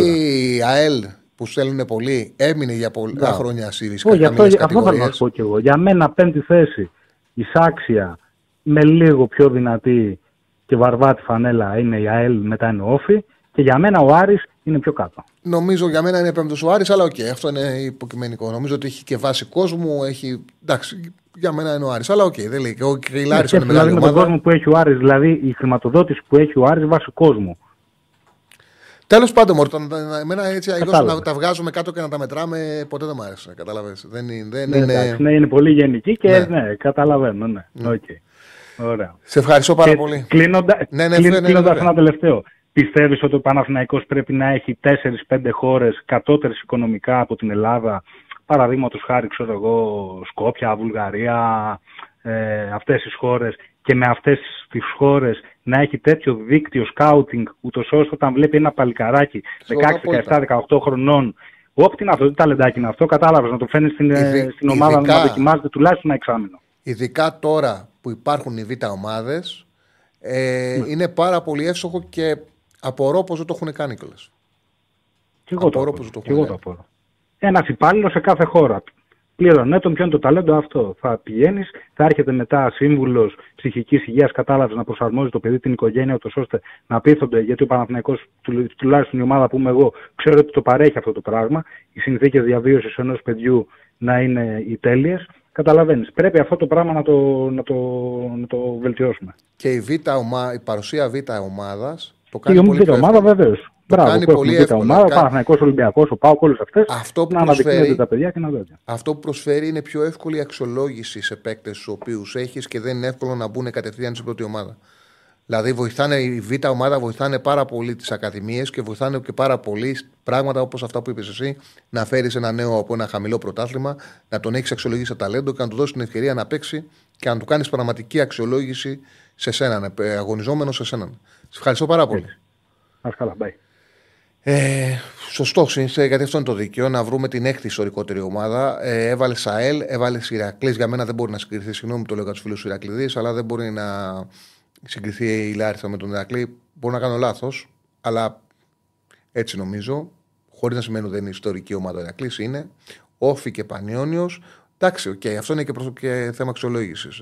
η ΑΕΛ που στέλνουν πολύ έμεινε για πολλά χρόνια σύρις. Αυτό θα σας πω κι εγώ. Για μένα 5η θέση η Σάξια με λίγο πιο δυνατή και βαρβάτη φανέλα είναι η ΑΕΛ, μετά είναι ο Όφι. Και για μένα ο Άρης είναι πιο κάτω. Νομίζω για μένα είναι 5ος ο Άρης, αλλά αυτό είναι υποκειμενικό. Νομίζω ότι έχει και βάση κόσμου. Έχει. Εντάξει, για μένα είναι ο Άρης, αλλά δεν λέει. Και η Λάρισα είναι μεγάλη ομάδα. Με τον κόσμο που έχει ο Άρης, δηλαδή η χρηματοδότηση που έχει ο Άρης βάση κόσμου. Τέλος πάντων, εμένα έτσι αλλιώς να τα βγάζουμε κάτω και να τα μετράμε ποτέ δεν μου άρεσε. Καταλαβαίνεις. Είναι πολύ γενική και ναι, καταλαβαίνω. Ωραία. Σε ευχαριστώ πάρα πολύ. Κλείνοντας ένα τελευταίο. Πιστεύεις ότι ο Παναθηναϊκός πρέπει να έχει 4-5 χώρες κατώτερες οικονομικά από την Ελλάδα, παραδείγματος χάρη, ξέρω εγώ, Σκόπια, Βουλγαρία, αυτές τις χώρες, και με αυτές τις χώρες να έχει τέτοιο δίκτυο σκάουτινγκ, ούτως ώστε όταν βλέπει ένα παλικαράκι 16, 17, 18 χρονών, όπ' τι είναι αυτό, τι ταλεντάκι είναι αυτό, κατάλαβες, να το φέρνει στην ομάδα να δοκιμάζεται τουλάχιστον ένα εξάμηνο. Ειδικά τώρα που υπάρχουν οι β' ομάδες, είναι πάρα πολύ εύστοχο και. Απορώ πως δεν το έχουν κάνει κιόλας. Και εγώ το απορώ. Ένας υπάλληλος σε κάθε χώρα. Πλήρωνε τον, ποιο είναι το ταλέντο αυτό. Θα πηγαίνεις, θα έρχεται μετά σύμβουλος ψυχικής υγείας, κατάλαβες, να προσαρμόζει το παιδί, την οικογένεια, ώστε να πείθονται. Γιατί ο Παναθηναϊκός, τουλάχιστον η ομάδα που είμαι εγώ, ξέρω ότι το παρέχει αυτό το πράγμα. Οι συνθήκες διαβίωσης ενός παιδιού να είναι οι τέλειες. Καταλαβαίνεις. Πρέπει αυτό το πράγμα να το βελτιώσουμε. Και η παρουσία β' ομάδας. Η ομιλητή ομάδα βεβαίως. Μπράβο, που έχουμε δει ομάδα, ο Παναθηναϊκός, Ολυμπιακός, ο ΠΑΟΚ, όλες αυτές, να αναδεικνύονται τα παιδιά και να δουν. Αυτό που προσφέρει είναι πιο εύκολη αξιολόγηση σε παίκτες τους οποίους έχεις και δεν είναι εύκολο να μπουν κατευθείαν στην πρώτη ομάδα. Δηλαδή η β' ομάδα βοηθάνε πάρα πολύ τις ακαδημίες και βοηθάνε και πάρα πολύ πράγματα όπως αυτά που είπες εσύ, να φέρεις ένα νέο από ένα χαμηλό πρωτάθλημα, να τον έχεις αξιολογήσει σε ταλέντο και να του δώσεις την ευκαιρία να παίξει και να του κάνεις πραγματική αξιολόγηση σε σέναν, αγωνιζόμενο σε σέναν. Σε ευχαριστώ πάρα πολύ. Καλά, bye. Σωστό, γιατί αυτό είναι το δίκαιο, να βρούμε την 8η ιστορικότερη ομάδα. Έβαλε ΑΕΛ, έβαλε Ηρακλής. Για μένα δεν μπορεί να συγκριθεί. Συγγνώμη που το λέω για τους φίλους Ηρακλήδης, αλλά δεν μπορεί να συγκριθεί η Λάρισα με τον Ηρακλή. Μπορώ να κάνω λάθος, αλλά έτσι νομίζω. Χωρίς να σημαίνει ότι δεν είναι ιστορική ομάδα ο Ηρακλής, είναι. Όφη και Πανιόνιος. Εντάξει, αυτό είναι και θέμα αξιολόγησης.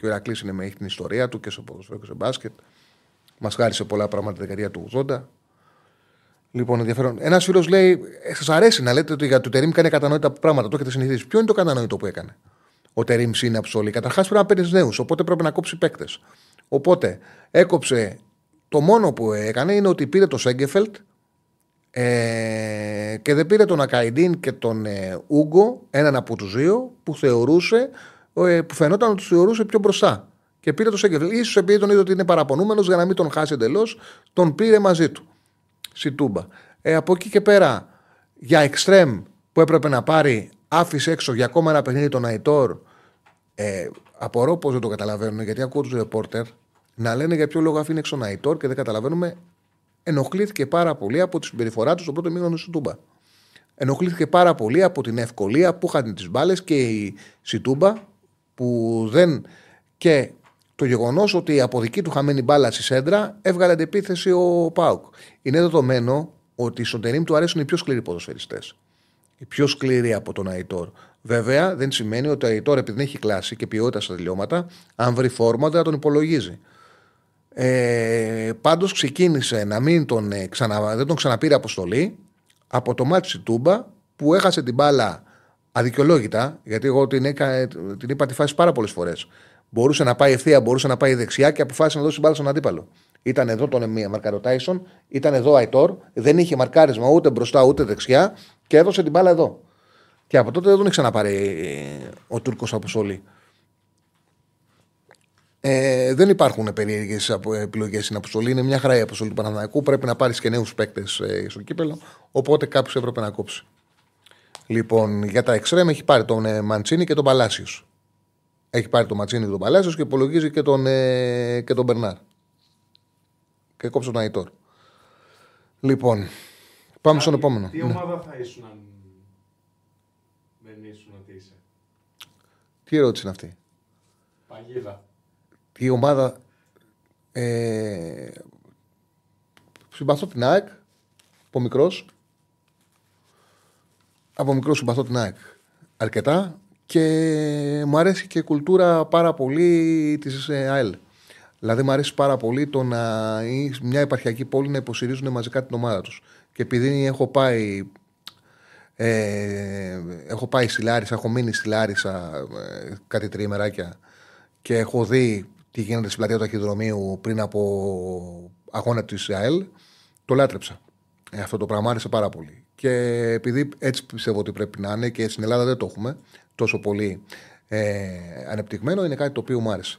Και ο Ηρακλής έχει την ιστορία του και στο ποδοσφαίρο και στο μπάσκετ. Μας χάρισε πολλά πράγματα τη δεκαετία του 80. Λοιπόν, ενδιαφέρον. Ένας φίλος λέει: σας αρέσει να λέτε ότι για το Τερίμ κάνει κατανοητά πράγματα. Το έχετε συνηθίσει. Ποιο είναι το κατανοητό που έκανε ο Τερίμ Σύναψολη? Καταρχάς πρέπει να παίρνει νέους. Οπότε πρέπει να κόψει παίκτες. Οπότε έκοψε. Το μόνο που έκανε είναι ότι πήρε το Σέγκεφελτ και δεν πήρε τον Ακαϊντίν και τον Ούγκο, έναν από τους δύο που θεωρούσε, που φαινόταν ότι τους θεωρούσε πιο μπροστά. Και πήρε το Σέγκεφελτ. Ίσως επειδή τον είδε ότι είναι παραπονούμενος για να μην τον χάσει εντελώς, τον πήρε μαζί του. Σιτούμπα. Από εκεί και πέρα, για εξτρέμ που έπρεπε να πάρει, άφησε έξω για ακόμα ένα παιχνίδι τον Αϊτόρ. Απορώ πως δεν το καταλαβαίνουν, γιατί ακούω τους ρεπόρτερ να λένε για ποιο λόγο αφήνει έξω τον Αϊτόρ και δεν καταλαβαίνουμε. Ενοχλήθηκε πάρα πολύ από τη συμπεριφορά του στον πρώτο μήνα του Σιτούμπα. Ενοχλήθηκε πάρα πολύ από την ευκολία που είχαν τις μπάλες και η Σιτούμπα που δεν. Και το γεγονός ότι από δική του χαμένη μπάλα στη σέντρα έβγαλε αντεπίθεση ο ΠΑΟΚ. Είναι δεδομένο ότι στον Τερίμ του αρέσουν οι πιο σκληροί ποδοσφαιριστές. Οι πιο σκληροί από τον Αϊτόρ. Βέβαια δεν σημαίνει ότι ο Αϊτόρ, επειδή δεν έχει κλάση και ποιότητα στα τελειώματα, αν βρει φόρμα δεν τον υπολογίζει. Πάντως ξεκίνησε να μην τον δεν τον ξαναπήρε αποστολή από το μάτι στη Τούμπα που έχασε την μπάλα αδικαιολόγητα, γιατί εγώ την είπα τη φάση πάρα πολλές φορές. Μπορούσε να πάει ευθεία, μπορούσε να πάει δεξιά και αποφάσισε να δώσει την μπάλα στον αντίπαλο. Ήταν εδώ τον μαρκάρο Τάισον, ήταν εδώ Αϊτόρ, δεν είχε μαρκάρισμα ούτε μπροστά ούτε δεξιά και έδωσε την μπάλα εδώ. Και από τότε δεν τον ξαναπάρει ο Τούρκος αποστολή. Δεν υπάρχουν περίεργες επιλογές στην αποστολή. Είναι μια χαρά η αποστολή του Παναθηναϊκού. Πρέπει να πάρεις και νέους παίκτες στο κύπελλο. Οπότε κάποιος έπρεπε να κόψει. Λοιπόν, για τα εξτρέμ έχει πάρει τον Μαντσίνη και τον Παλάσιος. Έχει πάρει τον Μαντσίνη και τον Παλάσιος και υπολογίζει και τον Μπερνάρ. Και κόψε τον Αϊτόρ. Λοιπόν, πάμε στον επόμενο. Τι ομάδα θα ήσουν αν δεν ήσουν ότι είσαι? Τι ερώτηση είναι αυτή? Παγίδα. Η ομάδα. Συμπαθώ την ΑΕΚ από μικρός. Από μικρός συμπαθώ την ΑΕΚ αρκετά και μου αρέσει και η κουλτούρα πάρα πολύ της ΑΕΛ. Δηλαδή, μου αρέσει πάρα πολύ το να μια επαρχιακή πόλη να υποσυρίζουν μαζικά την ομάδα τους. Και επειδή έχω πάει στη Λάρισα, έχω μείνει στη Λάρισα κάτι τριημεράκια και έχω δει τι γίνεται στην πλατεία του Ταχυδρομείου πριν από αγώνα του Ισραήλ, το λάτρεψα. Αυτό το πράγμα άρεσε πάρα πολύ. Και επειδή έτσι πιστεύω ότι πρέπει να είναι και στην Ελλάδα δεν το έχουμε τόσο πολύ ανεπτυγμένο, είναι κάτι το οποίο μου άρεσε.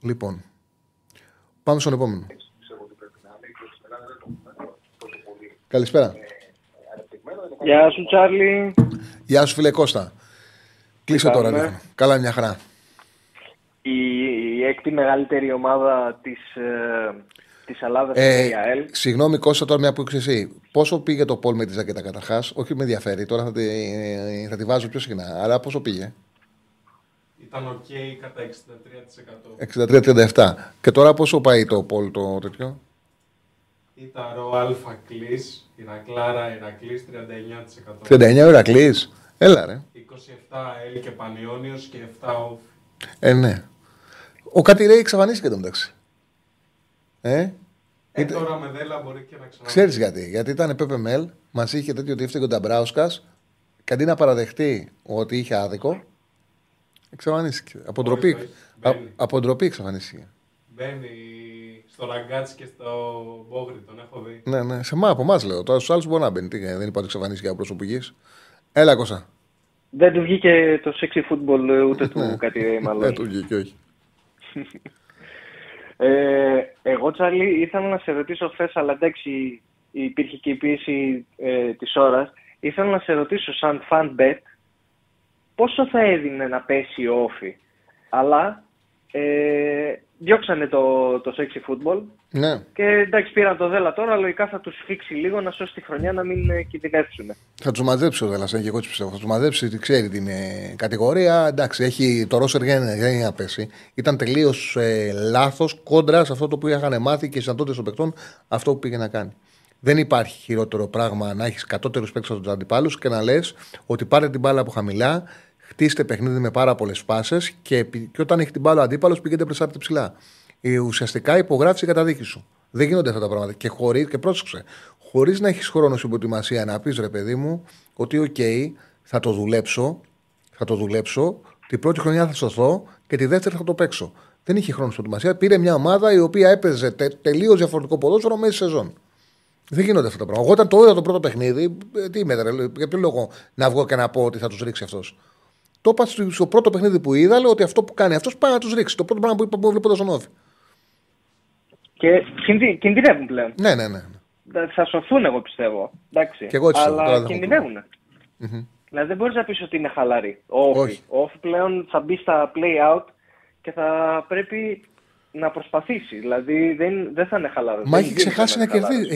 Λοιπόν, πάμε στον επόμενο. Έτσι πιστεύω ότι πρέπει να είναι και στην Ελλάδα δεν το έχουμε τόσο πολύ. Καλησπέρα. Γεια σου Τσάρλι. Γεια σου φίλε Κώστα. Κλείσε τώρα λίγο. Ναι. Καλά, μια χαρά. Η έκτη μεγαλύτερη ομάδα της Ελλάδας είναι η ΑΕΛ. Συγγνώμη Κώστα, τώρα μια που έχεις εσύ. Πόσο πήγε το Πολ με τη ζακέτα καταρχάς? Όχι, με ενδιαφέρει. Τώρα θα τη βάζω πιο συχνά. Αλλά πόσο πήγε? Ήταν οκ κατά 63%. 63-37. Και τώρα πόσο πάει το Πολ το τέτοιο? Ήταν ρο αλφα κλής, Ηρακλάρα, Ηρακλής 39%. 39 Ηρακλής. Έλα ρε. 27 ΑΕΛ και Πανιώνιος και 7 Οφ. Ναι. Ο Κάτι Ρέι εξαφανίστηκε το μεταξύ. Τώρα με δέλα μπορεί και να ξαναδεί. Ξέρεις γιατί? Γιατί ήταν PPML, μας είχε τέτοιο ότι έφταιγε ο Νταμπράουσκας και αντί να παραδεχτεί ότι είχε άδικο, εξαφανίστηκε. Από ντροπή εξαφανίστηκε. Μπαίνει στο Ραγκάτσι και στο Μπόγρι, τον έχω δει. Ναι, ναι. Σε εμά, από εμάς λέω. Τώρα στους άλλους μπορεί να μπαίνει. Δεν είπα ότι εξαφανίστηκε από προσωπικής. Έλα Κώστα. Δεν του βγήκε το sexy football ούτε του Κάτι μάλλον. Δεν του βγήκε, όχι. Εγώ Τσάλι ήθελα να σε ρωτήσω χθες, αλλά εντάξει υπήρχε και η πίεση της ώρας. Ήθελα να σε ρωτήσω σαν fan bet πόσο θα έδινε να πέσει η Όφη. Αλλά διώξανε το sexy football. Ναι. Και εντάξει, πήραν το δέλα τώρα, λογικά θα του φίξει λίγο να σώσει τη χρονιά να μην κινδυνεύσουν. Θα του μαζέψει ο δέλα, και εγώ πιστεύω. Θα του μαζέψει, ξέρει την κατηγορία. Εντάξει, έχει το ρόσερ για να πέσει. Ήταν τελείως λάθος κόντρα σε αυτό το που είχαν μάθει και οι συναντότητες των παικτών, αυτό που πήγε να κάνει. Δεν υπάρχει χειρότερο πράγμα να έχει κατώτερους παίκτες από τους αντιπάλους και να λες ότι πάρε την μπάλα από χαμηλά, χτίστε παιχνίδι με πάρα πολλές πάσες και όταν έχει την μπάλα ο αντίπαλος πηγαίνετε πρεσάρτε ψηλά. Ουσιαστικά υπογράφεις η καταδίκη σου. Δεν γίνονται αυτά τα πράγματα. Και πρόσεξε, χωρίς να έχεις χρόνο στην προετοιμασία να πεις ρε παιδί μου ότι OK, θα το δουλέψω, την πρώτη χρονιά θα σωθώ και τη δεύτερη θα το παίξω. Δεν είχε χρόνο στην προετοιμασία. Πήρε μια ομάδα η οποία έπαιζε τελείως διαφορετικό ποδόσφαιρο μέσα στη σεζόν. Δεν γίνονται αυτά τα πράγματα. Εγώ όταν το είδα το πρώτο παιχνίδι, τι είμαι, για ποιο λόγο να βγω και να πω ότι θα τους ρίξει αυτός. Το είπα στο πρώτο παιχνίδι που είδα, λέω ότι αυτό που κάνει αυτός πάει να τους ρίξει. Το πρώτο πράγμα που είπα που βλέπω τον Όφη. Και κινδυνεύουν πλέον. Ναι. Θα σωθούν, εγώ πιστεύω. Εντάξει. Και εγώ πιστεύω. Αλλά κινδυνεύουν. Mm-hmm. Δηλαδή δεν μπορείς να πεις ότι είναι χαλαρή. Ο Όφη πλέον θα μπει στα play out και θα πρέπει να προσπαθήσει. Δηλαδή δεν θα είναι χαλαρός. Μα έχει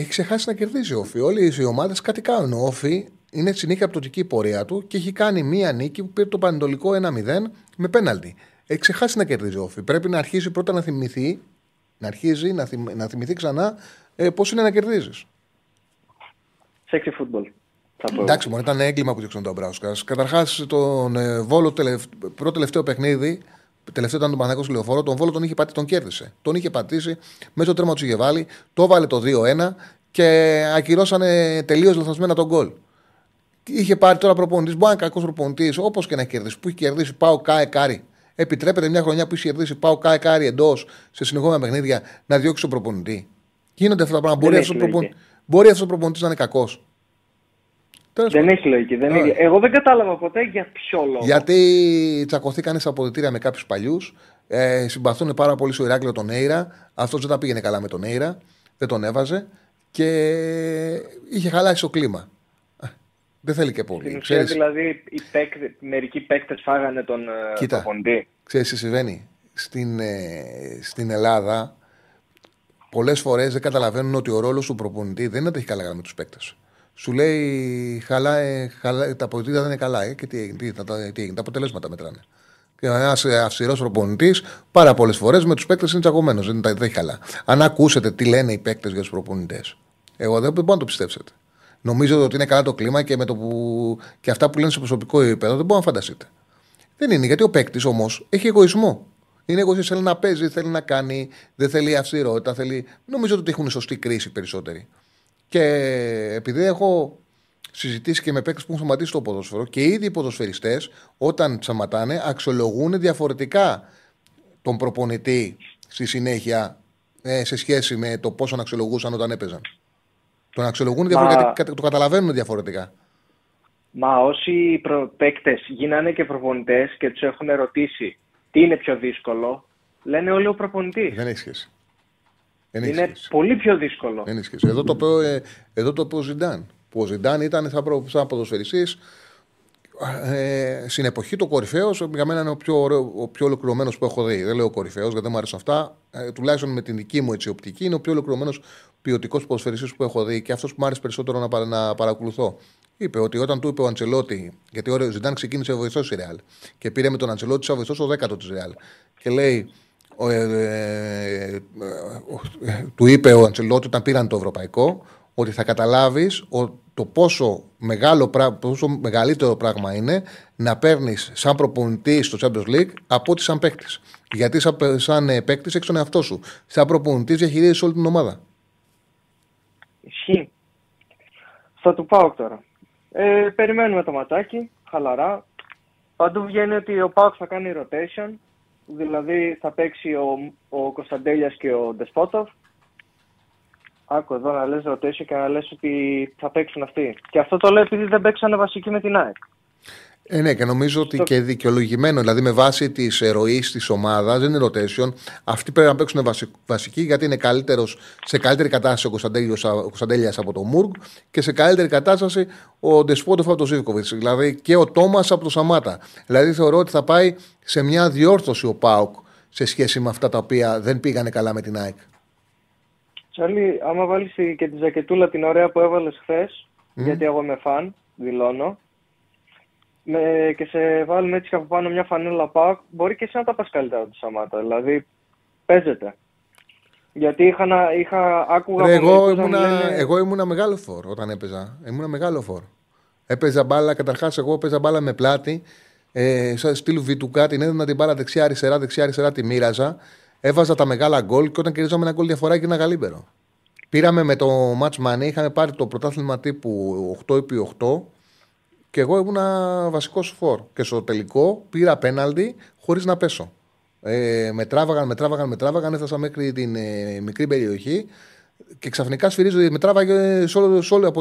ξεχάσει να κερδίζει ο Όφη. Όλες οι ομάδες κάτι κάνουν. Ο Όφη είναι συνέχεια πτωτική πορεία του και έχει κάνει μία νίκη που πήρε το Παναιτωλικό 1-0 με πέναλτι. Έχει ξεχάσει να κερδίζει ο Όφη. Πρέπει να αρχίσει πρώτα να θυμηθεί. Να θυμηθεί ξανά πώς είναι να κερδίζεις. Sexy football. Εντάξει, μόνο ήταν έγκλημα που διώξαν τον Μπράουσκας. Καταρχάς, τον Βόλο, πρώτο-τελευταίο παιχνίδι, τελευταίο ήταν τον Παναθηναϊκό Λεωφόρο, τον Βόλο τον κέρδισε. Τον είχε πατήσει, μέσα στο τέρμα του είχε βάλει, το βάλε το 2-1 και ακυρώσανε τελείως λαθασμένα τον γκολ. Είχε πάρει τώρα προπονητής, μπορεί να είναι κακός προπονητής, όπως και να κερδίσει. Που είχε κερδίσει, ΠΑΟΚ, ΑΕΚ. Επιτρέπεται μια χρονιά που είσαι κερδίσει ΠΑΟΚ, ΑΕΚ εντός σε συνεχόμενα παιχνίδια να διώξει τον προπονητή. Γίνονται αυτά τα πράγματα. Μπορεί αυτός ο προπονητής να είναι κακός. Δεν έχει λογική. Εγώ δεν κατάλαβα ποτέ για ποιο λόγο. Γιατί τσακωθήκανε στα αποδυτήρια με κάποιους παλιούς. Συμπαθούν πάρα πολύ στο Ηράκλειο τον Έιρα. Αυτός δεν τα πήγαινε καλά με τον Έιρα. Δεν τον έβαζε. Και είχε χαλάσει το κλίμα. Δεν θέλει και πολύ. Στην ουσία, δηλαδή, μερικοί παίκτες φάγανε τον προπονητή. Ξέρεις τι συμβαίνει. Στην Ελλάδα, πολλές φορές δεν καταλαβαίνουν ότι ο ρόλος του προπονητή δεν είναι να έχει καλά με τους παίκτες. Σου λέει, τα αποδυτήρια δεν είναι καλά. Και τι έγινε, τα αποτελέσματα μετράνε. Ένας αυστηρός προπονητής, πάρα πολλές φορές με τους παίκτες είναι τσακωμένος. Δεν έχει καλά. Αν ακούσετε τι λένε οι παίκτες για τους προπονητές, εγώ δεν μπορώ να το πιστέψετε. Νομίζω ότι είναι καλά το κλίμα και, και αυτά που λένε σε προσωπικό επίπεδο δεν μπορώ να φανταστείτε. Δεν είναι, γιατί ο παίκτης όμως έχει εγωισμό. Είναι εγωιστής, θέλει να παίζει, θέλει να κάνει, δεν θέλει αυστηρότητα. Νομίζω ότι έχουν σωστή κρίση περισσότεροι. Και επειδή έχω συζητήσει και με παίκτες που έχουν σταματήσει το ποδόσφαιρο και ήδη οι ποδοσφαιριστές όταν σταματάνε αξιολογούν διαφορετικά τον προπονητή στη συνέχεια σε σχέση με το πόσο αξιολογούσαν όταν έπαιζαν. Τον αξιολογούν διαφορετικά, το καταλαβαίνουν διαφορετικά. Μα όσοι παίκτες γίνανε και προπονητές και τους έχουν ερωτήσει τι είναι πιο δύσκολο, λένε όλοι ο προπονητής. Δεν έχει σχέση. Είναι πολύ πιο δύσκολο. Δεν έχει σχέση. Εδώ το είπε ο Ζιντάν. Που ο Ζιντάν ήταν σαν ποδοσφαιριστής στην εποχή του κορυφαίος. Για μένα είναι ο πιο ολοκληρωμένος που έχω δει. Δεν λέω κορυφαίος γιατί δεν μου αρέσουν αυτά. Τουλάχιστον με την δική μου οπτική, είναι ο πιο ολοκληρωμένος ποιοτικός ποδοσφαιριστής που έχω δει και αυτός που μου άρεσε περισσότερο να παρακολουθώ. Είπε ότι όταν του είπε ο Αντσελότη, γιατί ο Ζιντάν ξεκίνησε βοηθός στη Ρεάλ και πήρε με τον Αντσελότη σαν βοηθός ο 10ο της Ρεάλ. Και λέει, του είπε ο Αντσελότη όταν πήραν το ευρωπαϊκό, ότι θα καταλάβεις το πόσο μεγαλύτερο πράγμα είναι να παίρνεις σαν προπονητή στο Champions League από ότι σαν παίκτης. Γιατί σαν παίκτης έχεις τον εαυτό σου. Σαν προπονητής διαχειρίζεις όλη την ομάδα. Ισχύει. Θα του πάω τώρα. Περιμένουμε το ματσάκι, χαλαρά. Παντού βγαίνει ότι ο Πάοκ θα κάνει rotation, δηλαδή θα παίξει ο Κωνσταντέλιας και ο Ντεσπότοφ. Άκου εδώ να λες rotation και να λες ότι θα παίξουν αυτοί. Και αυτό το λέω επειδή δεν παίξανε βασική με την ΑΕΚ. Ναι, και νομίζω ότι και δικαιολογημένο, δηλαδή με βάση τη ροή τη ομάδα, δεν είναι rotation. Αυτοί πρέπει να παίξουν βασική, γιατί είναι σε καλύτερη κατάσταση ο Κωνσταντέλιας από τον Μούργκ και σε καλύτερη κατάσταση ο Ντεσπότοφ από τον Ζίβκοβιτς. Δηλαδή και ο Τόμας από τον Σαμάτα. Δηλαδή θεωρώ ότι θα πάει σε μια διόρθωση ο ΠΑΟΚ σε σχέση με αυτά τα οποία δεν πήγανε καλά με την ΑΕΚ. Τσάρλι, άμα βάλεις και τη ζακετούλα την ωραία που έβαλες χθες, γιατί εγώ είμαι φαν, δηλώνω. Και σε βάλουμε έτσι και από πάνω μια φανέλα ΠΑΟΚ, μπορεί και εσύ να τα πας καλύτερα από τη Σαμάτα. Δηλαδή, παίζεται. Γιατί άκουγα... Εγώ ήμουνα μεγάλο φορ όταν έπαιζα. Έπαιζα μπάλα, καταρχάς εγώ έπαιζα μπάλα με πλάτη σαν στυλ βιτουκά, την έδινα την μπάλα δεξιά-αριστερά, δεξιά-αριστερά τη μοίραζα. Έβαζα τα μεγάλα γκολ και όταν κερδίζαμε ένα γκολ διαφορά και ένα γαλίμπερο. Πήραμε με το match money, είχαμε πάρει το πρωτάθλημα τύπου 8x8 και εγώ ήμουνα βασικός φορ. Και στο τελικό πήρα πέναλτι χωρίς να πέσω. Με τράβαγαν, έφτασα μέχρι την μικρή περιοχή και ξαφνικά σφυρίζω. Με τράβαγε σε όλο,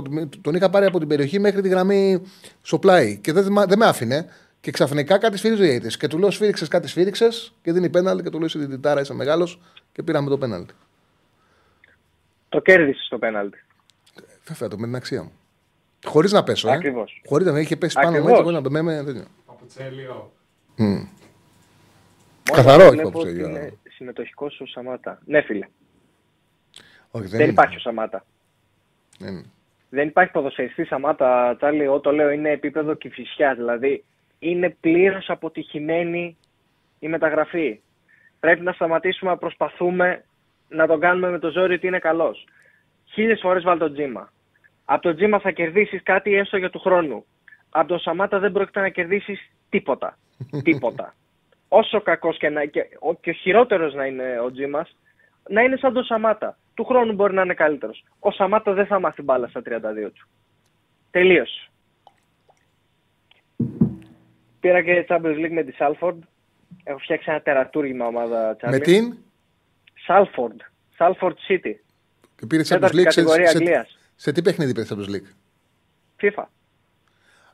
τον είχα πάρει από την περιοχή μέχρι τη γραμμή στο πλάι και δεν με άφηνε. Και ξαφνικά κάτι σφυρίζει ο διαιτητής. Και του λέω: σφύριξες, κάτι σφύριξες. Και δίνει πέναλτι και του λέω: εσύ διαιτητάρα, είσαι μεγάλος. Και πήραμε το πέναλτι. Το κέρδισες το πέναλτι. Βέβαια, το με την αξία μου. Χωρίς να πέσω. Ακριβώς. Χωρίς να με είχε πέσει πάνω μου, έτσι να το μέμε. Παπουτσέλιο. Καθαρό έχει παπουτσέλιο. Είναι συμμετοχικός ο Σαμάτα. Ναι, φίλε. Όχι, δεν υπάρχει ο Σαμάτα. Δεν υπάρχει ποδοσφαιριστή Σαμάτα, Τσάλι. Εγώ το λέω: είναι επίπεδο Κηφισιά. Δηλαδή είναι πλήρως αποτυχημένη η μεταγραφή. Πρέπει να σταματήσουμε να προσπαθούμε να τον κάνουμε με το ζόρι ότι είναι καλός. 1000 φορές βάλ' τον Τζίμα. Από τον Τζίμα θα κερδίσεις κάτι έστω για του χρόνου. Από τον Σαμάτα δεν πρόκειται να κερδίσεις τίποτα. Τίποτα. Όσο κακός και ο χειρότερος να είναι ο Τζίμας, να είναι σαν τον Σαμάτα. Του χρόνου μπορεί να είναι καλύτερος. Ο Σαμάτα δεν θα μάθει μπάλα στα 32 του. Τελείως. Πήρα και Champions League με τη Σάλφορντ. Έχω φτιάξει ένα τερατούργημα ομάδα Champions. Με την? Σάλφορντ. Σάλφορντ City. Και πήρε Champions League κατηγορία Αγγλίας. Σε τι παιχνίδι πήρε Champions League? FIFA.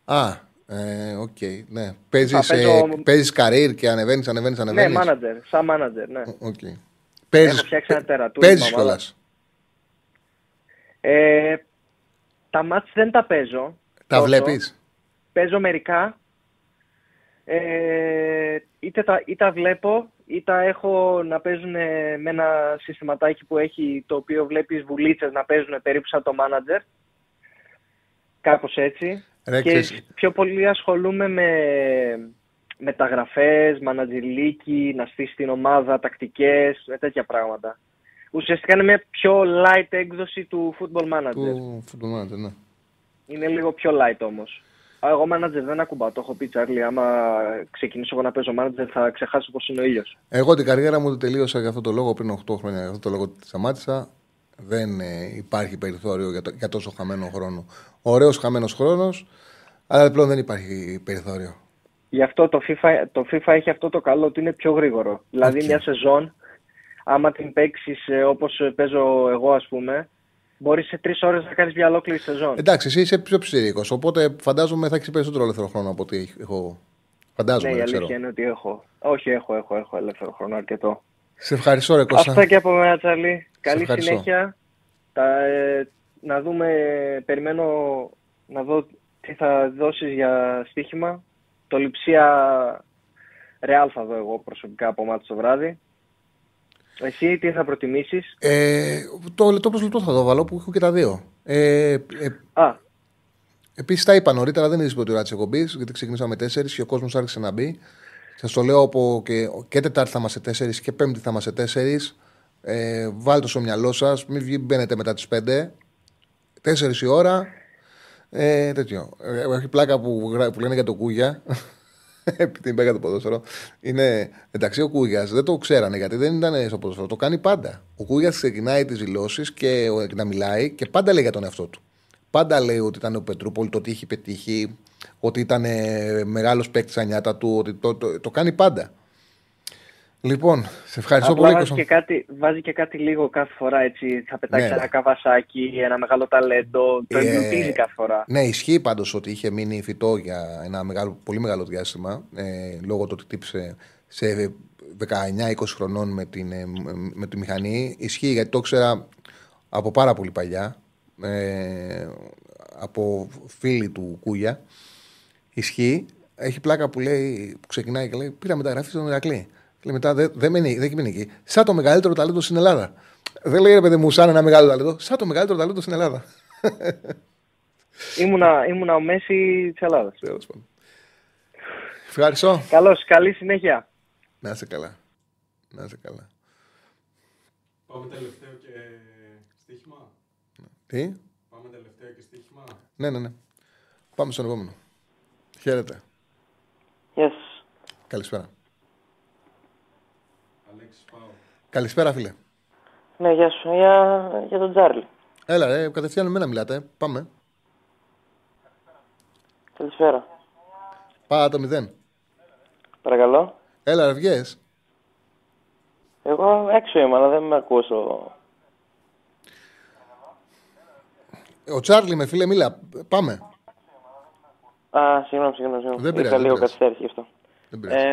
Α, οκ. Ναι. Παίζεις career και ανεβαίνεις. Ναι, manager. Σαν manager, ναι. Okay. Έχω φτιάξει ένα τερατούργημα. Παίζεις κιόλας. Τα μάτς δεν τα παίζω. Τα βλέπεις? Παίζω μερικά. Ή τα βλέπω ή τα έχω να παίζουν με ένα συστηματάκι που έχει, το οποίο βλέπεις βουλίτσες να παίζουν περίπου σαν το manager, κάπως έτσι. Και πιο πολύ ασχολούμαι με μεταγραφές, μανατζιλίκι, να στήσει την ομάδα, τακτικές, τέτοια πράγματα. Ουσιαστικά είναι μια πιο light έκδοση του football manager. Ναι. Είναι λίγο πιο light όμως. Εγώ manager δεν ακουμπάω, το έχω πει, Τσάρλι. Άμα ξεκινήσω εγώ να παίζω manager, θα ξεχάσω πως είναι ο ήλιος. Εγώ την καριέρα μου την τελείωσα για αυτό το λόγο πριν 8 χρόνια. Για αυτό το λόγο τη σταμάτησα. Δεν υπάρχει περιθώριο για τόσο χαμένο χρόνο. Ωραίος χαμένος χρόνος, αλλά πλέον δεν υπάρχει περιθώριο. Γι' αυτό το FIFA έχει αυτό το καλό, ότι είναι πιο γρήγορο. Δηλαδή, μια σεζόν, άμα την παίξεις όπως παίζω εγώ, ας πούμε, μπορείς σε 3 ώρες να κάνεις μια ολόκληρη σεζόν. Εντάξει, εσύ είσαι πιο ψηρίκος, οπότε φαντάζομαι θα έχεις περισσότερο ελεύθερο χρόνο από ό,τι έχω. Φαντάζομαι, ναι, δεν ξέρω. Η αλήθεια είναι ότι έχω. Όχι, έχω ελεύθερο χρόνο αρκετό. Σε ευχαριστώ, ρε Κώστα. Αυτά και από μένα, Τσαλή. Καλή συνέχεια. Να δούμε, περιμένω να δω τι θα δώσεις για στοίχημα. Το Λιψία Ρεάλ θα δω εγώ προσωπικά από μάτς το βράδυ. Εσύ τι θα προτιμήσεις? Το προς λεπτό θα το βάλω, που έχω και τα δύο. Επίσης τα είπα νωρίτερα, δεν είδες ποτέ ώρα της εκπομπής, γιατί ξεκινήσαμε 4 και ο κόσμος άρχισε να μπει. Σας το λέω και Τετάρτη θα είμαστε 4 και Πέμπτη θα είμαστε 4. Βάλτε στο μυαλό σας, μην μπαίνετε μετά τις 5. 4 η ώρα. Τέτοιο. Έχει πλάκα που λένε για το Κούγια. Επειδή μπέκα το ποδόσφαιρο. Είναι εντάξει, ο Κούγιας δεν το ξέρανε γιατί δεν ήταν στο ποδόσφαιρο. Το κάνει πάντα. Ο Κούγιας ξεκινάει τις δηλώσεις και να μιλάει και πάντα λέει για τον εαυτό του. Πάντα λέει ότι ήταν ο Πετρούπολη, το ότι είχε πετύχει, ότι ήταν μεγάλος παίκτης στα νιάτα του. Ότι το κάνει πάντα. Λοιπόν, σε ευχαριστώ πολύ. Βάζει και κάτι λίγο κάθε φορά, έτσι. Θα πετάξει ένα καβασάκι, ένα μεγάλο ταλέντο. Το εμπλουτίζει κάθε φορά. Ναι, ισχύει πάντως ότι είχε μείνει φυτό για ένα πολύ μεγάλο διάστημα, λόγω του ότι τύψε σε 19-20 χρονών με τη μηχανή. Ισχύει, γιατί το ξέρα από πάρα πολύ παλιά, από φίλοι του Κούγια. Ισχύει. Έχει πλάκα που ξεκινάει και λέει: πήρα μεταγραφή στον Ηρακλή. Μετά δεν μείνει εκεί. Σαν το μεγαλύτερο ταλέντο στην Ελλάδα. Δεν λέει, ρε παιδί μου, σαν ένα μεγάλο ταλέντο. Σαν το μεγαλύτερο ταλέντο στην Ελλάδα. Ήμουνα ο Μέση της Ελλάδας. Ευχαριστώ. Καλώς, καλή συνέχεια. Να είσαι καλά. Πάμε τελευταίο και στοίχημα. Τι? Πάμε τελευταίο και στοίχημα. Ναι. Πάμε στον επόμενο. Χαίρετε. Yes. Καλησπέρα. Καλησπέρα, φίλε. Ναι, γεια σου. Για τον Τσάρλι. Έλα, ρε, κατευθείαν με μένα μιλάτε. Πάμε. Καλησπέρα. Πάρα το 0. Παρακαλώ. Έλα, ρε, βγες. Εγώ έξω είμαι, αλλά δεν με ακούσω. Ο Τσάρλι με, φίλε, μίλα. Πάμε. Α, συγγνώμη. Δεν πειράζει. Λίγο καθυστέρηση γι' αυτό.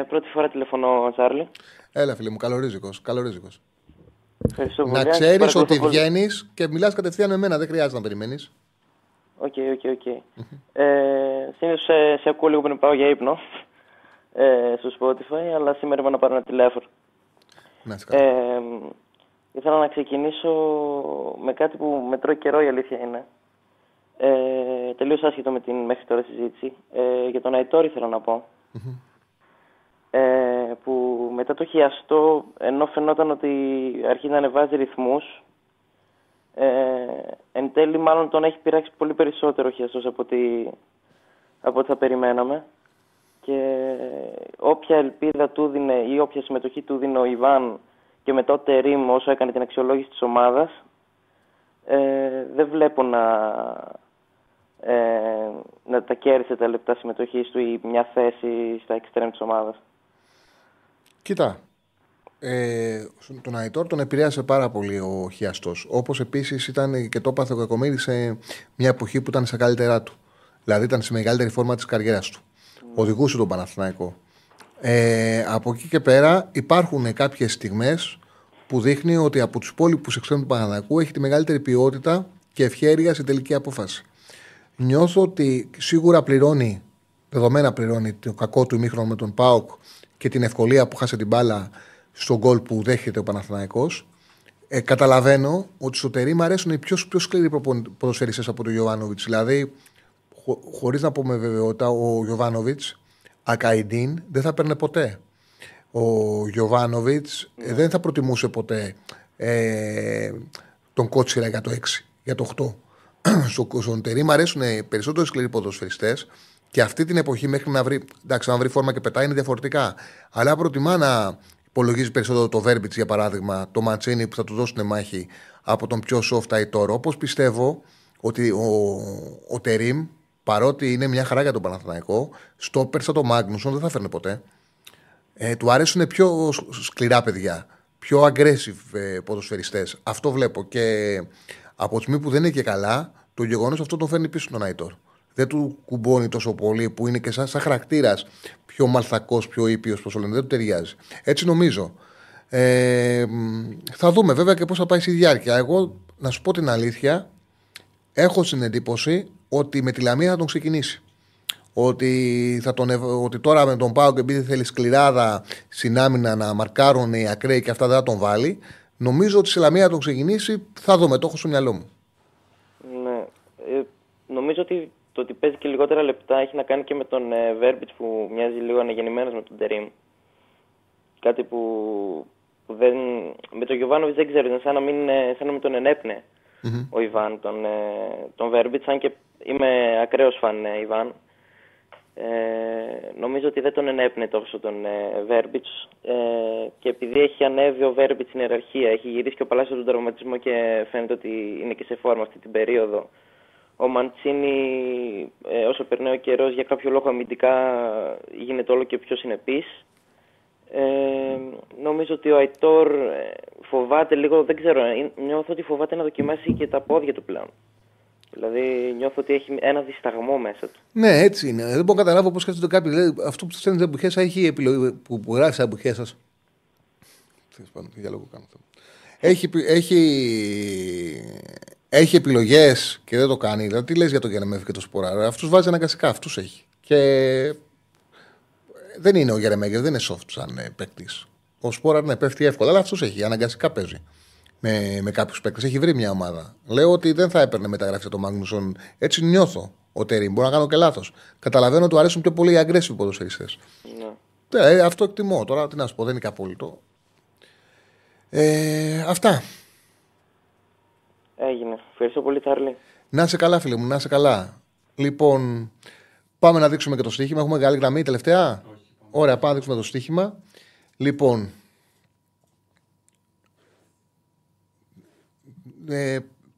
Πρώτη φορά τηλεφωνώ, Τσάρλι. Έλα, φίλε μου, καλορίζικος. Να ξέρεις ότι βγαίνεις και μιλάς κατευθείαν με εμένα, δεν χρειάζεται να περιμένεις. Οκ. Συνήθως σε ακούω λίγο πριν πάω για ύπνο στο Spotify, αλλά σήμερα είπα να πάρω ένα τηλέφωνο. Να είσαι καλά. Ήθελα να ξεκινήσω με κάτι που με τρώει καιρό, η αλήθεια είναι. Τελείως άσχετο με την μέχρι τώρα συζήτηση. Για τον Αϊτόρ ήθελα να πω. Που μετά το χιαστό, ενώ φαινόταν ότι αρχίζει να ανεβάζει ρυθμούς, εν τέλει μάλλον τον έχει πειράξει πολύ περισσότερο χιαστός από ό,τι θα περιμέναμε, και όποια ελπίδα του δίνε ή όποια συμμετοχή του δίνε ο Ιβάν και μετά ο Τερίμ όσο έκανε την αξιολόγηση της ομάδας, δεν βλέπω να τα κέρδισε τα λεπτά συμμετοχής του ή μια θέση στα extreme της ομάδας. Κοίτα, τον Αϊτόρ τον επηρέασε πάρα πολύ ο χιαστός. Όπως επίσης ήταν και το έπαθε ο Κακομοίρης σε μια εποχή που ήταν στα καλύτερά του. Δηλαδή ήταν στη μεγαλύτερη φόρμα της καριέρας του. Οδηγούσε τον Παναθηναϊκό. Από εκεί και πέρα υπάρχουν κάποιες στιγμές που δείχνει ότι από τους υπόλοιπους εξτρέμ του Παναθηναϊκού έχει τη μεγαλύτερη ποιότητα και ευχέρεια στην τελική απόφαση. Νιώθω ότι σίγουρα δεδομένα πληρώνει το κακό του ημίχρονο με τον ΠΑΟΚ και την ευκολία που χάσε την μπάλα στον γκολ που δέχεται ο Παναθηναϊκός. Καταλαβαίνω ότι στο Τερί μου αρέσουν οι πιο σκληροί ποδοσφαιριστές από τον Γιοβάνοβιτς. Δηλαδή, χωρίς να πω με βεβαιότητα, ο Γιοβάνοβιτς, Ακαϊντίν, δεν θα παίρνε ποτέ. Ο Γιοβάνοβιτς δεν θα προτιμούσε ποτέ τον Κότσιρα για το 6, για το 8. Στον Τερί μου αρέσουν περισσότερο σκληροί ποδοσφαιριστές. Και αυτή την εποχή μέχρι να βρει. Εντάξει, αν βρει φόρμα και πετάει είναι διαφορετικά. Αλλά προτιμά να υπολογίζει περισσότερο το Βέρμπιτς, για παράδειγμα, το Ματσίνι που θα του δώσουν μάχη, από τον πιο soft Αϊτόρ. Όπως πιστεύω ότι ο Τερίμ, παρότι είναι μια χαρά για τον Παναθηναϊκό, στο πέρσα το Μάγνουσον δεν θα φέρνει ποτέ. Του αρέσουν πιο σκληρά παιδιά, πιο aggressive ποδοσφαιριστές. Αυτό βλέπω. Και από τη στιγμή που δεν είναι και καλά, το γεγονός αυτό τον φέρνει πίσω τον Αϊτόρ. Δεν του κουμπώνει τόσο πολύ, που είναι και σαν χαρακτήρας πιο μαλθακός, πιο ήπιος, πώς το λένε, δεν του ταιριάζει. Έτσι νομίζω. Θα δούμε βέβαια και πώς θα πάει στη διάρκεια. Εγώ, να σου πω την αλήθεια, έχω στην εντύπωση ότι με τη Λαμία θα τον ξεκινήσει. Ότι τώρα με τον ΠΑΟΚ, επειδή θέλει σκληράδα στην άμυνα να μαρκάρουν οι ακραίοι και αυτά, δεν θα τον βάλει. Νομίζω ότι στη Λαμία θα τον ξεκινήσει. Θα δούμε, το έχω στο μυαλό μου. Ναι. Νομίζω ότι. Το ότι παίζει και λιγότερα λεπτά έχει να κάνει και με τον Βέρμπιτς που μοιάζει λίγο αναγεννημένος με τον Τερίμ. Κάτι που δεν. Με τον Γιοβάνοβιτς δεν ξέρω, είναι σαν να μην τον ενέπνε ο Ιβάν, τον Βέρμπιτς, αν και είμαι ακραίος φαν Ιβάν. Νομίζω ότι δεν τον ενέπνε τόσο τον Βέρμπιτς. Και επειδή έχει ανέβει ο Βέρμπιτς στην ιεραρχία, έχει γυρίσει και ο Παλάσιο τον τραυματισμό και φαίνεται ότι είναι και σε φόρμα αυτή την περίοδο. Ο Μαντσίνι, όσο περνάει ο καιρός, για κάποιο λόγο αμυντικά γίνεται όλο και πιο συνεπής. Νομίζω ότι ο Αϊτόρ φοβάται λίγο, δεν ξέρω, νιώθω ότι φοβάται να δοκιμάσει και τα πόδια του πλέον. Δηλαδή νιώθω ότι έχει ένα δισταγμό μέσα του. Ναι, έτσι είναι. Δεν μπορώ να καταλάβω πώς σκέφτονται κάποιοι. Δηλαδή, αυτό που στέλνει την μπουχέσα έχει επιλογή που γράφει τα μπουχέ σας. Έχει επιλογές και δεν το κάνει. Δηλαδή, τι λες για τον Γερεμέφ και τον Σποράρ. Αυτούς βάζει αναγκαστικά, αυτούς έχει. Και δεν είναι ο Γερεμέφ, δεν είναι soft σαν παίκτης. Ο Σποράρ να πέφτει εύκολα, αλλά αυτούς έχει. Αναγκαστικά παίζει με κάποιους παίκτες. Έχει βρει μια ομάδα. Λέω ότι δεν θα έπαιρνε μεταγραφή το Μάγνουσον. Έτσι νιώθω ο Τερίμ. Μπορώ να κάνω και λάθος. Καταλαβαίνω ότι του αρέσουν πιο πολύ οι aggressive ποδοσφαιριστές. Ναι, αυτό εκτιμώ. Τώρα τι να σου πω, δεν είναι απόλυτο. Αυτά. Έγινε. Ευχαριστώ πολύ, Τσάρλι. Να είσαι καλά, φίλε μου, να είσαι καλά. Λοιπόν, πάμε να δείξουμε και το στοίχημα. Έχουμε καλή γραμμή τελευταία. Όχι. Ωραία, πάμε να δείξουμε το στοίχημα. Λοιπόν.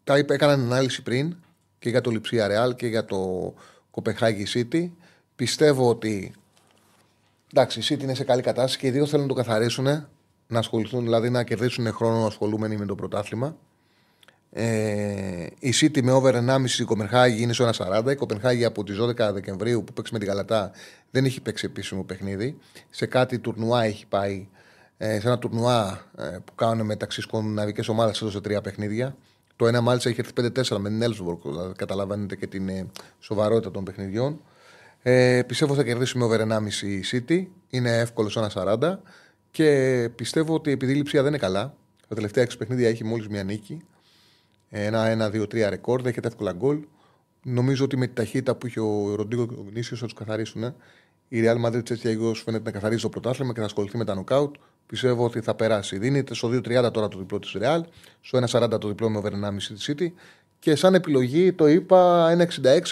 Τα έκαναν ανάλυση πριν και για το Λιψία Ρεάλ και για το Κοπεχάγη City. Πιστεύω ότι εντάξει, η City είναι σε καλή κατάσταση και οι δύο θέλουν να το καθαρίσουν, να ασχοληθούν, δηλαδή να κερδίσουν χρόνο ασχολούμενοι με το πρωτάθλημα. Η City με over 1,5 η Κοπενχάγη είναι σε 1,40. Η Κοπενχάγη από τις 12 Δεκεμβρίου που παίξει με την Γαλατά δεν έχει παίξει επίσημο παιχνίδι. Σε κάτι τουρνουά έχει πάει, σε ένα τουρνουά που κάνουν μεταξύ σκονδιναβικές ομάδες, έδωσε 3 παιχνίδια. Το ένα μάλιστα έχει έρθει 5-4 με την Έλσμπορκ, δηλαδή καταλαβαίνετε και την σοβαρότητα των παιχνιδιών. Πιστεύω θα κερδίσει με over 1,5 η City. Είναι εύκολο σε 1,40. Και πιστεύω ότι επειδή η Λιψία δεν είναι καλά, τα τελευταία 6 παιχνίδια έχει μόλις μια νίκη. 1-2-3 ρεκόρ, δέχεται εύκολα γκολ. Νομίζω ότι με τη ταχύτητα που είχε ο Ροντρίγκο και ο Γνήσιος θα τους καθαρίσουν. Η Real Madrid έτσι αλλιώς φαίνεται να καθαρίζει το πρωτάθλημα και θα ασχοληθεί με τα νοκάουτ. Πιστεύω ότι θα περάσει. Δίνεται στο 2-30 τώρα το διπλό της Real, στο 1-40 το διπλό με over 1,5 της City. Και σαν επιλογή το είπα 1-66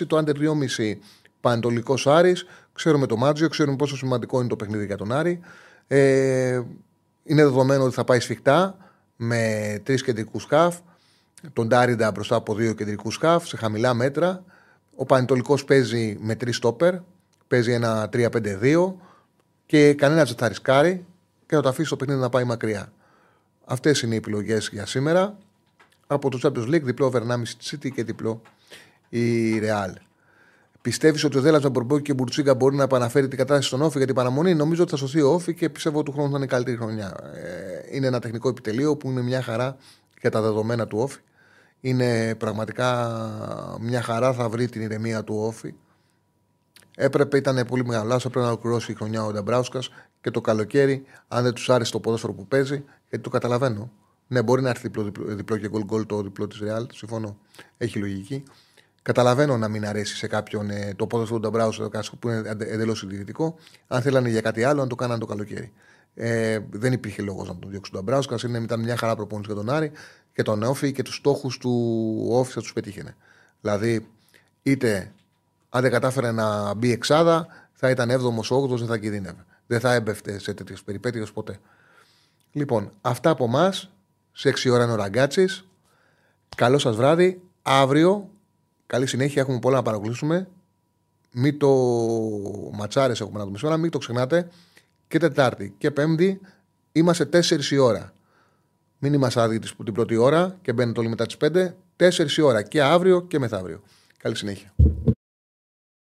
το under 2,5 Παναιτωλικός Άρης. Ξέρουμε το Μάτζιο, ξέρουμε πόσο σημαντικό είναι το παιχνίδι για τον Άρη. Είναι δεδομένο ότι θα πάει σφιχτά με 3 κεντρικούς χαφ. Τον Ντάριντα μπροστά από 2 κεντρικούς χαφ σε χαμηλά μέτρα. Ο Παναιτωλικός παίζει με 3 στόπερ. Παίζει ένα 3-5-2 και κανένας δεν θα ρισκάρει και θα το αφήσει το παιχνίδι να πάει μακριά. Αυτές είναι οι επιλογές για σήμερα. Από το Champions League, διπλό over 1,5 τη City και διπλό η Real. Πιστεύεις ότι ο Δέλλας Ζαμπορμπόκι και η Μπουρτσίγκα μπορεί να επαναφέρει την κατάσταση στον Όφη για την παραμονή? Νομίζω ότι θα σωθεί ο Όφη και πιστεύω ότι του χρόνου θα είναι καλύτερη χρονιά. Είναι ένα τεχνικό επιτελείο που είναι μια χαρά για τα δεδομένα του Όφη. Είναι πραγματικά μια χαρά, θα βρει την ηρεμία του Όφη. Έπρεπε, ήταν πολύ μεγάλο λάθος. Πρέπει να ολοκληρώσει η χρονιά ο Νταμπράουσκας και το καλοκαίρι, αν δεν του άρεσε το ποδόσφαιρο που παίζει, γιατί το καταλαβαίνω. Ναι, μπορεί να έρθει διπλό και γκολ το διπλό τη Ρεάλ, συμφωνώ. Έχει λογική. Καταλαβαίνω να μην αρέσει σε κάποιον το ποδόσφαιρο του Νταμπράουσκα που είναι εντελώς συντηρητικό. Αν θέλανε για κάτι άλλο, αν το κάνανε το καλοκαίρι. Δεν υπήρχε λόγος να τον διώξει τον Νταμπράουσκα. Ήταν μια χαρά προπόνηση για τον Άρη και τον Όφη και τους στόχους του Όφη θα τους πετύχαινε. Δηλαδή, είτε. Αν δεν κατάφερε να μπει εξάδα, θα ήταν 7ο, 8ο, δεν θα κινδύνευε. Δεν θα έμπεφτε σε τέτοιες περιπέτειες ποτέ. Λοιπόν, αυτά από εμάς. Σε 6 ώρα είναι ο Ραγκάτσης. Καλό σας βράδυ. Αύριο, καλή συνέχεια, έχουμε πολλά να παρακολουθήσουμε. Μην το ματσάρες έχουμε να δούμε σήμερα, μην το ξεχνάτε. Και Τετάρτη και Πέμπτη είμαστε 4 η ώρα. Μην είμαστε άδειοι την πρώτη ώρα και μπαίνετε όλοι μετά τις 5. 4 η ώρα και αύριο και μεθαύριο. Καλή συνέχεια.